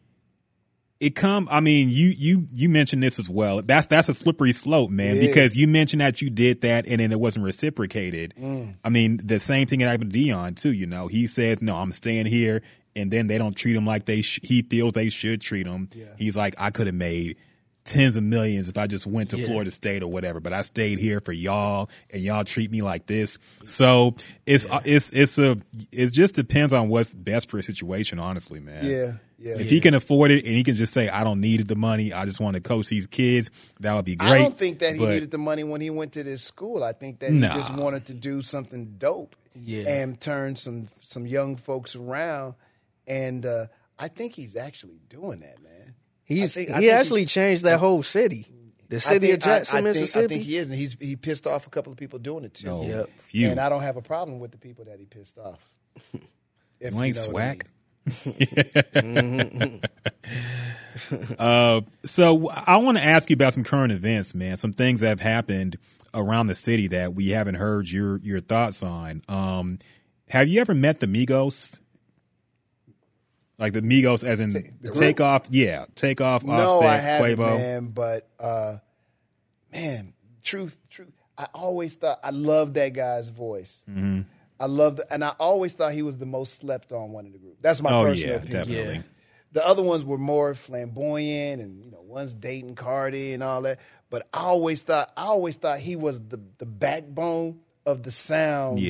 you mentioned this as well. That's a slippery slope, man, because you mentioned that you did that and then it wasn't reciprocated. Mm. I mean, the same thing that happened to Dion too, He said, "No, I'm staying here," and then they don't treat him like he feels they should treat him. Yeah. He's like, "I could have made tens of millions if I just went to Florida State or whatever, but I stayed here for y'all and y'all treat me like this." So it just depends on what's best for a situation, honestly, man. Yeah. If he can afford it and he can just say, "I don't need the money, I just want to coach these kids," that would be great. I don't think that he needed the money when he went to this school. I think that he just wanted to do something dope and turn some young folks around. And I think he's actually doing that, man. He changed that whole city. The city of Jackson, Mississippi. I think he is, and he pissed off a couple of people doing it to him. Yep. And I don't have a problem with the people that he pissed off. If you ain't swag. So I want to ask you about some current events, man. Some things that have happened around the city that we haven't heard your thoughts on. Have you ever met the Migos? Like the Migos, as in Takeoff? Yeah, Takeoff, Offset, Quavo. No, I haven't, man, but, truth. I always thought, I loved that guy's voice. Mm-hmm. I always thought he was the most slept on one in the group. That's my personal opinion. Definitely. Yeah. The other ones were more flamboyant and, one's dating Cardi and all that. But I always thought he was the backbone of the sound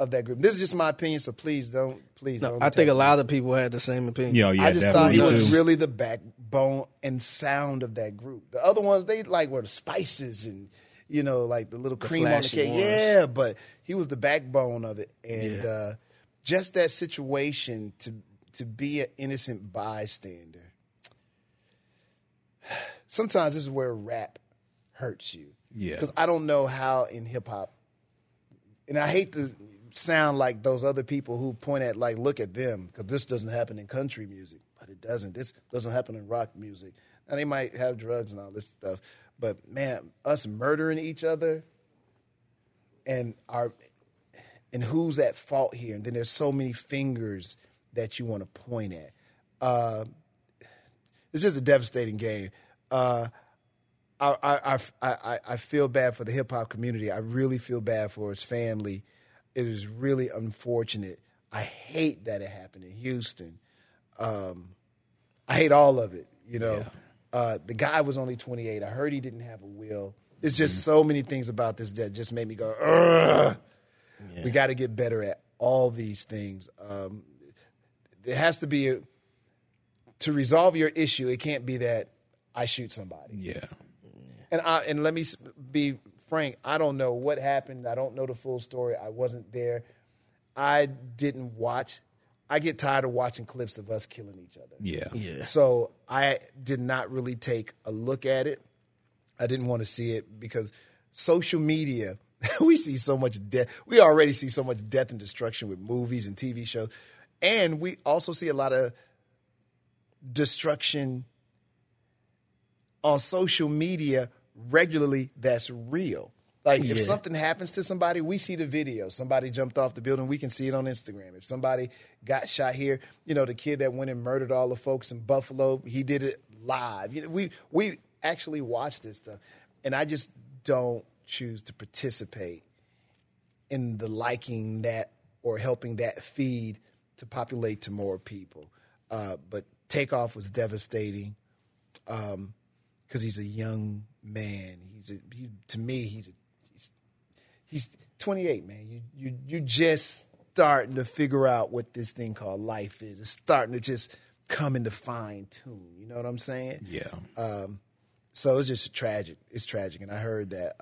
of that group. This is just my opinion, so please don't. I think a lot of people had the same opinion. I just thought he was really the backbone and sound of that group. The other ones, they were the spices and, like the little cream on the cake. Yeah, but he was the backbone of it. And just that situation to be an innocent bystander. Sometimes this is where rap hurts you. Yeah. Because I don't know how in hip hop, and I hate to sound like those other people who point at, like, look at them, because this doesn't happen in country music, but it doesn't. This doesn't happen in rock music. Now, they might have drugs and all this stuff, but, man, us murdering each other and our... And who's at fault here? And then there's so many fingers that you want to point at. It's just a devastating game. I feel bad for the hip-hop community. I really feel bad for his family. It is really unfortunate. I hate that it happened in Houston. I hate all of it, you know. Yeah. The guy was only 28. I heard he didn't have a will. It's just so many things about this that just made me go, ugh. Yeah. We got to get better at all these things. It has to be, to resolve your issue, it can't be that I shoot somebody. Yeah. And let me be frank, I don't know what happened. I don't know the full story. I wasn't there. I didn't watch. I get tired of watching clips of us killing each other. Yeah. So I did not really take a look at it. I didn't want to see it because social media... We see so much death. We already see so much death and destruction with movies and TV shows. And we also see a lot of destruction on social media regularly that's real. Like, if something happens to somebody, we see the video. Somebody jumped off the building, we can see it on Instagram. If somebody got shot here, you know, the kid that went and murdered all the folks in Buffalo, he did it live. You know, we actually watch this stuff. And I just don't choose to participate in the liking that or helping that feed to populate to more people. But Takeoff was devastating because he's a young man. He's 28, man. You just starting to figure out what this thing called life is. It's starting to just come into fine tune. You know what I'm saying? Yeah. So it's just tragic. It's tragic, and I heard that.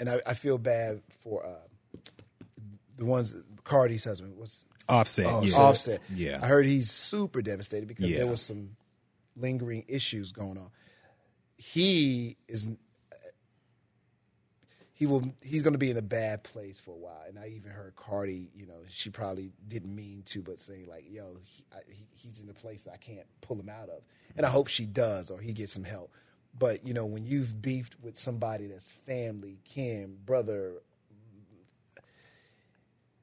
And I feel bad for the ones, Cardi's husband. Was Offset. Offset. Yeah. I heard he's super devastated because there was some lingering issues going on. He's going to be in a bad place for a while. And I even heard Cardi, you know, she probably didn't mean to, but saying like, yo, he's in a place that I can't pull him out of. And I hope she does, or he gets some help. But, you know, when you've beefed with somebody that's family, kin, brother,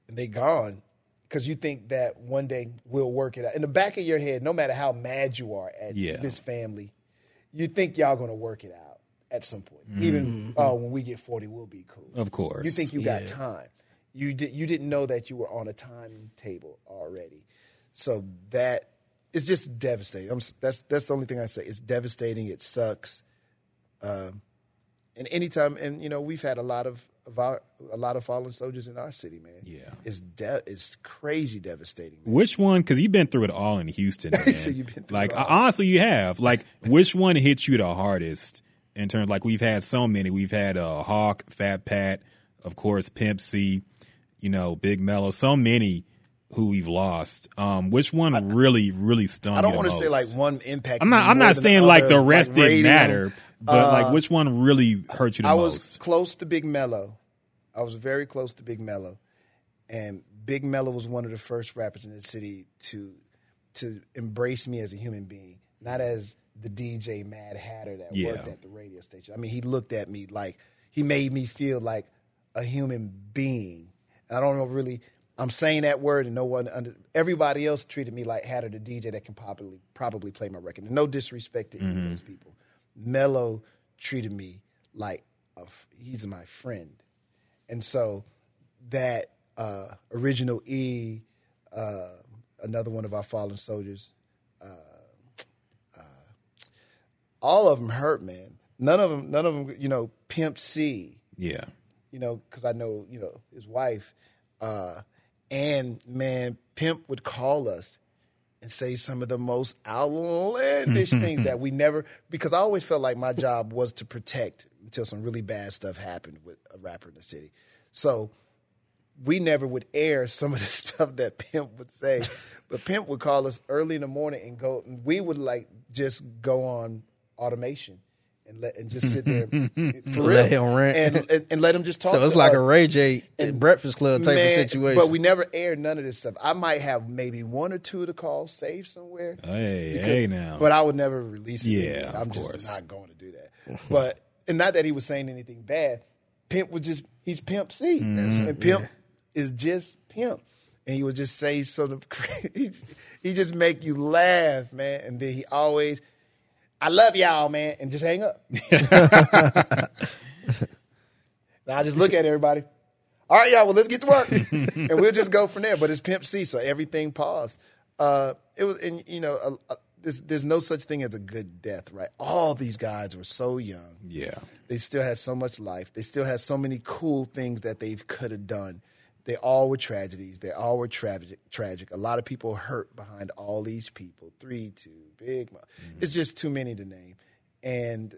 and they gone, because you think that one day we'll work it out. In the back of your head, no matter how mad you are at this family, you think y'all going to work it out at some point. Mm-hmm. Even when we get 40, we'll be cool. Of course. You think you got time. You didn't know that you were on a timetable already. So that... It's just devastating. That's the only thing I say. It's devastating. It sucks. And anytime, and you know, we've had a lot of fallen soldiers in our city, man. Yeah, it's crazy devastating. Man. Which one? Because you've been through it all in Houston, man. So you've been through it all. Honestly, you have. Like, which one hit you the hardest in terms? Like, we've had so many. We've had Hawk, Fat Pat, of course, Pimp C, you know, Big Mello. So many who we've lost. Which one really, really stung you? I don't want to say like one impact. I'm not saying like the rest like didn't matter, but like which one really hurt you the most? I was close to Big Mello. I was very close to Big Mello. And Big Mello was one of the first rappers in the city to embrace me as a human being, not as the DJ Mad Hatter that worked at the radio station. I mean, he looked at me like he made me feel like a human being. And I don't know really... I'm saying that word, and everybody else treated me like Hatter, the DJ that can probably play my record. And no disrespect to any of those people. Mello treated me like he's my friend, and so that Original E, another one of our fallen soldiers, all of them hurt, man. None of them, you know, Pimp C, you know, because I know, you know, his wife. And, man, Pimp would call us and say some of the most outlandish things that we never... Because I always felt like my job was to protect until some really bad stuff happened with a rapper in the city. So we never would air some of the stuff that Pimp would say. But Pimp would call us early in the morning and go... And we would, like, just go on automation and just sit there for real and let him just talk. So it's like us. A Ray J and Breakfast Club type of situation. But we never aired none of this stuff. I might have maybe one or two of the calls saved somewhere. Hey, now. But I would never release it. Yeah, I'm just not going to do that. But and not that he was saying anything bad. Pimp was just he's Pimp C, and Pimp is just Pimp. And he would just say sort of, he just make you laugh, man. And then he always, I love y'all, man, and just hang up. Now I just look at everybody. All right, y'all, well, let's get to work. And we'll just go from there. But it's Pimp C, so everything paused. It was, and you know, there's no such thing as a good death, right? All these guys were so young. Yeah. They still had so much life. They still had so many cool things that they could have done. They all were tragedies. They all were tragic. A lot of people hurt behind all these people. 3, 2, Big Mom. It's just too many to name. And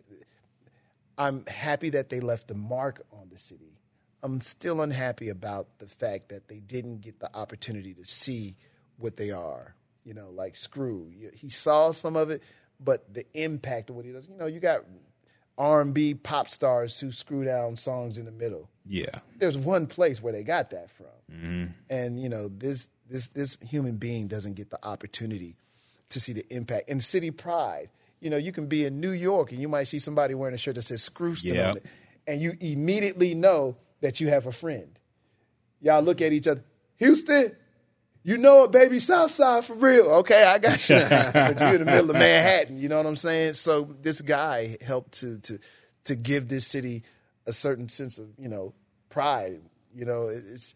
I'm happy that they left the mark on the city. I'm still unhappy about the fact that they didn't get the opportunity to see what they are. You know, like Screw. He saw some of it, but the impact of what he does. You know, you got R&B pop stars who screw down songs in the middle. Yeah. There's one place where they got that from. And, you know, this human being doesn't get the opportunity to see the impact. And city pride. You know, you can be in New York and you might see somebody wearing a shirt that says Screwston on it. And you immediately know that you have a friend. Y'all look at each other. Houston, you know it, baby. Southside for real. Okay, I got you. But you're in the middle of Manhattan. You know what I'm saying? So this guy helped to give this city a certain sense of, you know, pride. You know, it's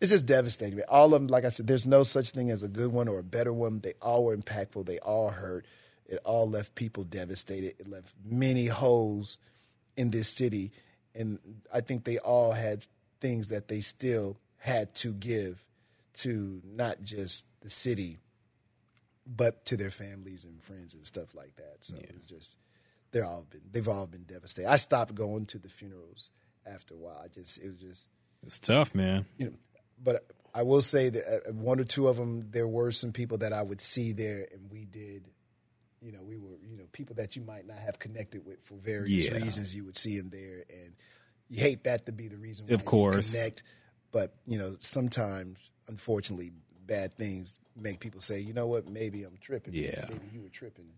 just devastating. All of them, like I said, there's no such thing as a good one or a better one. They all were impactful. They all hurt. It all left people devastated. It left many holes in this city. And I think they all had things that they still had to give to not just the city, but to their families and friends and stuff like that. So it's just... They've all been devastated. I stopped going to the funerals after a while. It's tough, man. You know, but I will say that one or two of them, there were some people that I would see there, and we did. You know, we were people that you might not have connected with for various reasons. You would see them there, and you hate that to be the reason why you connect. But you know, sometimes, unfortunately, bad things make people say, "You know what? Maybe I'm tripping. Yeah, maybe you were tripping.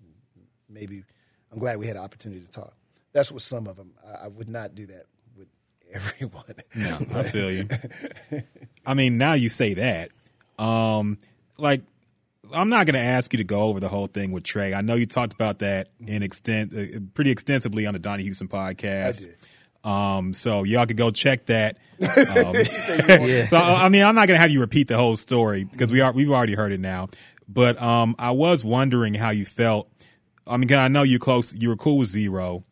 Maybe." I'm glad we had an opportunity to talk. That's with some of them. I would not do that with everyone. No, I feel you. I mean, now you say that. I'm not going to ask you to go over the whole thing with Trey. I know you talked about that pretty extensively on the Donnie Houston podcast. I did. So y'all could go check that. So, I mean, I'm not going to have you repeat the whole story because we've already heard it now. But I was wondering how you felt. I mean, I know you're close. You were cool with Zero,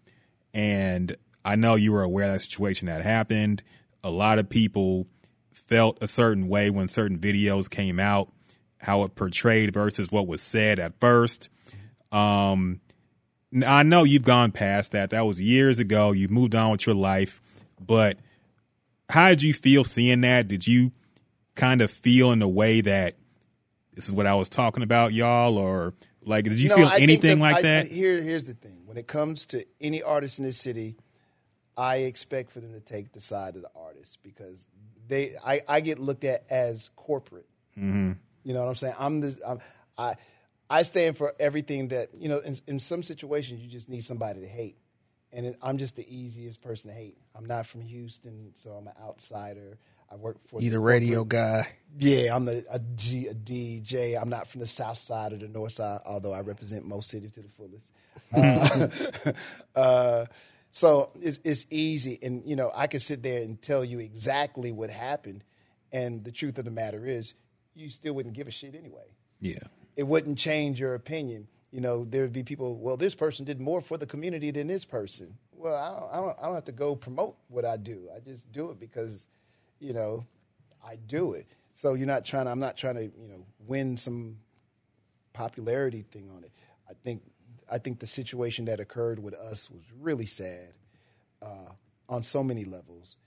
and I know you were aware of that situation that happened. A lot of people felt a certain way when certain videos came out, how it portrayed versus what was said at first. I know you've gone past that. That was years ago. You've moved on with your life. But how did you feel seeing that? Did you kind of feel in a way that this is what I was talking about, y'all, or – like, did you feel anything like that? Here's the thing. When it comes to any artist in this city, I expect for them to take the side of the artist because I get looked at as corporate. Mm-hmm. You know what I'm saying? I stand for everything that, you know, in some situations you just need somebody to hate. And I'm just the easiest person to hate. I'm not from Houston, so I'm an outsider. I work for the radio guy. Yeah, I'm a DJ. I'm not from the south side or the north side, although I represent most cities to the fullest. So it's easy. And, you know, I can sit there and tell you exactly what happened. And the truth of the matter is you still wouldn't give a shit anyway. Yeah. It wouldn't change your opinion. You know, there would be people, well, this person did more for the community than this person. Well, I don't have to go promote what I do. I just do it because... you know, I do it. So I'm not trying to, you know, win some popularity thing on it. I think the situation that occurred with us was really sad on so many levels.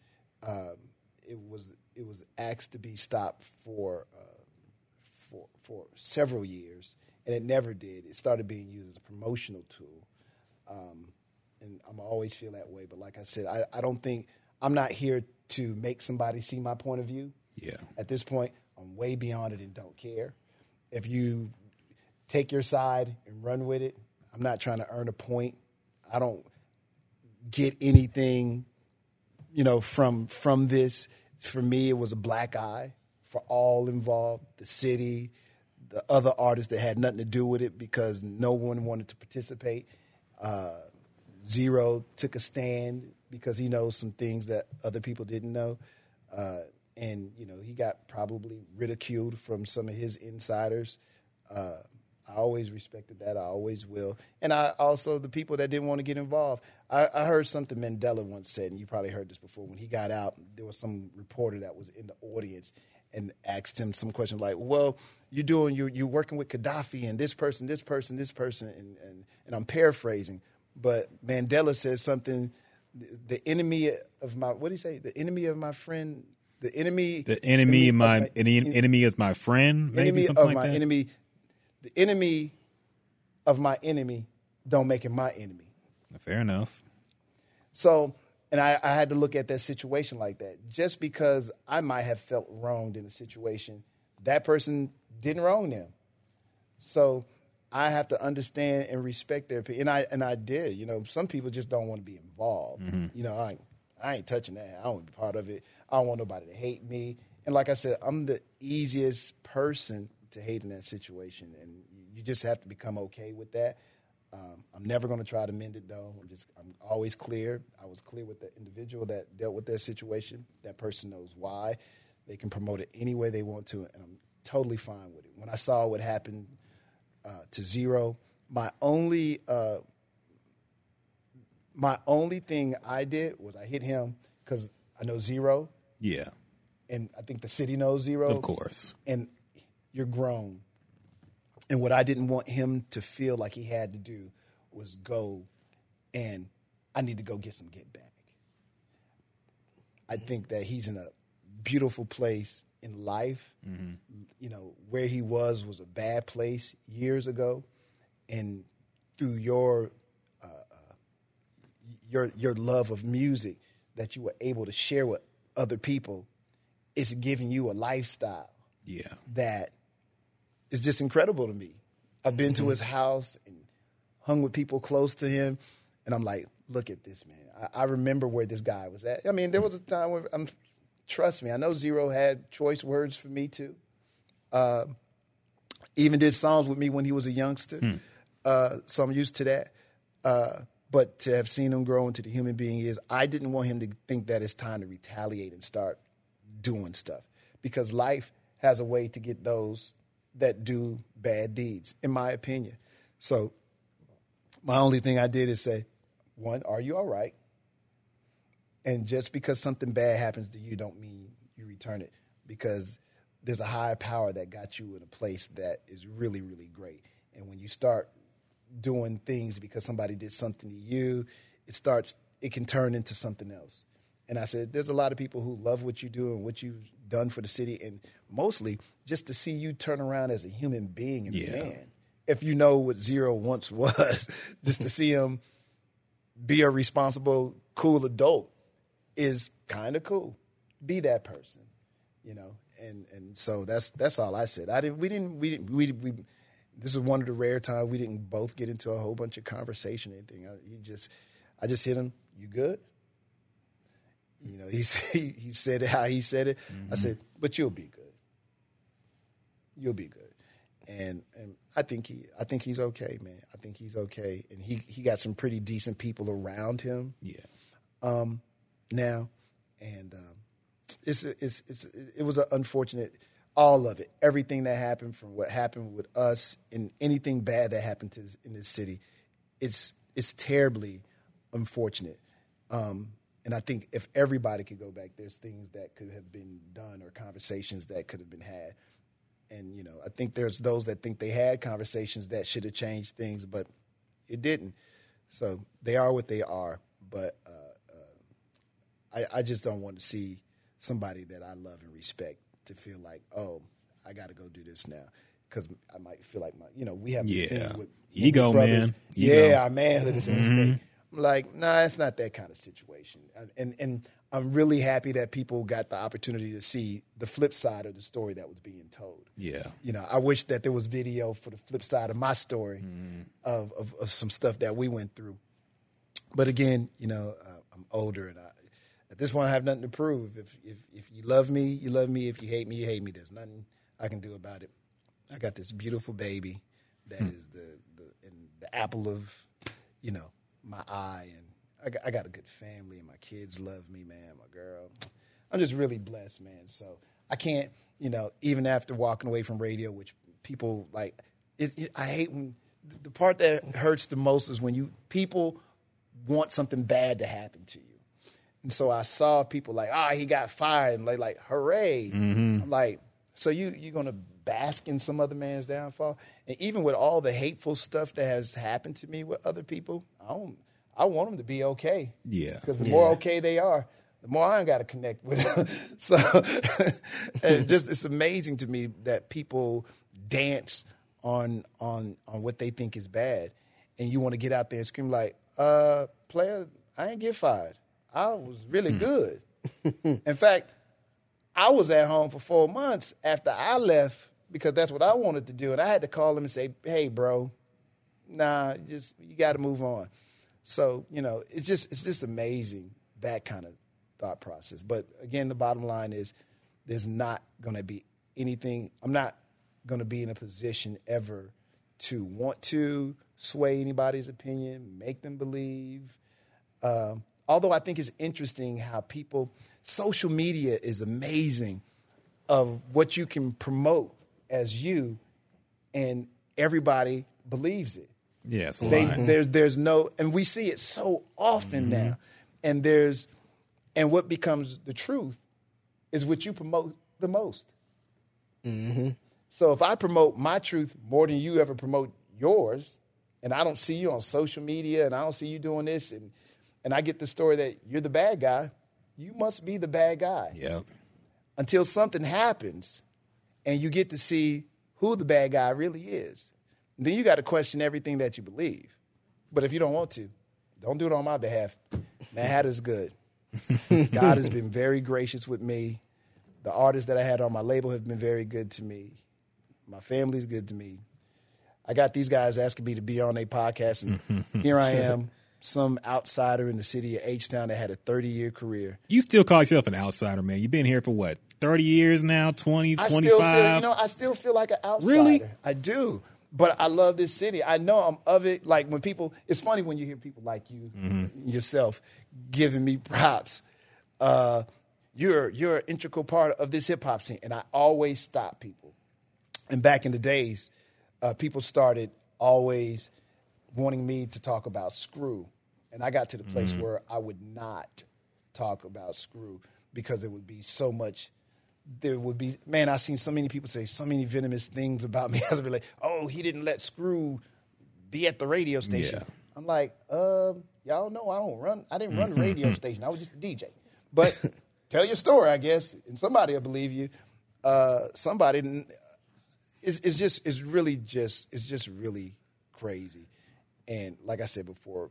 It was asked to be stopped for several years, and it never did. It started being used as a promotional tool. and I'm always feel that way. But like I said, I don't think I'm not here to make somebody see my point of view. Yeah. At this point, I'm way beyond it and don't care. If you take your side and run with it, I'm not trying to earn a point. I don't get anything, you know, from this. For me, it was a black eye for all involved, the city, the other artists that had nothing to do with it because no one wanted to participate. Zero took a stand because he knows some things that other people didn't know. And, you know, he got probably ridiculed from some of his insiders. I always respected that. I always will. And I also, the people that didn't want to get involved. I heard something Mandela once said, and you probably heard this before. When he got out, there was some reporter that was in the audience and asked him some question like, well, you're working with Gaddafi and this person. And I'm paraphrasing. But Mandela says something, The enemy of my friend... enemy is my friend. Maybe enemy something of like my that. Enemy, the enemy of my enemy, don't make him my enemy. Fair enough. So, and I had to look at that situation like that. Just because I might have felt wronged in a situation, that person didn't wrong them. So I have to understand and respect their opinion. And I did. You know, some people just don't want to be involved. Mm-hmm. You know, I ain't touching that. I don't want to be part of it. I don't want nobody to hate me. And like I said, I'm the easiest person to hate in that situation. And you just have to become okay with that. I'm never going to try to mend it, though. I'm always clear. I was clear with the individual that dealt with that situation. That person knows why. They can promote it any way they want to, and I'm totally fine with it. When I saw what happened to Zero, my only thing I did was I hit him because I know Zero. Yeah. And I think the city knows Zero. Of course. And you're grown. And what I didn't want him to feel like he had to do was go and I need to go get some get back. I think that he's in a beautiful place in life. Mm-hmm. You know, where he was a bad place years ago. And through your love of music that you were able to share with other people, it's giving you a lifestyle that is just incredible to me. I've been to his house and hung with people close to him, and I'm like, look at this, man. I remember where this guy was at. I mean, there was a time where, trust me, I know Zero had choice words for me too. Even did songs with me when he was a youngster, so I'm used to that. But to have seen him grow into the human being he is, I didn't want him to think that it's time to retaliate and start doing stuff. Because life has a way to get those that do bad deeds, in my opinion. So my only thing I did is say, one, are you all right? And just because something bad happens to you don't mean you return it. Because there's a higher power that got you in a place that is really, really great. And when you start doing things because somebody did something to you, it can turn into something else. And I said, there's a lot of people who love what you do and what you've done for the city, and mostly just to see you turn around as a human being and man. If you know what Zero once was, just to see him be a responsible, cool adult is kind of cool. Be that person, you know. And so that's all I said. This is one of the rare times we didn't both get into a whole bunch of conversation or anything. I just hit him. You good? You know, he said it how he said it. Mm-hmm. I said, but you'll be good. You'll be good. And I think he's okay, man. I think he's okay. And he got some pretty decent people around him. Yeah. Now, and it was an unfortunate. All of it, everything that happened, from what happened with us and anything bad that happened in this city, it's terribly unfortunate. And I think if everybody could go back, there's things that could have been done or conversations that could have been had. And, you know, I think there's those that think they had conversations that should have changed things, but it didn't. So they are what they are. But I just don't want to see somebody that I love and respect to feel like, oh, I got to go do this now, because I might feel like we have this thing with ego, brothers. Man. Ego. Yeah, our manhood is a mistake. I'm like, nah, it's not that kind of situation. And I'm really happy that people got the opportunity to see the flip side of the story that was being told. Yeah. You know, I wish that there was video for the flip side of my story of some stuff that we went through. But again, you know, I'm older and at this point I have nothing to prove. If you love me, you love me. If you hate me, you hate me. There's nothing I can do about it. I got this beautiful baby that is the apple of, you know, my eye, and I got a good family, and my kids love me, man, my girl. I'm just really blessed, man. So I can't, you know, even after walking away from radio, which people, like, I hate when, the part that hurts the most is when people want something bad to happen to you. And so I saw people like, he got fired, and like hooray. Mm-hmm. I'm like, so you're going to bask in some other man's downfall? And even with all the hateful stuff that has happened to me with other people, I want them to be okay. Yeah. Because the more okay they are, the more I ain't got to connect with them. So it's amazing to me that people dance on what they think is bad. And you want to get out there and scream like, player, I ain't get fired. I was really good. In fact, I was at home for 4 months after I left because that's what I wanted to do. And I had to call him and say, hey, bro, nah, you got to move on. So, you know, it's just amazing, that kind of thought process. But again, the bottom line is there's not going to be anything. I'm not going to be in a position ever to want to sway anybody's opinion, make them believe. Although I think it's interesting how social media is amazing of what you can promote as you, and everybody believes it. Yeah, it's a lie. There's no, and we see it so often now. And what becomes the truth is what you promote the most. Mm-hmm. So if I promote my truth more than you ever promote yours, and I don't see you on social media, and I don't see you doing this, and I get the story that you're the bad guy, you must be the bad guy. Yep. Until something happens, and you get to see who the bad guy really is. Then you got to question everything that you believe. But if you don't want to, don't do it on my behalf. Mad Hatter's good. God has been very gracious with me. The artists that I had on my label have been very good to me. My family's good to me. I got these guys asking me to be on their podcast, and here I am, some outsider in the city of H-Town that had a 30-year career. You still call yourself an outsider, man. You've been here for what, 30 years now, 20, 25? I still feel like an outsider. Really? I do. But I love this city. I know I'm of it. Like when people, it's funny when you hear people like you, yourself, giving me props. You're an integral part of this hip hop scene, and I always stop people. And back in the days, people started always wanting me to talk about Screw, and I got to the place where I would not talk about Screw because it would be so much. There would be, man, I've seen so many people say so many venomous things about me. I was like, he didn't let Screw be at the radio station. Yeah. I'm like, y'all know I didn't run the radio station. I was just a DJ. But tell your story, I guess, and somebody will believe you. It's just really crazy. And like I said before,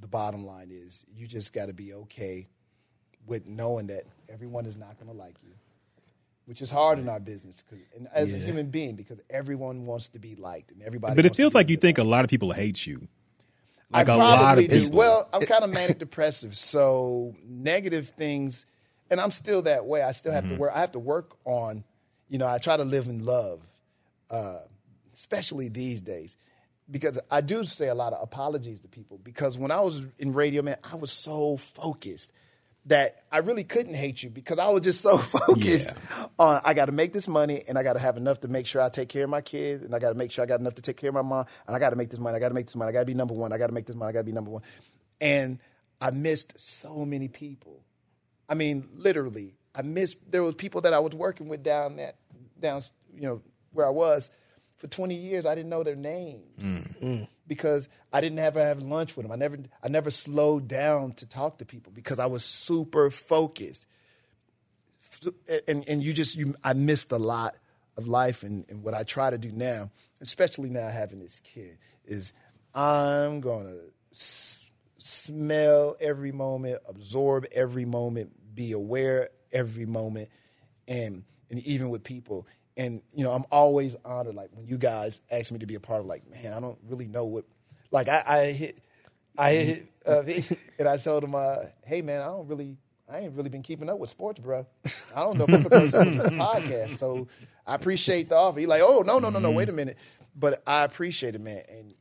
the bottom line is you just got to be okay with knowing that everyone is not going to like you. Which is hard in our business, as a human being, because everyone wants to be liked and everybody. But it feels like you think a lot of people hate you. Like a lot of people. Well, I'm kind of manic depressive, so negative things, and I'm still that way. I still have to work. I have to work on, you know. I try to live in love, especially these days, because I do say a lot of apologies to people. Because when I was in radio, man, I was so focused that I really couldn't hate you because I was just so focused on I got to make this money and I got to have enough to make sure I take care of my kids and I got to make sure I got enough to take care of my mom and I got to make this money, I got to make this money, I got to be number one, I got to make this money, I got to be number one. And I missed so many people. I mean, literally, there was people that I was working with down you know, where I was for 20 years. I didn't know their names because I didn't ever have lunch with them. I never slowed down to talk to people because I was super focused. And I missed a lot of life. And what I try to do now, especially now having this kid, is I'm going to smell every moment, absorb every moment, be aware every moment, and even with people. And, you know, I'm always honored, like, when you guys ask me to be a part of, like, man, I don't really know what, like, I hit and I told him, hey, man, I ain't really been keeping up with sports, bro. I don't know if I'm going to do this podcast, so I appreciate the offer. He's like, oh, no, wait a minute. But I appreciate it, man. And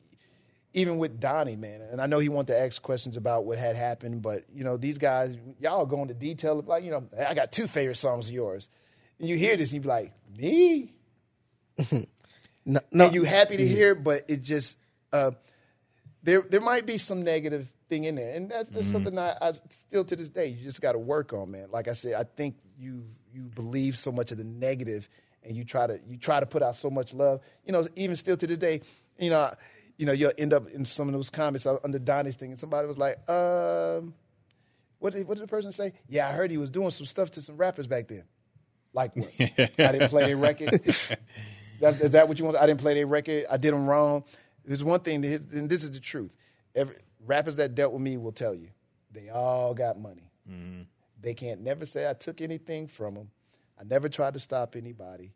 even with Donnie, man, and I know he wanted to ask questions about what had happened, but, you know, these guys, y'all are going to detail, like, you know, I got two favorite songs of yours. And you hear this, and you be like, me? No. And you happy to hear, but it just, there might be some negative thing in there. And that's something I still to this day, you just got to work on, man. Like I said, I think you believe so much of the negative, and you try to put out so much love. You know, even still to this day, you know, you'll end up in some of those comments under Donnie's thing, and somebody was like, what did the person say? Yeah, I heard he was doing some stuff to some rappers back then. Like what? I didn't play their record. Is that what you want? I didn't play their record. I did them wrong. There's one thing, and this is the truth. Rappers that dealt with me will tell you, they all got money. Mm-hmm. They can't never say I took anything from them. I never tried to stop anybody.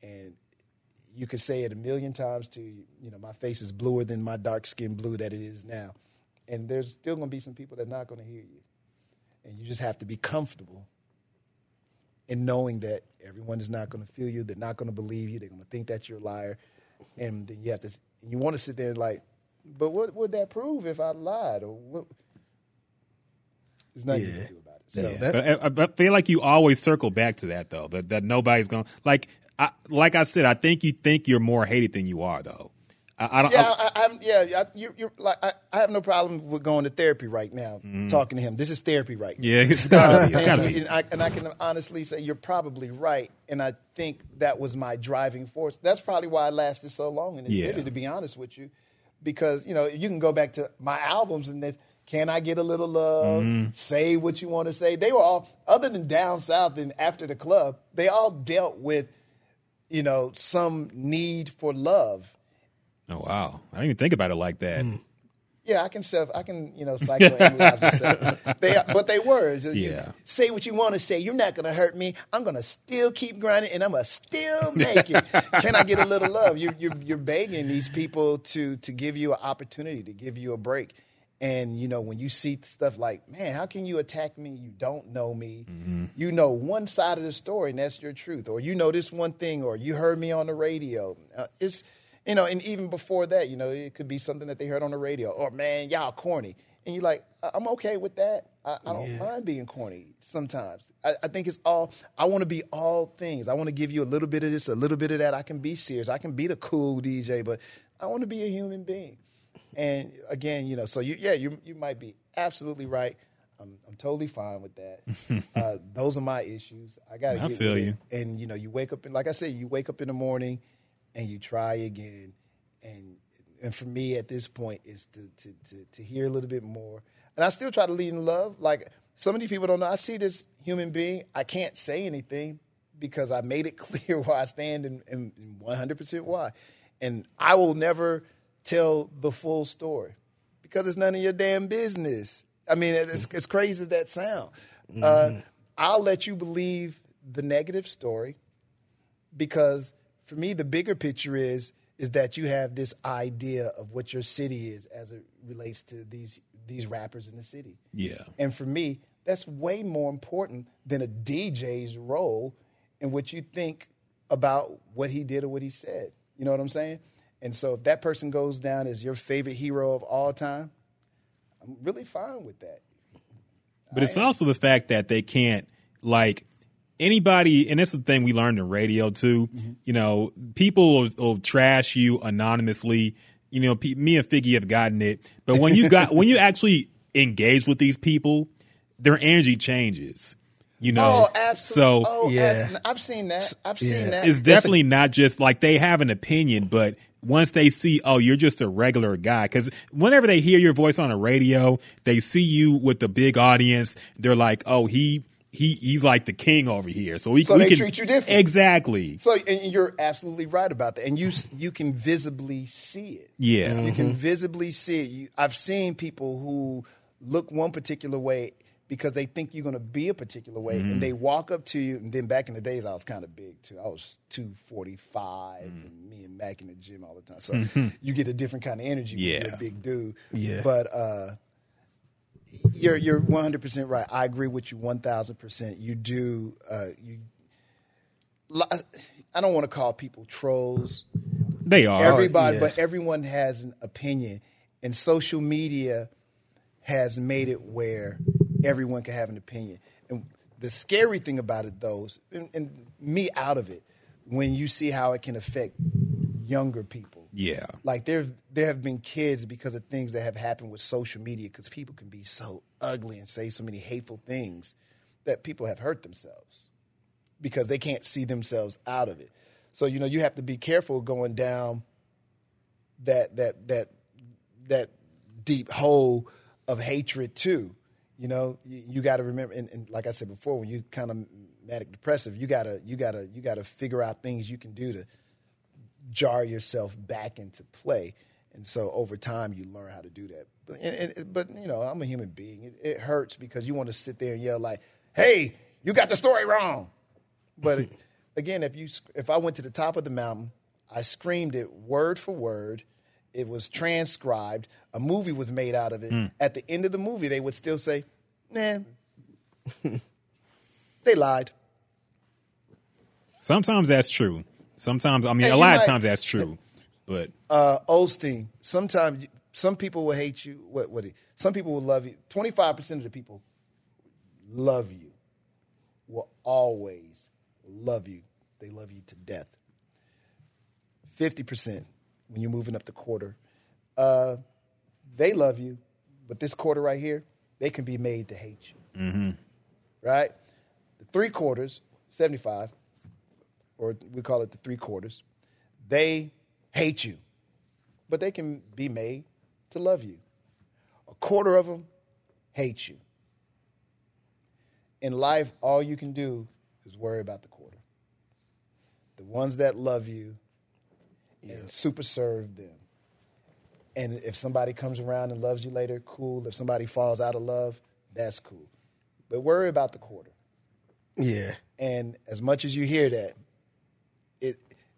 And you could say it a million times to, you know, my face is bluer than my dark skin blue that it is now. And there's still going to be some people that are not going to hear you. And you just have to be comfortable in knowing that everyone is not going to feel you. They're not going to believe you. They're going to think that you're a liar. And then you want to sit there and like, but what would that prove if I lied? Or what? There's nothing you can do about it. So. Yeah. But I feel like you always circle back to that, though, that nobody's going to. Like I said, I think you think you're more hated than you are, though. I have no problem with going to therapy right now, talking to him. This is therapy right now. Yeah, it's got to be. And I can honestly say you're probably right, and I think that was my driving force. That's probably why I lasted so long in the city, to be honest with you, because, you know, you can go back to my albums and this, Can I Get a Little Love, Say What You Want to Say. They were all, other than Down South and After the Club, they all dealt with, you know, some need for love. Oh, wow. I didn't even think about it like that. Yeah, I can psychoanalyze myself. They were. Just, say what you want to say. You're not going to hurt me. I'm going to still keep grinding, and I'm going to still make it. Can I get a little love? You're begging these people to give you an opportunity, to give you a break. And, you know, when you see stuff like, man, how can you attack me? You don't know me. Mm-hmm. You know one side of the story, and that's your truth. Or you know this one thing, or you heard me on the radio. It's... You know, and even before that, you know, it could be something that they heard on the radio. Or, man, y'all corny. And you're like, I'm okay with that. I don't mind being corny sometimes. I think it's all, I want to be all things. I want to give you a little bit of this, a little bit of that. I can be serious. I can be the cool DJ, but I want to be a human being. And, again, you know, so, you might be absolutely right. I'm totally fine with that. Those are my issues. I feel you. And, you know, you wake up, and like I said, you wake up in the morning, and you try again, and for me at this point is to hear a little bit more. And I still try to lead in love. Like, so many people don't know. I see this human being. I can't say anything because I made it clear where I stand and 100% why. And I will never tell the full story because it's none of your damn business. I mean, as crazy as that sounds. I'll let you believe the negative story because – for me, the bigger picture is that you have this idea of what your city is as it relates to these rappers in the city. Yeah. And for me, that's way more important than a DJ's role in what you think about what he did or what he said. You know what I'm saying? And so if that person goes down as your favorite hero of all time, I'm really fine with that. But it's also the fact that they can't, like... Anybody, and this is the thing we learned in radio too, you know, people will trash you anonymously. You know, me and Figgy have gotten it. But when you when you actually engage with these people, their energy changes, you know. Oh, absolutely. So, I've seen that. It's definitely not just like they have an opinion, but once they see, oh, you're just a regular guy. Because whenever they hear your voice on the radio, they see you with the big audience. They're like, oh, he's like the king over here, so we can treat you different. Exactly. So, and you're absolutely right about that, and you can visibly see it. Yeah, you can visibly see it. I've seen people who look one particular way because they think you're going to be a particular way, and they walk up to you. And then back in the days, I was kind of big, too. I was 245, and me and Mac in the gym all the time. So you get a different kind of energy when you're a big dude. Yeah. But you're 100% right. I agree with you 1,000%. You do I don't want to call people trolls. They are. Everybody, but everyone has an opinion. And social media has made it where everyone can have an opinion. And the scary thing about it, though, is, and me out of it, when you see how it can affect younger people. Yeah. Like, there have been kids because of things that have happened with social media, because people can be so ugly and say so many hateful things that people have hurt themselves because they can't see themselves out of it. So, you know, you have to be careful going down that deep hole of hatred, too. You know, you got to remember, and like I said before, when you kind of manic depressive, you gotta figure out things you can do to jar yourself back into play, and so over time you learn how to do that. But you know, I'm a human being. It hurts because you want to sit there and yell like, "Hey, you got the story wrong." But again, if I went to the top of the mountain, I screamed it word for word. It was transcribed. A movie was made out of it. At the end of the movie, they would still say, "Nah, they lied." Sometimes that's true. Sometimes, I mean, a lot of times that's true. But Osteen, sometimes some people will hate you. What? Some people will love you. 25% of the people love you. Will always love you. They love you to death. 50%. When you're moving up the quarter, they love you, but this quarter right here, they can be made to hate you. Mm-hmm. Right? The three quarters, 75, or we call it the three quarters, they hate you, but they can be made to love you. A quarter of them hate you. In life, all you can do is worry about the quarter. The ones that love you, and super serve them. And if somebody comes around and loves you later, cool. If somebody falls out of love, that's cool. But worry about the quarter. Yeah. And as much as you hear that,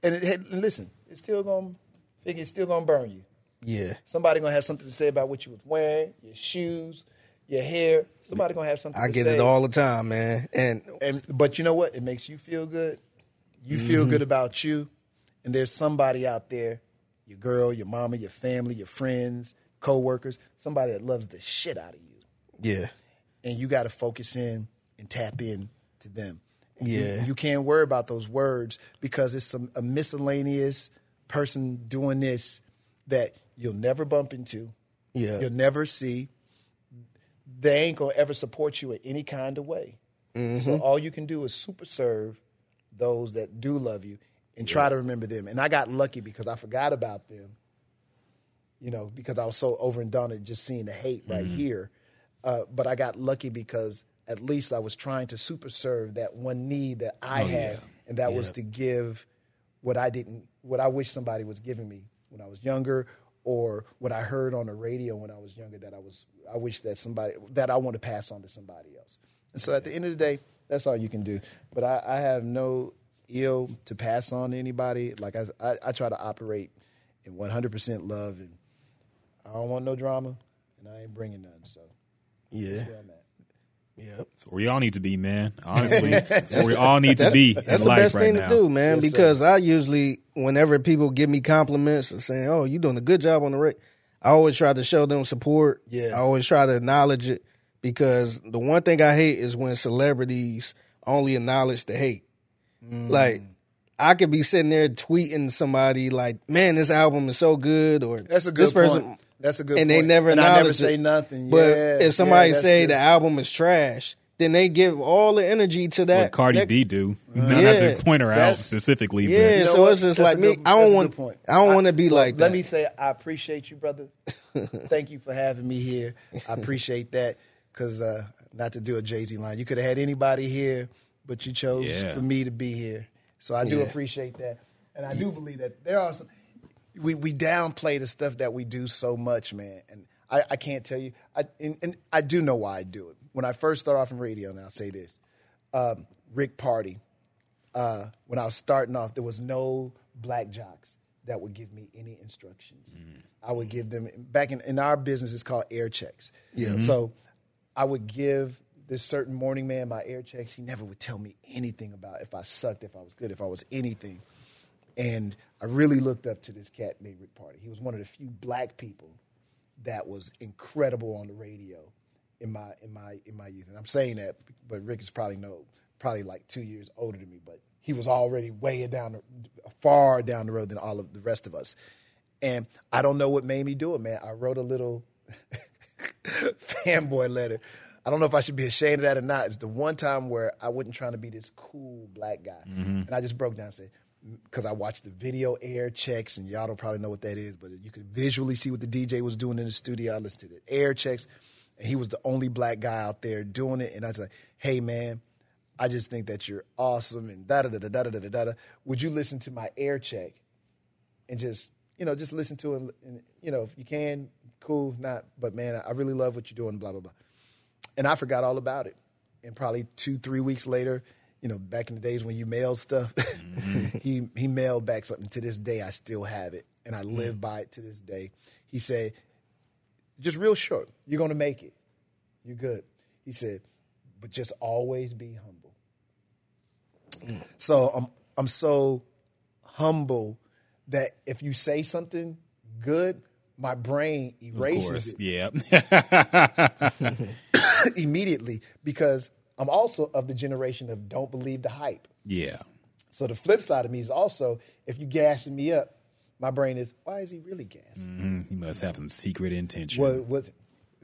listen, it's still gonna burn you. Yeah. Somebody gonna have something to say about what you was wearing, your shoes, your hair. Somebody gonna have something to say. I get it all the time, man. But you know what? It makes you feel good. You feel good about you. And there's somebody out there, your girl, your mama, your family, your friends, coworkers, somebody that loves the shit out of you. Yeah. And you got to focus in and tap in to them. And you can't worry about those words because it's a miscellaneous person doing this that you'll never bump into. Yeah. You'll never see. They ain't going to ever support you in any kind of way. Mm-hmm. So all you can do is super serve those that do love you. And try to remember them. And I got lucky because I forgot about them, you know, because I was so overindulged at just seeing the hate right here. But I got lucky because at least I was trying to super serve that one need that I had, and that was to give what I wish somebody was giving me when I was younger, or what I heard on the radio when I was younger I wish that somebody, that I want to pass on to somebody else. And so at the end of the day, that's all you can do. But I have no ill to pass on to anybody. Like I try to operate in 100% love, and I don't want no drama, and I ain't bringing none. So that's where I'm at. Yeah, so we all need to be, man. Honestly, we all need to be. That's the best thing to do, man. Yes, because I usually, whenever people give me compliments or saying, "Oh, you doing a good job on the radio," I always try to show them support. Yeah, I always try to acknowledge it, because the one thing I hate is when celebrities only acknowledge the hate. Like, I could be sitting there tweeting somebody like, "Man, this album is so good," or "That's a good person." That's a good point. And they never acknowledge it. And I never say nothing. But if somebody say the album is trash, then they give all the energy to that. What Cardi B do. Not to point her out specifically. Yeah, but. So it's just like me. I don't want to be like that. Let me say, I appreciate you, brother. Thank you for having me here. I appreciate that, because not to do a Jay-Z line, you could have had anybody here, but you chose for me to be here. So I do appreciate that. And I do believe that there are some... We downplay the stuff that we do so much, man. And I can't tell you. And I do know why I do it. When I first started off in radio, and I'll say this, Rick Party, when I was starting off, there was no black jocks that would give me any instructions. Mm-hmm. I would give them, back in our business, it's called air checks. Yeah. Mm-hmm. So I would give this certain morning man my air checks. He never would tell me anything about if I sucked, if I was good, if I was anything. And I really looked up to this cat named Rick Party. He was one of the few black people that was incredible on the radio in my youth. And I'm saying that, but Rick is probably like 2 years older than me, but he was already way down, far down the road than all of the rest of us. And I don't know what made me do it, man. I wrote a little fanboy letter. I don't know if I should be ashamed of that or not. It's the one time where I wasn't trying to be this cool black guy. Mm-hmm. And I just broke down and said, because I watched the video air checks, and y'all don't probably know what that is, but you could visually see what the DJ was doing in the studio. I listened to the air checks, and he was the only black guy out there doing it. And I was like, hey, man, I just think that you're awesome, and da-da-da-da-da-da-da-da. Would you listen to my air check and just listen to it, and, if you can, cool, not, but, man, I really love what you're doing, blah, blah, blah. And I forgot all about it. And probably 2-3 weeks later, back in the days when you mailed stuff, mm-hmm. he mailed back something. To this day, I still have it, and I live by it to this day. He said, just real short, you're going to make it. You're good. He said, but just always be humble. Mm. So I'm so humble that if you say something good, my brain erases it. Yeah. Immediately, because I'm also of the generation of don't believe the hype. Yeah. So the flip side of me is also, if you gassing me up, my brain is, why is he really gassing? Mm-hmm. He must have some secret intention.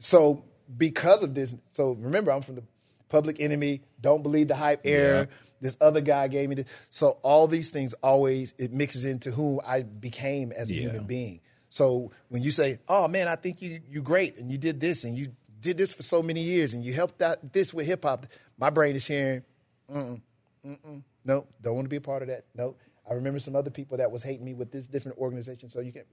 So because of this, so remember, I'm from the Public Enemy, don't believe the hype era. Yeah. This other guy gave me this. So all these things always, it mixes into who I became as a human being. So when you say, oh, man, I think you're great, and you did this, and you did this for so many years, and you helped out this with hip-hop, my brain is hearing, no, don't want to be a part of that, no. I remember some other people that was hating me with this different organization, so you can.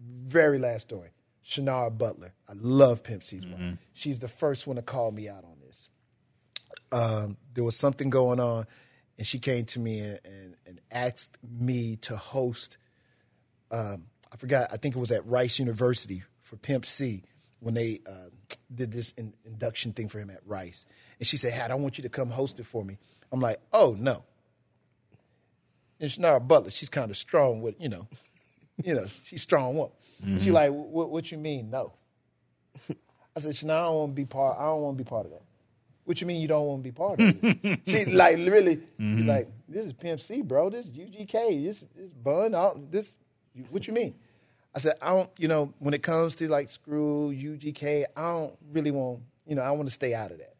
Very last story, Shannara Butler. I love Pimp C's wife. She's the first one to call me out on this. There was something going on, and she came to me and asked me to host, I forgot, I think it was at Rice University for Pimp C when they did this induction thing for him at Rice. And she said, Hat, I want you to come host it for me. I'm like, oh, no. And Shannara Butler, she's kind of strong with, she's strong one. Mm-hmm. She's like, what you mean, no? I said, Shannara, I don't want to be part of that. What you mean you don't want to be part of it? She's like, really, she's like, this is Pimp C, bro. This is UGK. This Bun. This... What you mean? I said, I don't, when it comes to like Screw, UGK, I don't really want, I want to stay out of that.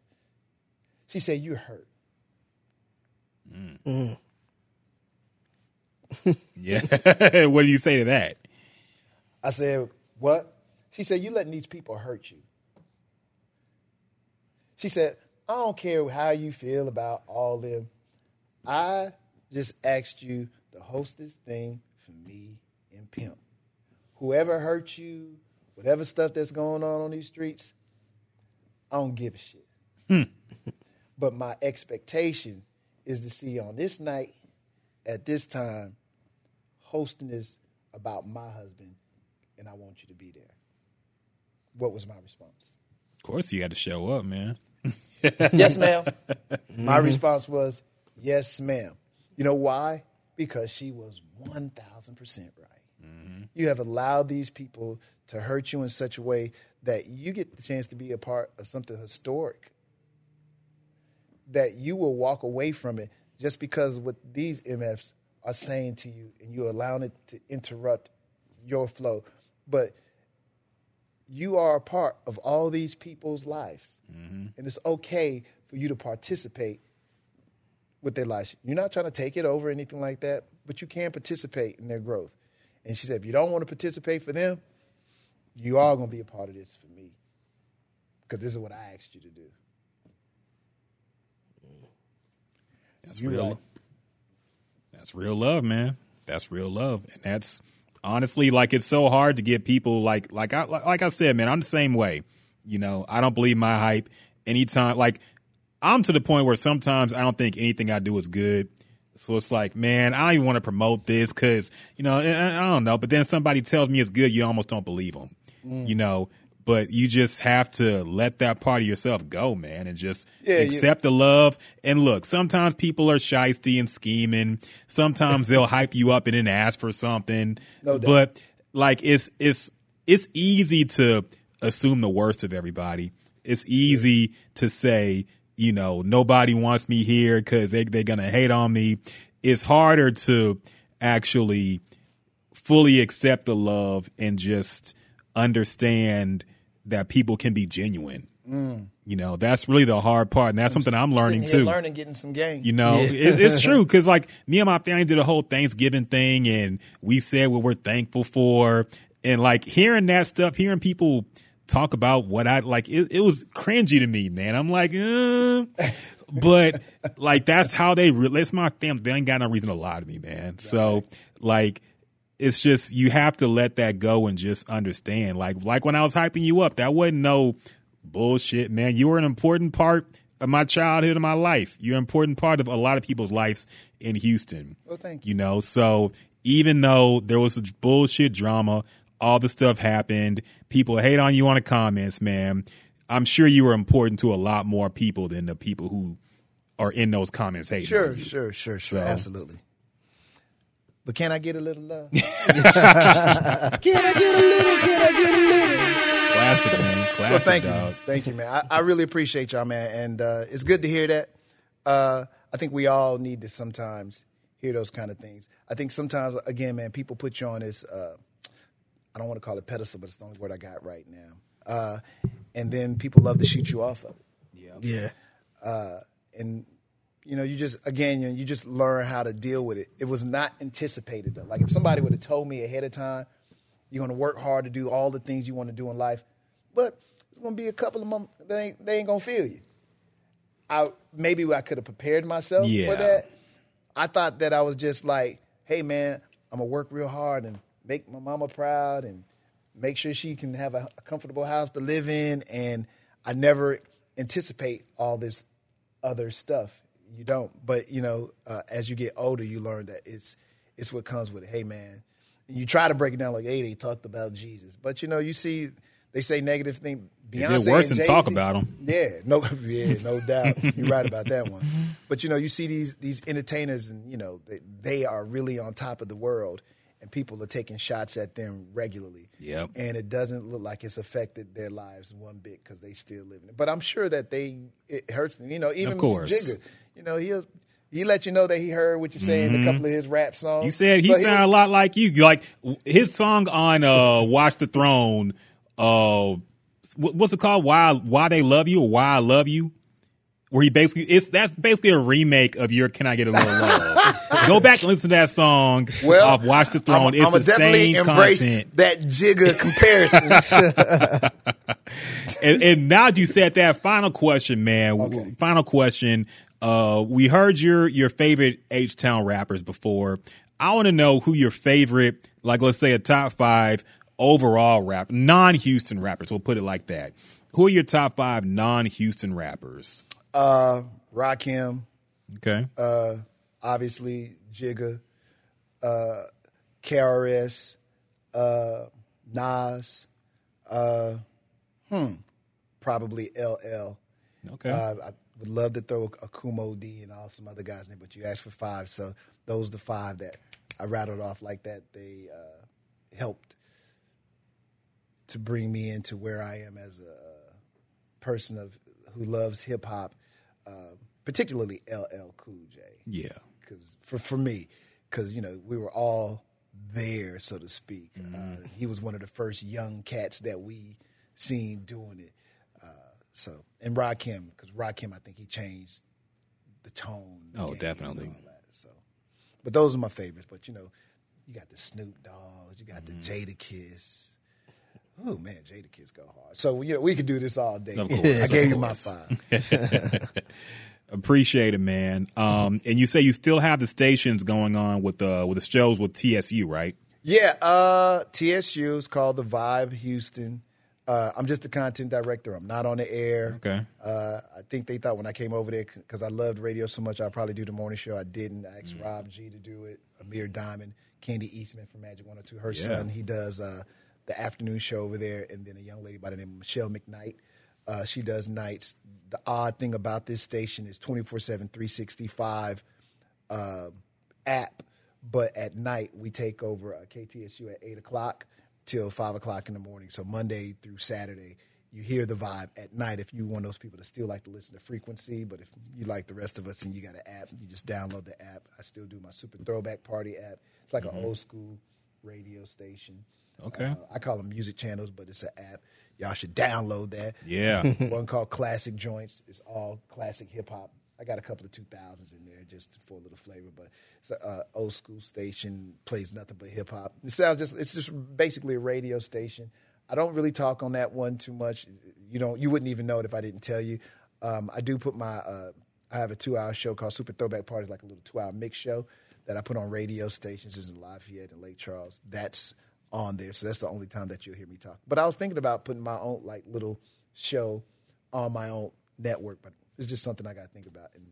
She said, you're hurt. Mm. Mm. Yeah. What do you say to that? I said, what? She said, you letting these people hurt you. She said, I don't care how you feel about all them. I just asked you to host this thing for me and Pimp. Whoever hurt you, whatever stuff that's going on these streets, I don't give a shit. But my expectation is to see on this night, at this time, hosting this about my husband, and I want you to be there. What was my response? Of course you had to show up, man. Yes, ma'am. Mm-hmm. My response was, yes, ma'am. You know why? Because she was 1,000% right. Mm-hmm. You have allowed these people to hurt you in such a way that you get the chance to be a part of something historic, that you will walk away from it just because what these MFs are saying to you, and you're allowing it to interrupt your flow. But you are a part of all these people's lives, and it's okay for you to participate with their lives. You're not trying to take it over or anything like that, but you can participate in their growth. And she said, if you don't want to participate for them, you are going to be a part of this for me, because this is what I asked you to do. That's real love, man. That's real love. And that's honestly, like, it's so hard to get people like I said, man, I'm the same way. You know, I don't believe my hype anytime. Like, I'm to the point where sometimes I don't think anything I do is good. So it's like, man, I don't even want to promote this because, you know, I don't know. But then somebody tells me it's good. You almost don't believe them, you know. But you just have to let that part of yourself go, man, and just accept the love. And look, sometimes people are shisty and scheming. Sometimes they'll hype you up and then ask for something. No doubt. But like, it's easy to assume the worst of everybody. It's easy to say, you know, nobody wants me here because they're going to hate on me. It's harder to actually fully accept the love and just understand that people can be genuine. You know, that's really the hard part, and that's something I'm learning too. Learning, getting some game. You know, it's true because like me and my family did a whole Thanksgiving thing, and we said what we're thankful for, and like hearing that stuff, hearing people talk about what I like, it was cringy to me, man. I'm like, but like that's how it's my family. They ain't got no reason to lie to me, man. Right. So like, it's just you have to let that go and just understand. Like when I was hyping you up, that wasn't no bullshit, man. You were an important part of my childhood and my life. You're an important part of a lot of people's lives in Houston. Well, thank you. You know, so even though there was bullshit drama, all the stuff happened, people hate on you on the comments, man. I'm sure you were important to a lot more people than the people who are in those comments hating. Sure, absolutely. But can I get a little love? Can I get a little? Classic, man. Classic, well, thank you, man. I really appreciate y'all, man. And it's good to hear that. I think we all need to sometimes hear those kind of things. I think sometimes, again, man, people put you on this, I don't want to call it pedestal, but it's the only word I got right now. And then people love to shoot you off of it. Yeah. And... you know, you just learn how to deal with it. It was not anticipated, though. Like, if somebody would have told me ahead of time, you're going to work hard to do all the things you want to do in life, but it's going to be a couple of months, they ain't going to feel you. Maybe I could have prepared myself for that. I thought that I was just like, hey, man, I'm going to work real hard and make my mama proud and make sure she can have a comfortable house to live in, and I never anticipate all this other stuff. You don't, but you know, as you get older, you learn that it's what comes with it. Hey, man, and you try to break it down like, hey, they talked about Jesus, but you know, you see, they say negative things. Beyonce did worse than talk about them. No doubt, you're right about that one. But you know, you see these entertainers, and you know, they are really on top of the world, and people are taking shots at them regularly. Yeah, and it doesn't look like it's affected their lives one bit because they still live in it. But I'm sure that it hurts them. You know, even of course. Jigga. You know, he let you know that he heard what you're saying in a couple of his rap songs. He said he sounded a lot like you. Like, his song on Watch the Throne, what's it called? Why They Love You or Why I Love You? Where he basically, that's basically a remake of your Can I Get a Little Love? Go back and listen to that song off Watch the Throne. I'm the definitely same embrace content. That Jigga comparison. and now you said that final question, man. Okay. Final question. We heard your favorite H-Town rappers before. I want to know who your favorite, like let's say a top five overall rapper, non-Houston rappers. We'll put it like that. Who are your top five non-Houston rappers? Rakim. Okay. Obviously Jigga, KRS, Nas, probably LL. Okay. I would love to throw a Kumo D and all some other guys in it, but you asked for five, so those are the five that I rattled off like that. They helped to bring me into where I am as a person who loves hip hop, particularly LL Cool J. Yeah, because for me, because you know we were all there, so to speak. He was one of the first young cats that we seen doing it. So, and Rakim, because Rakim, I think he changed the tone. Oh, definitely. And all that, so, but those are my favorites. But you know, you got the Snoop Dogs, you got the Jadakiss. Oh man, Jadakiss go hard. So you know, we could do this all day. Of course, I gave you my five. Appreciate it, man. And you say you still have the stations going on with the shows with TSU, right? Yeah, TSU is called The Vibe Houston. I'm just the content director. I'm not on the air. Okay. I think they thought when I came over there, because I loved radio so much, I'd probably do the morning show. I didn't. I asked Rob G to do it, Amir Diamond, Candy Eastman from Magic 102, her son. He does the afternoon show over there. And then a young lady by the name of Michelle McKnight. She does nights. The odd thing about this station is 24/7, 365 app. But at night, we take over KTSU at 8 o'clock. Till 5 o'clock in the morning. So Monday through Saturday, you hear The Vibe at night. If you're one of those people that still like to listen to frequency, but if you like the rest of us and you got an app, you just download the app. I still do my Super Throwback Party app. It's like an old school radio station. Okay. I call them music channels, but it's an app. Y'all should download that. Yeah. One called Classic Joints. It's all classic hip hop. I got a couple of 2000s in there just for a little flavor, but it's an old school station, plays nothing but hip hop. It sounds just, it's just basically a radio station. I don't really talk on that one too much. You wouldn't even know it if I didn't tell you. I do put my, I have a 2-hour show called Super Throwback Party, like a little 2-hour mix show that I put on radio stations. This is in Lafayette and Lake Charles. That's on there. So that's the only time that you'll hear me talk. But I was thinking about putting my own like little show on my own network, but it's just something I got to think about. And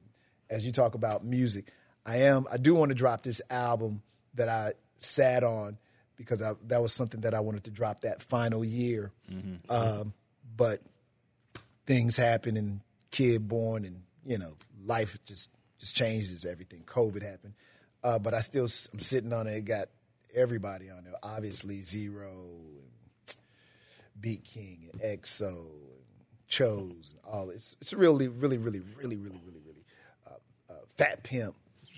as you talk about music, I do want to drop this album that I sat on because that was something that I wanted to drop that final year. Mm-hmm. But things happen and kid born and, life just changes everything. COVID happened. But I'm sitting on it. It got everybody on there. Obviously Zero and Beat King and EXO. Chose and all this. It's really, really, really, really, really, really, really Fat Pimp.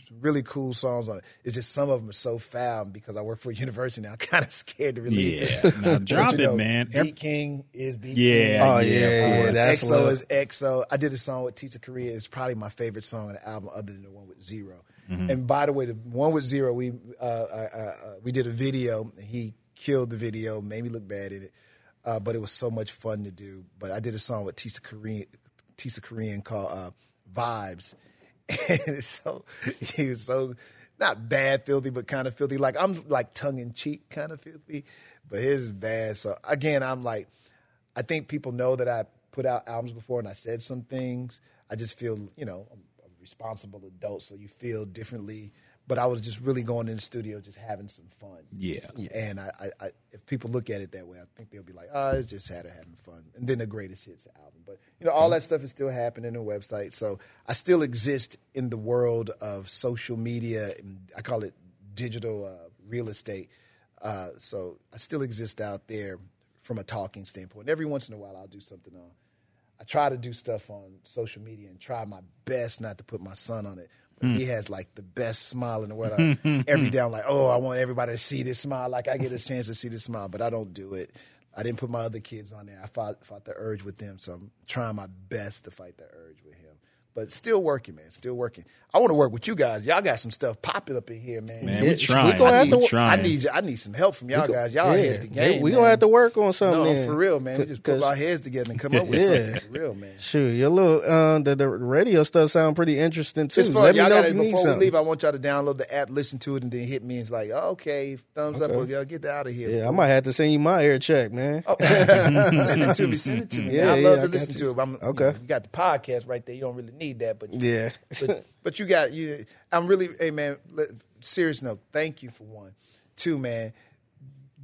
Some really cool songs on it. It's just some of them are so foul because I work for a university now. I'm kind of scared to release it. Now drop it, man. Beat King is Beat King. Yeah, oh yeah. That's EXO is EXO. I did a song with Tita Korea. It's probably my favorite song on the album, other than the one with Zero. Mm-hmm. And by the way, the one with Zero, we did a video. And he killed the video, made me look bad in it. But it was so much fun to do. But I did a song with Tisa Korean called Vibes. And so he was so not bad filthy, but kind of filthy. Like I'm like tongue in cheek kind of filthy, but his is bad. So again, I'm like, I think people know that I put out albums before and I said some things. I just feel, I'm a responsible adult, so you feel differently. But I was just really going in the studio, just having some fun. Yeah. And I if people look at it that way, I think they'll be like, it's just Hatter having fun. And then the Greatest Hits album. But, all that stuff is still happening on the website. So I still exist in the world of social media. And I call it digital real estate. So I still exist out there from a talking standpoint. Every once in a while, I'll do something on. I try to do stuff on social media and try my best not to put my son on it. He has, like, the best smile in the world. Every day I'm like, I want everybody to see this smile. Like, I get a chance to see this smile, but I don't do it. I didn't put my other kids on there. I fought the urge with them, so I'm trying my best to fight the urge with him. But still working, man, still working. I want to work with you guys. Y'all got some stuff popping up in here, man. Man, we're trying. I need some help from y'all guys. Y'all ahead of the game. We're going to have to work on something. No, for real, man. We just put our heads together and come up with something. For real, man. Shoot, your little the radio stuff sound pretty interesting, too. Let me know if you need something. Before we leave, I want y'all to download the app, listen to it, and then hit me. And it's like, okay, thumbs up. Well, y'all get that out of here. Yeah, I might have to send you my air check, man. Send it to me. Send it to me. I love to listen to it. Okay. You got the podcast right there. You don't really need that, but yeah, but you got you. I'm really, hey man, serious note. Thank you for one, two, man.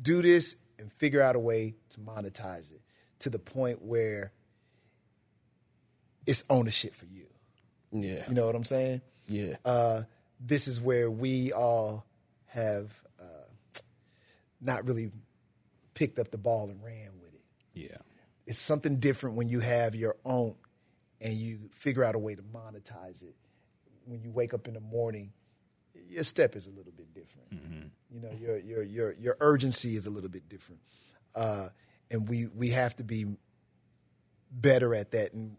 Do this and figure out a way to monetize it to the point where it's ownership for you. Yeah, you know what I'm saying. Yeah, this is where we all have not really picked up the ball and ran with it. Yeah, it's something different when you have your own. And you figure out a way to monetize it. When you wake up in the morning, your step is a little bit different. Mm-hmm. Your urgency is a little bit different, and we have to be better at that. And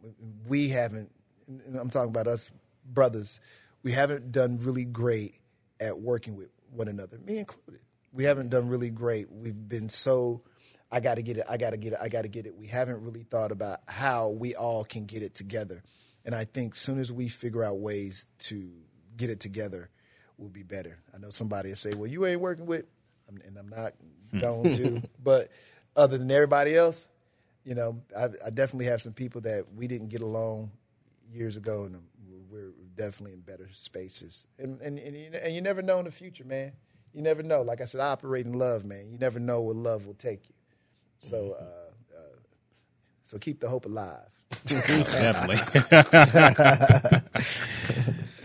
we haven't. And I'm talking about us brothers. We haven't done really great at working with one another, me included. We haven't done really great. We've been so. I got to get it. We haven't really thought about how we all can get it together. And I think as soon as we figure out ways to get it together, we'll be better. I know somebody will say, well, you ain't working with, and I'm not going to. But other than everybody else, you know, I definitely have some people that we didn't get along years ago, and we're definitely in better spaces. And you never know in the future, man. You never know. Like I said, I operate in love, man. You never know where love will take you. So, so keep the hope alive. Definitely.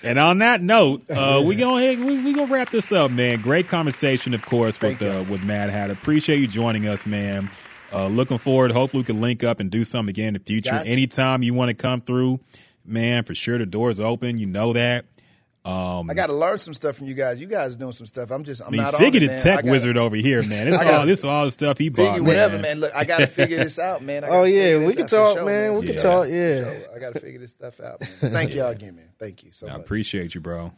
And on that note, we gonna wrap this up, man. Great conversation, of course, with Mad Hatter. Appreciate you joining us, man. Looking forward. Hopefully, we can link up and do something again in the future. Gotcha. Anytime you want to come through, man, for sure the door's open. You know that. I got to learn some stuff from you guys. You guys are doing some stuff. I'm not on it, man. Figure the tech wizard over here, man. This all the stuff he bought, whatever, man. Look, I got to figure this out, man. Oh, yeah, we can talk, man. We can talk, yeah. I got to figure this stuff out, man. Thank y'all again, man. Thank you so much. I appreciate you, bro.